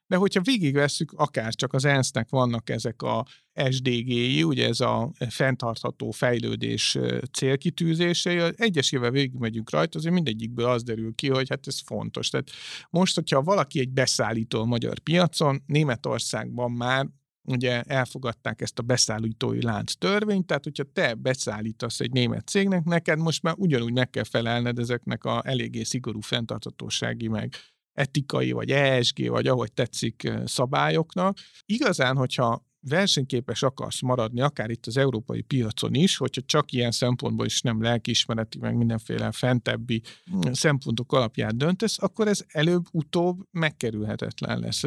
De hogyha végigvesszük, akár csak az ENSZ-nek vannak ezek a SDG-i, ugye ez a fenntartható fejlődés célkitűzései, egyesével végigmegyünk rajta, azért mindegyikből az derül ki, hogy hát ez fontos. Tehát most, hogyha valaki egy beszállító a magyar piacon, Németországban már ugye elfogadták ezt a beszállítói lánc törvényt, tehát hogyha te beszállítasz egy német cégnek, neked most már ugyanúgy meg kell felelned ezeknek a eléggé szigorú fenntarthatósági meg etikai, vagy ESG, vagy ahogy tetszik szabályoknak. Igazán, hogyha versenyképes akarsz maradni, akár itt az európai piacon is, hogyha csak ilyen szempontból is nem lelkiismereti, meg mindenféle fentebbi szempontok alapján döntesz, akkor ez előbb-utóbb megkerülhetetlen lesz.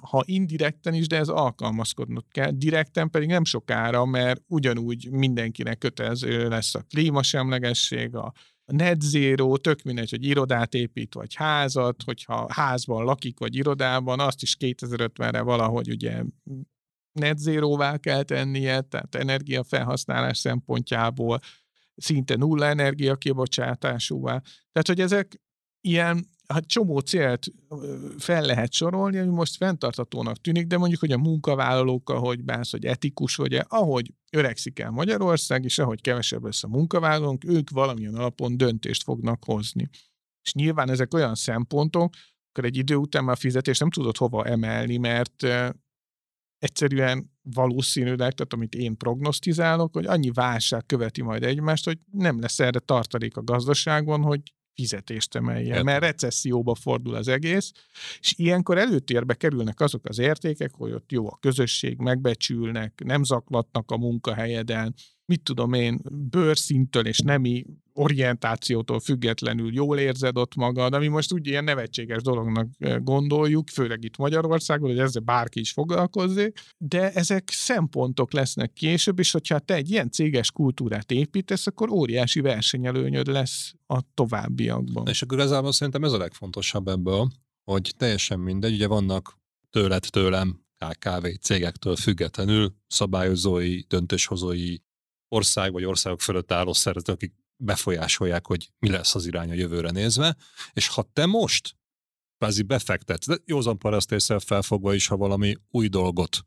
Ha indirekten is, de ez alkalmazkodnod kell, direkten pedig nem sokára, mert ugyanúgy mindenkinek kötelező lesz a klímasemlegesség, a net zero, tök mindegy, hogy irodát épít, vagy házat, hogyha házban lakik, vagy irodában, azt is 2050-re valahogy ugye net zero-vá kell tennie, tehát energiafelhasználás szempontjából szinte nulla energiakibocsátásúvá. Tehát, hogy ezek ilyen hát csomó célt fel lehet sorolni, ami most fenntarthatónak tűnik, de mondjuk, hogy a munkavállalókkal, hogy bánsz, hogy etikus, hogy ahogy öregszik el Magyarország, és ahogy kevesebb lesz a munkavállalónk, ők valamilyen alapon döntést fognak hozni. És nyilván ezek olyan szempontok, akkor egy idő után már a fizetést nem tudod hova emelni, mert egyszerűen valószínűleg, tehát amit én prognosztizálok, hogy annyi válság követi majd egymást, hogy nem lesz erre tartalék a gazdaságban, hogy fizetést emeljen, mert recesszióba fordul az egész, és ilyenkor előtérbe kerülnek azok az értékek, hogy ott jó a közösség, megbecsülnek, nem zaklatnak a munkahelyeden, mit tudom én, bőrszinttől és nemi orientációtól függetlenül jól érzed ott magad, ami most úgy ilyen nevetséges dolognak gondoljuk, főleg itt Magyarországon, hogy ezzel bárki is foglalkozzék, de ezek szempontok lesznek később, és hogyha te egy ilyen céges kultúrát építesz, akkor óriási versenyelőnyöd lesz a továbbiakban. És akkor igazából szerintem ez a legfontosabb ebből, hogy teljesen mindegy, ugye vannak tőlem, KKV cégektől függetlenül szabályozói, döntéshozói ország vagy országok fölött álló szervezetek, akik befolyásolják, hogy mi lesz az irány a jövőre nézve, és ha te most kvázi befektetsz, de józan paraszt ésszel felfogva is, ha valami új dolgot,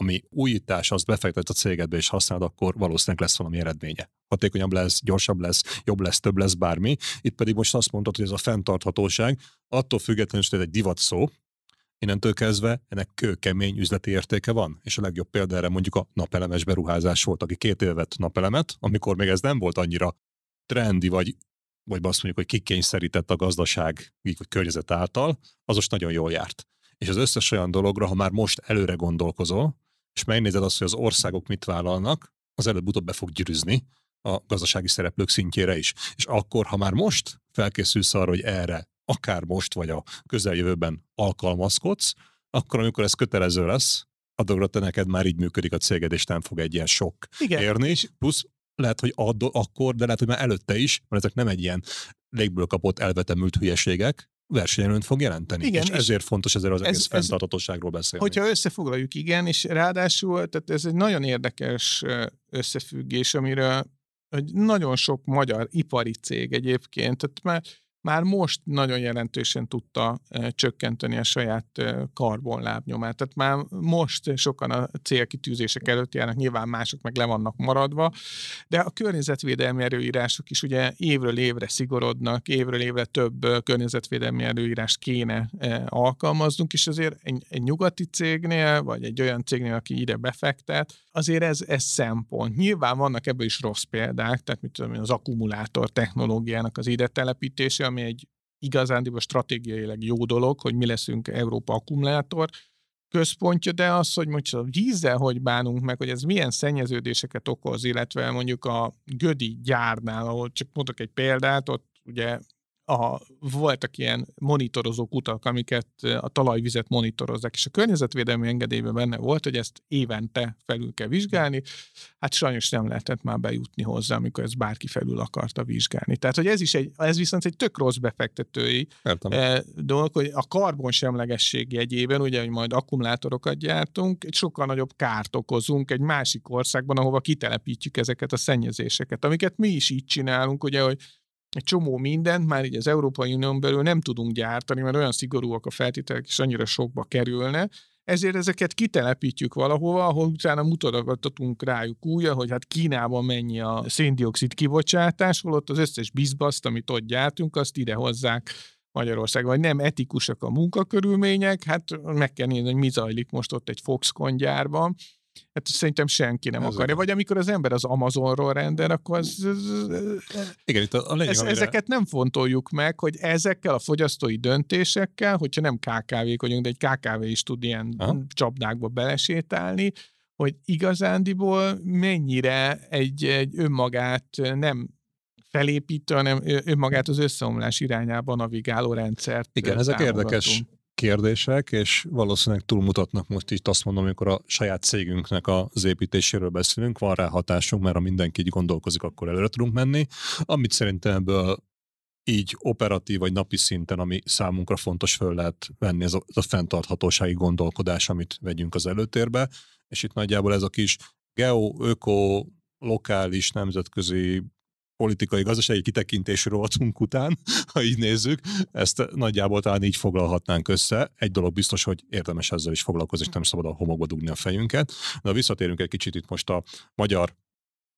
ami újítás, azt befektetsz a cégedbe és használod, akkor valószínűleg lesz valami eredménye. Hatékonyabb lesz, gyorsabb lesz, jobb lesz, több lesz, bármi. Itt pedig most azt mondtad, hogy ez a fenntarthatóság, attól függetlenül, hogy ez egy divat szó, innentől kezdve ennek kőkemény üzleti értéke van, és a legjobb példa erre mondjuk a napelemes beruházás volt, aki 2 éve vett napelemet, amikor még ez nem volt annyira trendi, vagy azt mondjuk, hogy kikényszerített a gazdaság, vagy környezet által, az most nagyon jól járt. És az összes olyan dologra, ha már most előre gondolkozol, és megnézed azt, hogy az országok mit vállalnak, az előbb-utóbb be fog gyűrűzni a gazdasági szereplők szintjére is. És akkor, ha már most felkészülsz arra, hogy erre akár most vagy a közeljövőben alkalmazkodsz, akkor amikor ez kötelező lesz, addigra te neked már így működik a céged, és nem fog egy ilyen sok érni. Plusz lehet, hogy akkor, de lehet, hogy már előtte is, mert ezek nem egy ilyen légből kapott, elvetemült hülyeségek, versenyelőnyt fog jelenteni. Igen, és ezért fontos ezért az egész fenntarthatóságról beszélni. Hogyha összefoglaljuk, igen, és ráadásul tehát ez egy nagyon érdekes összefüggés, amire nagyon sok magyar ipari cég egyébként, tehát már most nagyon jelentősen tudta csökkenteni a saját karbonlábnyomát. Tehát már most sokan a célkitűzések előtt járnak, nyilván mások meg le vannak maradva, de a környezetvédelmi előírások is ugye évről évre szigorodnak, évről évre több környezetvédelmi előírást kéne alkalmaznunk, és azért egy nyugati cégnél, vagy egy olyan cégnél, aki ide befektet, azért ez szempont. Nyilván vannak ebből is rossz példák, tehát mit tudom én, az akkumulátor technológiának az ide telepítése, ami egy igazándiból stratégiailag jó dolog, hogy mi leszünk Európa akkumulátor központja, de az, hogy mondjuk a vízzel hogy bánunk meg, hogy ez milyen szennyeződéseket okoz, illetve mondjuk a Gödi gyárnál, ahol csak mondok egy példát, ott ugye voltak ilyen monitorozó kutak, amiket a talajvizet monitorozzák, és a környezetvédelmi engedélyben benne volt, hogy ezt évente felül kell vizsgálni. Hát sajnos nem lehetett már bejutni hozzá, amikor ezt bárki felül akarta vizsgálni. Tehát, hogy ez viszont egy tök rossz befektetői dolog, hogy a karbonsemlegesség jegyében, ugye, hogy majd akkumulátorokat gyártunk, egy sokkal nagyobb kárt okozunk egy másik országban, ahova kitelepítjük ezeket a szennyezéseket, amiket mi is így csinálunk, ugye, hogy egy csomó mindent már így az Európai Unión belül nem tudunk gyártani, mert olyan szigorúak a feltételek, és annyira sokba kerülne, ezért ezeket kitelepítjük valahova, ahol utána mutogatunk rájuk újra, hogy hát Kínában mennyi a széndioxid kibocsátás, holott az összes bizbaszt, amit ott gyártunk, azt ide hozzák Magyarországon, vagy nem etikusak a munkakörülmények, hát meg kell nézni, hogy mi zajlik most ott egy Foxconn gyárban. Hát szerintem senki nem akarja. Vagy amikor az ember az Amazonról rendel, akkor igen, itt a lényeg, ezeket nem fontoljuk meg, hogy ezekkel a fogyasztói döntésekkel, hogyha nem KKV-k vagyunk, de egy KKV is tud ilyen csapdákba belesétálni, hogy igazándiból mennyire egy önmagát nem felépítő, hanem önmagát az összeomlás irányába navigáló rendszert. Igen, ezek érdekes kérdések, és valószínűleg túlmutatnak most itt azt mondom, amikor a saját cégünknek az építéséről beszélünk, van rá hatásunk, mert ha mindenki így gondolkozik, akkor előre tudunk menni. Amit szerintem ebből így operatív vagy napi szinten, ami számunkra fontos föl lehet venni, ez a fenntarthatósági gondolkodás, amit vegyünk az előtérbe, és itt nagyjából ez a kis geo, öko, lokális, nemzetközi politikai, gazdasági kitekintésű rovatunk után, ha így nézzük, ezt nagyjából talán így foglalhatnánk össze. Egy dolog biztos, hogy érdemes ezzel is foglalkozni, és nem szabad a homokba dugni a fejünket. De visszatérünk egy kicsit itt most a magyar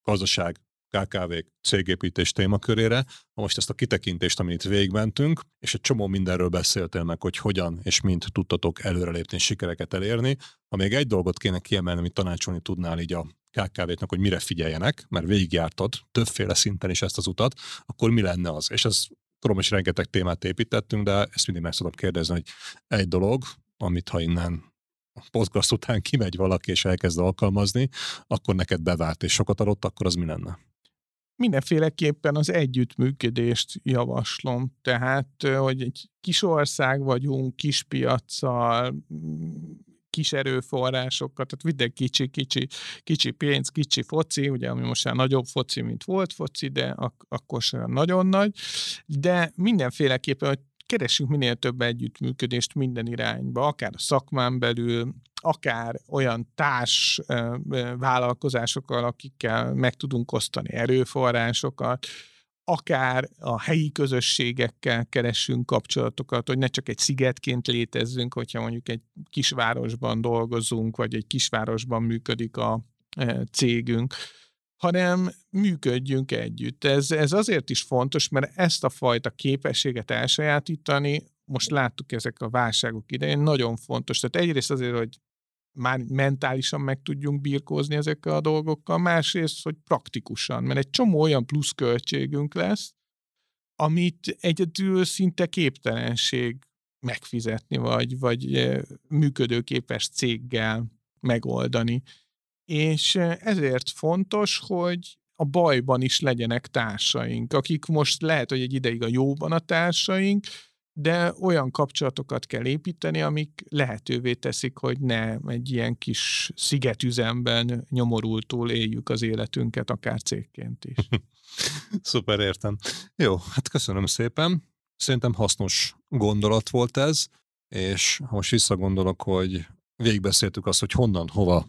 gazdaság, KKV-k, cégépítés témakörére. Most ezt a kitekintést, amit itt végigmentünk, és egy csomó mindenről beszéltél meg, hogy hogyan és mint tudtatok előrelépni, sikereket elérni. Ha még egy dolgot kéne kiemelni, amit tanácsolni tudnál így a KKV-knak, hogy mire figyeljenek, mert végigjártad többféle szinten is ezt az utat, akkor mi lenne az? És ez tudom, és rengeteg témát építettünk, de ezt mindig meg szoktam kérdezni, hogy egy dolog, amit ha innen a podcast után kimegy valaki és elkezd alkalmazni, akkor neked bevált és sokat adott, akkor az mi lenne? Mindenféleképpen az együttműködést javaslom. Tehát, hogy egy kis ország vagyunk, kis piaccal, kis erőforrásokkal, tehát minden kicsi pénz, kicsi foci, ugye ami most már nagyobb foci, mint volt foci, de akkor sem nagyon nagy, de mindenféleképpen, hogy keressünk minél több együttműködést minden irányba, akár a szakmán belül, akár olyan társ vállalkozásokkal, akikkel meg tudunk osztani erőforrásokat, akár a helyi közösségekkel keressünk kapcsolatokat, hogy ne csak egy szigetként létezzünk, hogyha mondjuk egy kisvárosban dolgozunk, vagy egy kisvárosban működik a cégünk, hanem működjünk együtt. Ez azért is fontos, mert ezt a fajta képességet elsajátítani, most láttuk ezek a válságok idején, nagyon fontos. Tehát egyrészt azért, hogy már mentálisan meg tudjunk birkózni ezekkel a dolgokkal, másrészt, hogy praktikusan, mert egy csomó olyan plusz költségünk lesz, amit egyedül szinte képtelenség megfizetni, vagy működőképes céggel megoldani. És ezért fontos, hogy a bajban is legyenek társaink, akik most lehet, hogy egy ideig a jóban a társaink, de olyan kapcsolatokat kell építeni, amik lehetővé teszik, hogy ne egy ilyen kis szigetüzemben nyomorultul éljük az életünket, akár cégként is. Szuper, értem. Jó, hát köszönöm szépen. Szerintem hasznos gondolat volt ez, és ha most visszagondolok, hogy végigbeszéltük azt, hogy honnan, hova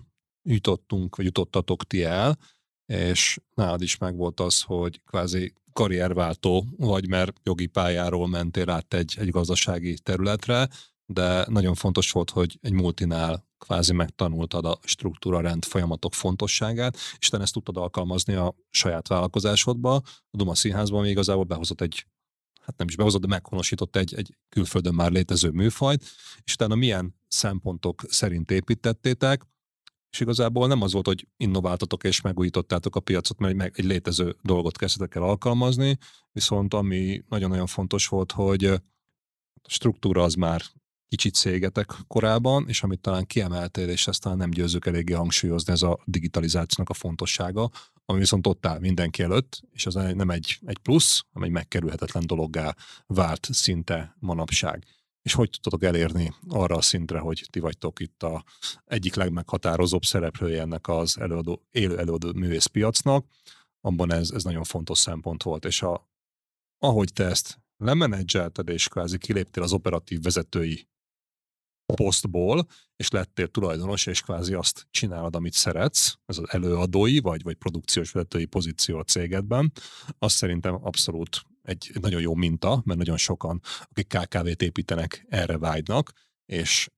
jutottunk, vagy jutottatok ti el, és nálad is megvolt az, hogy kvázi karrierváltó vagy, mert jogi pályáról mentél át egy gazdasági területre, de nagyon fontos volt, hogy egy multinál kvázi megtanultad a struktúrarend folyamatok fontosságát, és te ezt tudtad alkalmazni a saját vállalkozásodba. A Duma Színházban még igazából behozott de meghonosított egy külföldön már létező műfajt, és utána milyen szempontok szerint építettétek, és igazából nem az volt, hogy innováltatok és megújítottátok a piacot, mert egy létező dolgot kezdtetek el alkalmazni, viszont ami nagyon-nagyon fontos volt, hogy a struktúra az már kicsit cégetek korában, és amit talán kiemeltél, és ezt talán nem győzzük eléggé hangsúlyozni, ez a digitalizációnak a fontossága, ami viszont ott áll mindenki előtt, és az nem egy plusz, hanem egy megkerülhetetlen dologgá vált szinte manapság. És hogy tudtatok elérni arra a szintre, hogy ti vagytok itt az egyik legmeghatározóbb szereplője ennek az élő előadó művészpiacnak, abban ez nagyon fontos szempont volt. És ahogy te ezt lemenedzselted, és kvázi kiléptél az operatív vezetői posztból, és lettél tulajdonos, és kvázi azt csinálod, amit szeretsz, ez az előadói, vagy produkciós vezetői pozíció a cégedben, az szerintem abszolút egy nagyon jó minta, mert nagyon sokan, akik KKV-t építenek, erre vágynak, és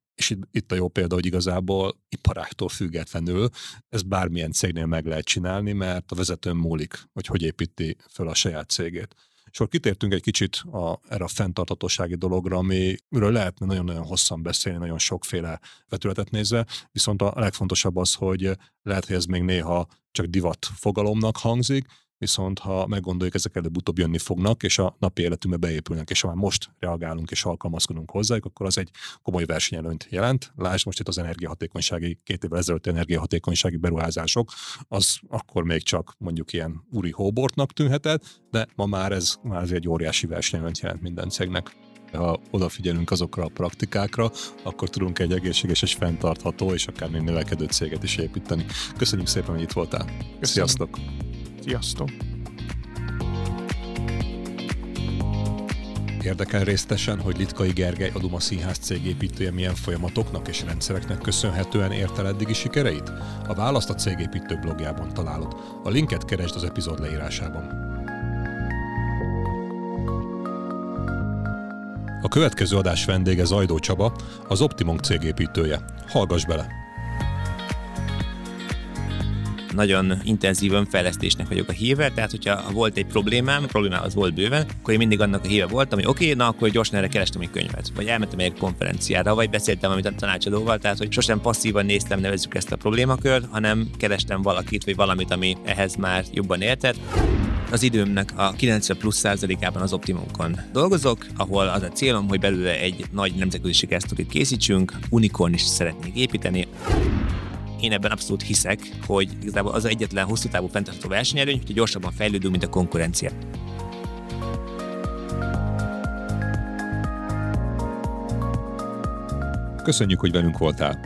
itt a jó példa, hogy igazából iparáktól függetlenül ezt bármilyen cégnél meg lehet csinálni, mert a vezetőn múlik, hogy építi föl a saját cégét. És akkor kitértünk egy kicsit erre a fenntarthatósági dologra, amiről lehetne nagyon-nagyon hosszan beszélni, nagyon sokféle vetületet nézve, viszont a legfontosabb az, hogy lehet, hogy ez még néha csak divat fogalomnak hangzik, viszont ha meggondoljuk, ezek előbb-utóbb jönni fognak, és a napi életünkbe beépülnek, és ha már most reagálunk és alkalmazkodunk hozzájuk, akkor az egy komoly versenyelőnyt jelent. Lásd most itt az energiahatékonysági, 2 évvel ezelőtti energiahatékonysági beruházások, az akkor még csak mondjuk ilyen úri hóbortnak tűnhetett, de ma már ez egy óriási versenyelőnyt jelent minden cégnek. Ha odafigyelünk azokra a praktikákra, akkor tudunk egy egészséges és fenntartható, és akár még növekedő céget is építeni. Köszönjük szépen, hogy itt voltál. Köszönöm. Sziasztok! Sziasztok! Érdekel részletesen, hogy Litkai Gergely, a Duma Színház cégépítője milyen folyamatoknak és rendszereknek köszönhetően ért el eddigi sikereit? A választ a Cégépítő blogjában találod. A linket keresd az epizód leírásában. A következő adás vendége Zajdó Csaba, az Optimunk cégépítője. Hallgass bele! Nagyon intenzíven fejlesztésnek vagyok a híve, tehát hogyha volt egy problémám, a problémám az volt bőven, akkor én mindig annak a híve voltam, hogy oké, akkor gyorsan erre kerestem egy könyvet, vagy elmentem egy konferenciára, vagy beszéltem valamit a tanácsadóval, tehát hogy sosem passzívan néztem, nevezzük ezt a problémakört, hanem kerestem valakit, vagy valamit, ami ehhez már jobban értett. Az időmnek a 90%+ az Optimunkon dolgozok, ahol az a célom, hogy belőle egy nagy nemzetközi sikersztorit készítsünk, unicorn is szeretnék építeni. Én ebben abszolút hiszek, hogy igazából az egyetlen hosszú távú fenntartható versenyelőny, hogyha gyorsabban fejlődünk, mint a konkurencia. Köszönjük, hogy velünk voltál!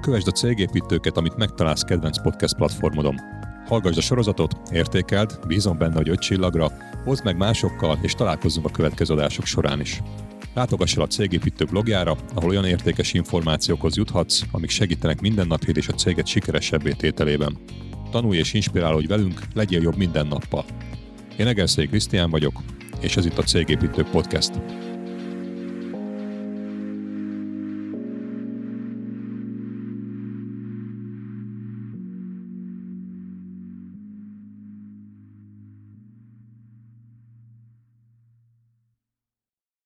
Kövesd a Cégépítőket, amit megtalálsz kedvenc podcast platformodon. Hallgass a sorozatot, értékeld, bízom benne, hogy 5 csillagra, hozd meg másokkal, és találkozzunk a következő adások során is. Látogass el a Cégépítő blogjára, ahol olyan értékes információkhoz juthatsz, amik segítenek mindennapjét és a céget sikeresebbé tételében. Tanulj és inspirálódj velünk, legyél jobb minden nappal. Én Egerszegi Krisztián vagyok, és ez itt a Cégépítő Podcast.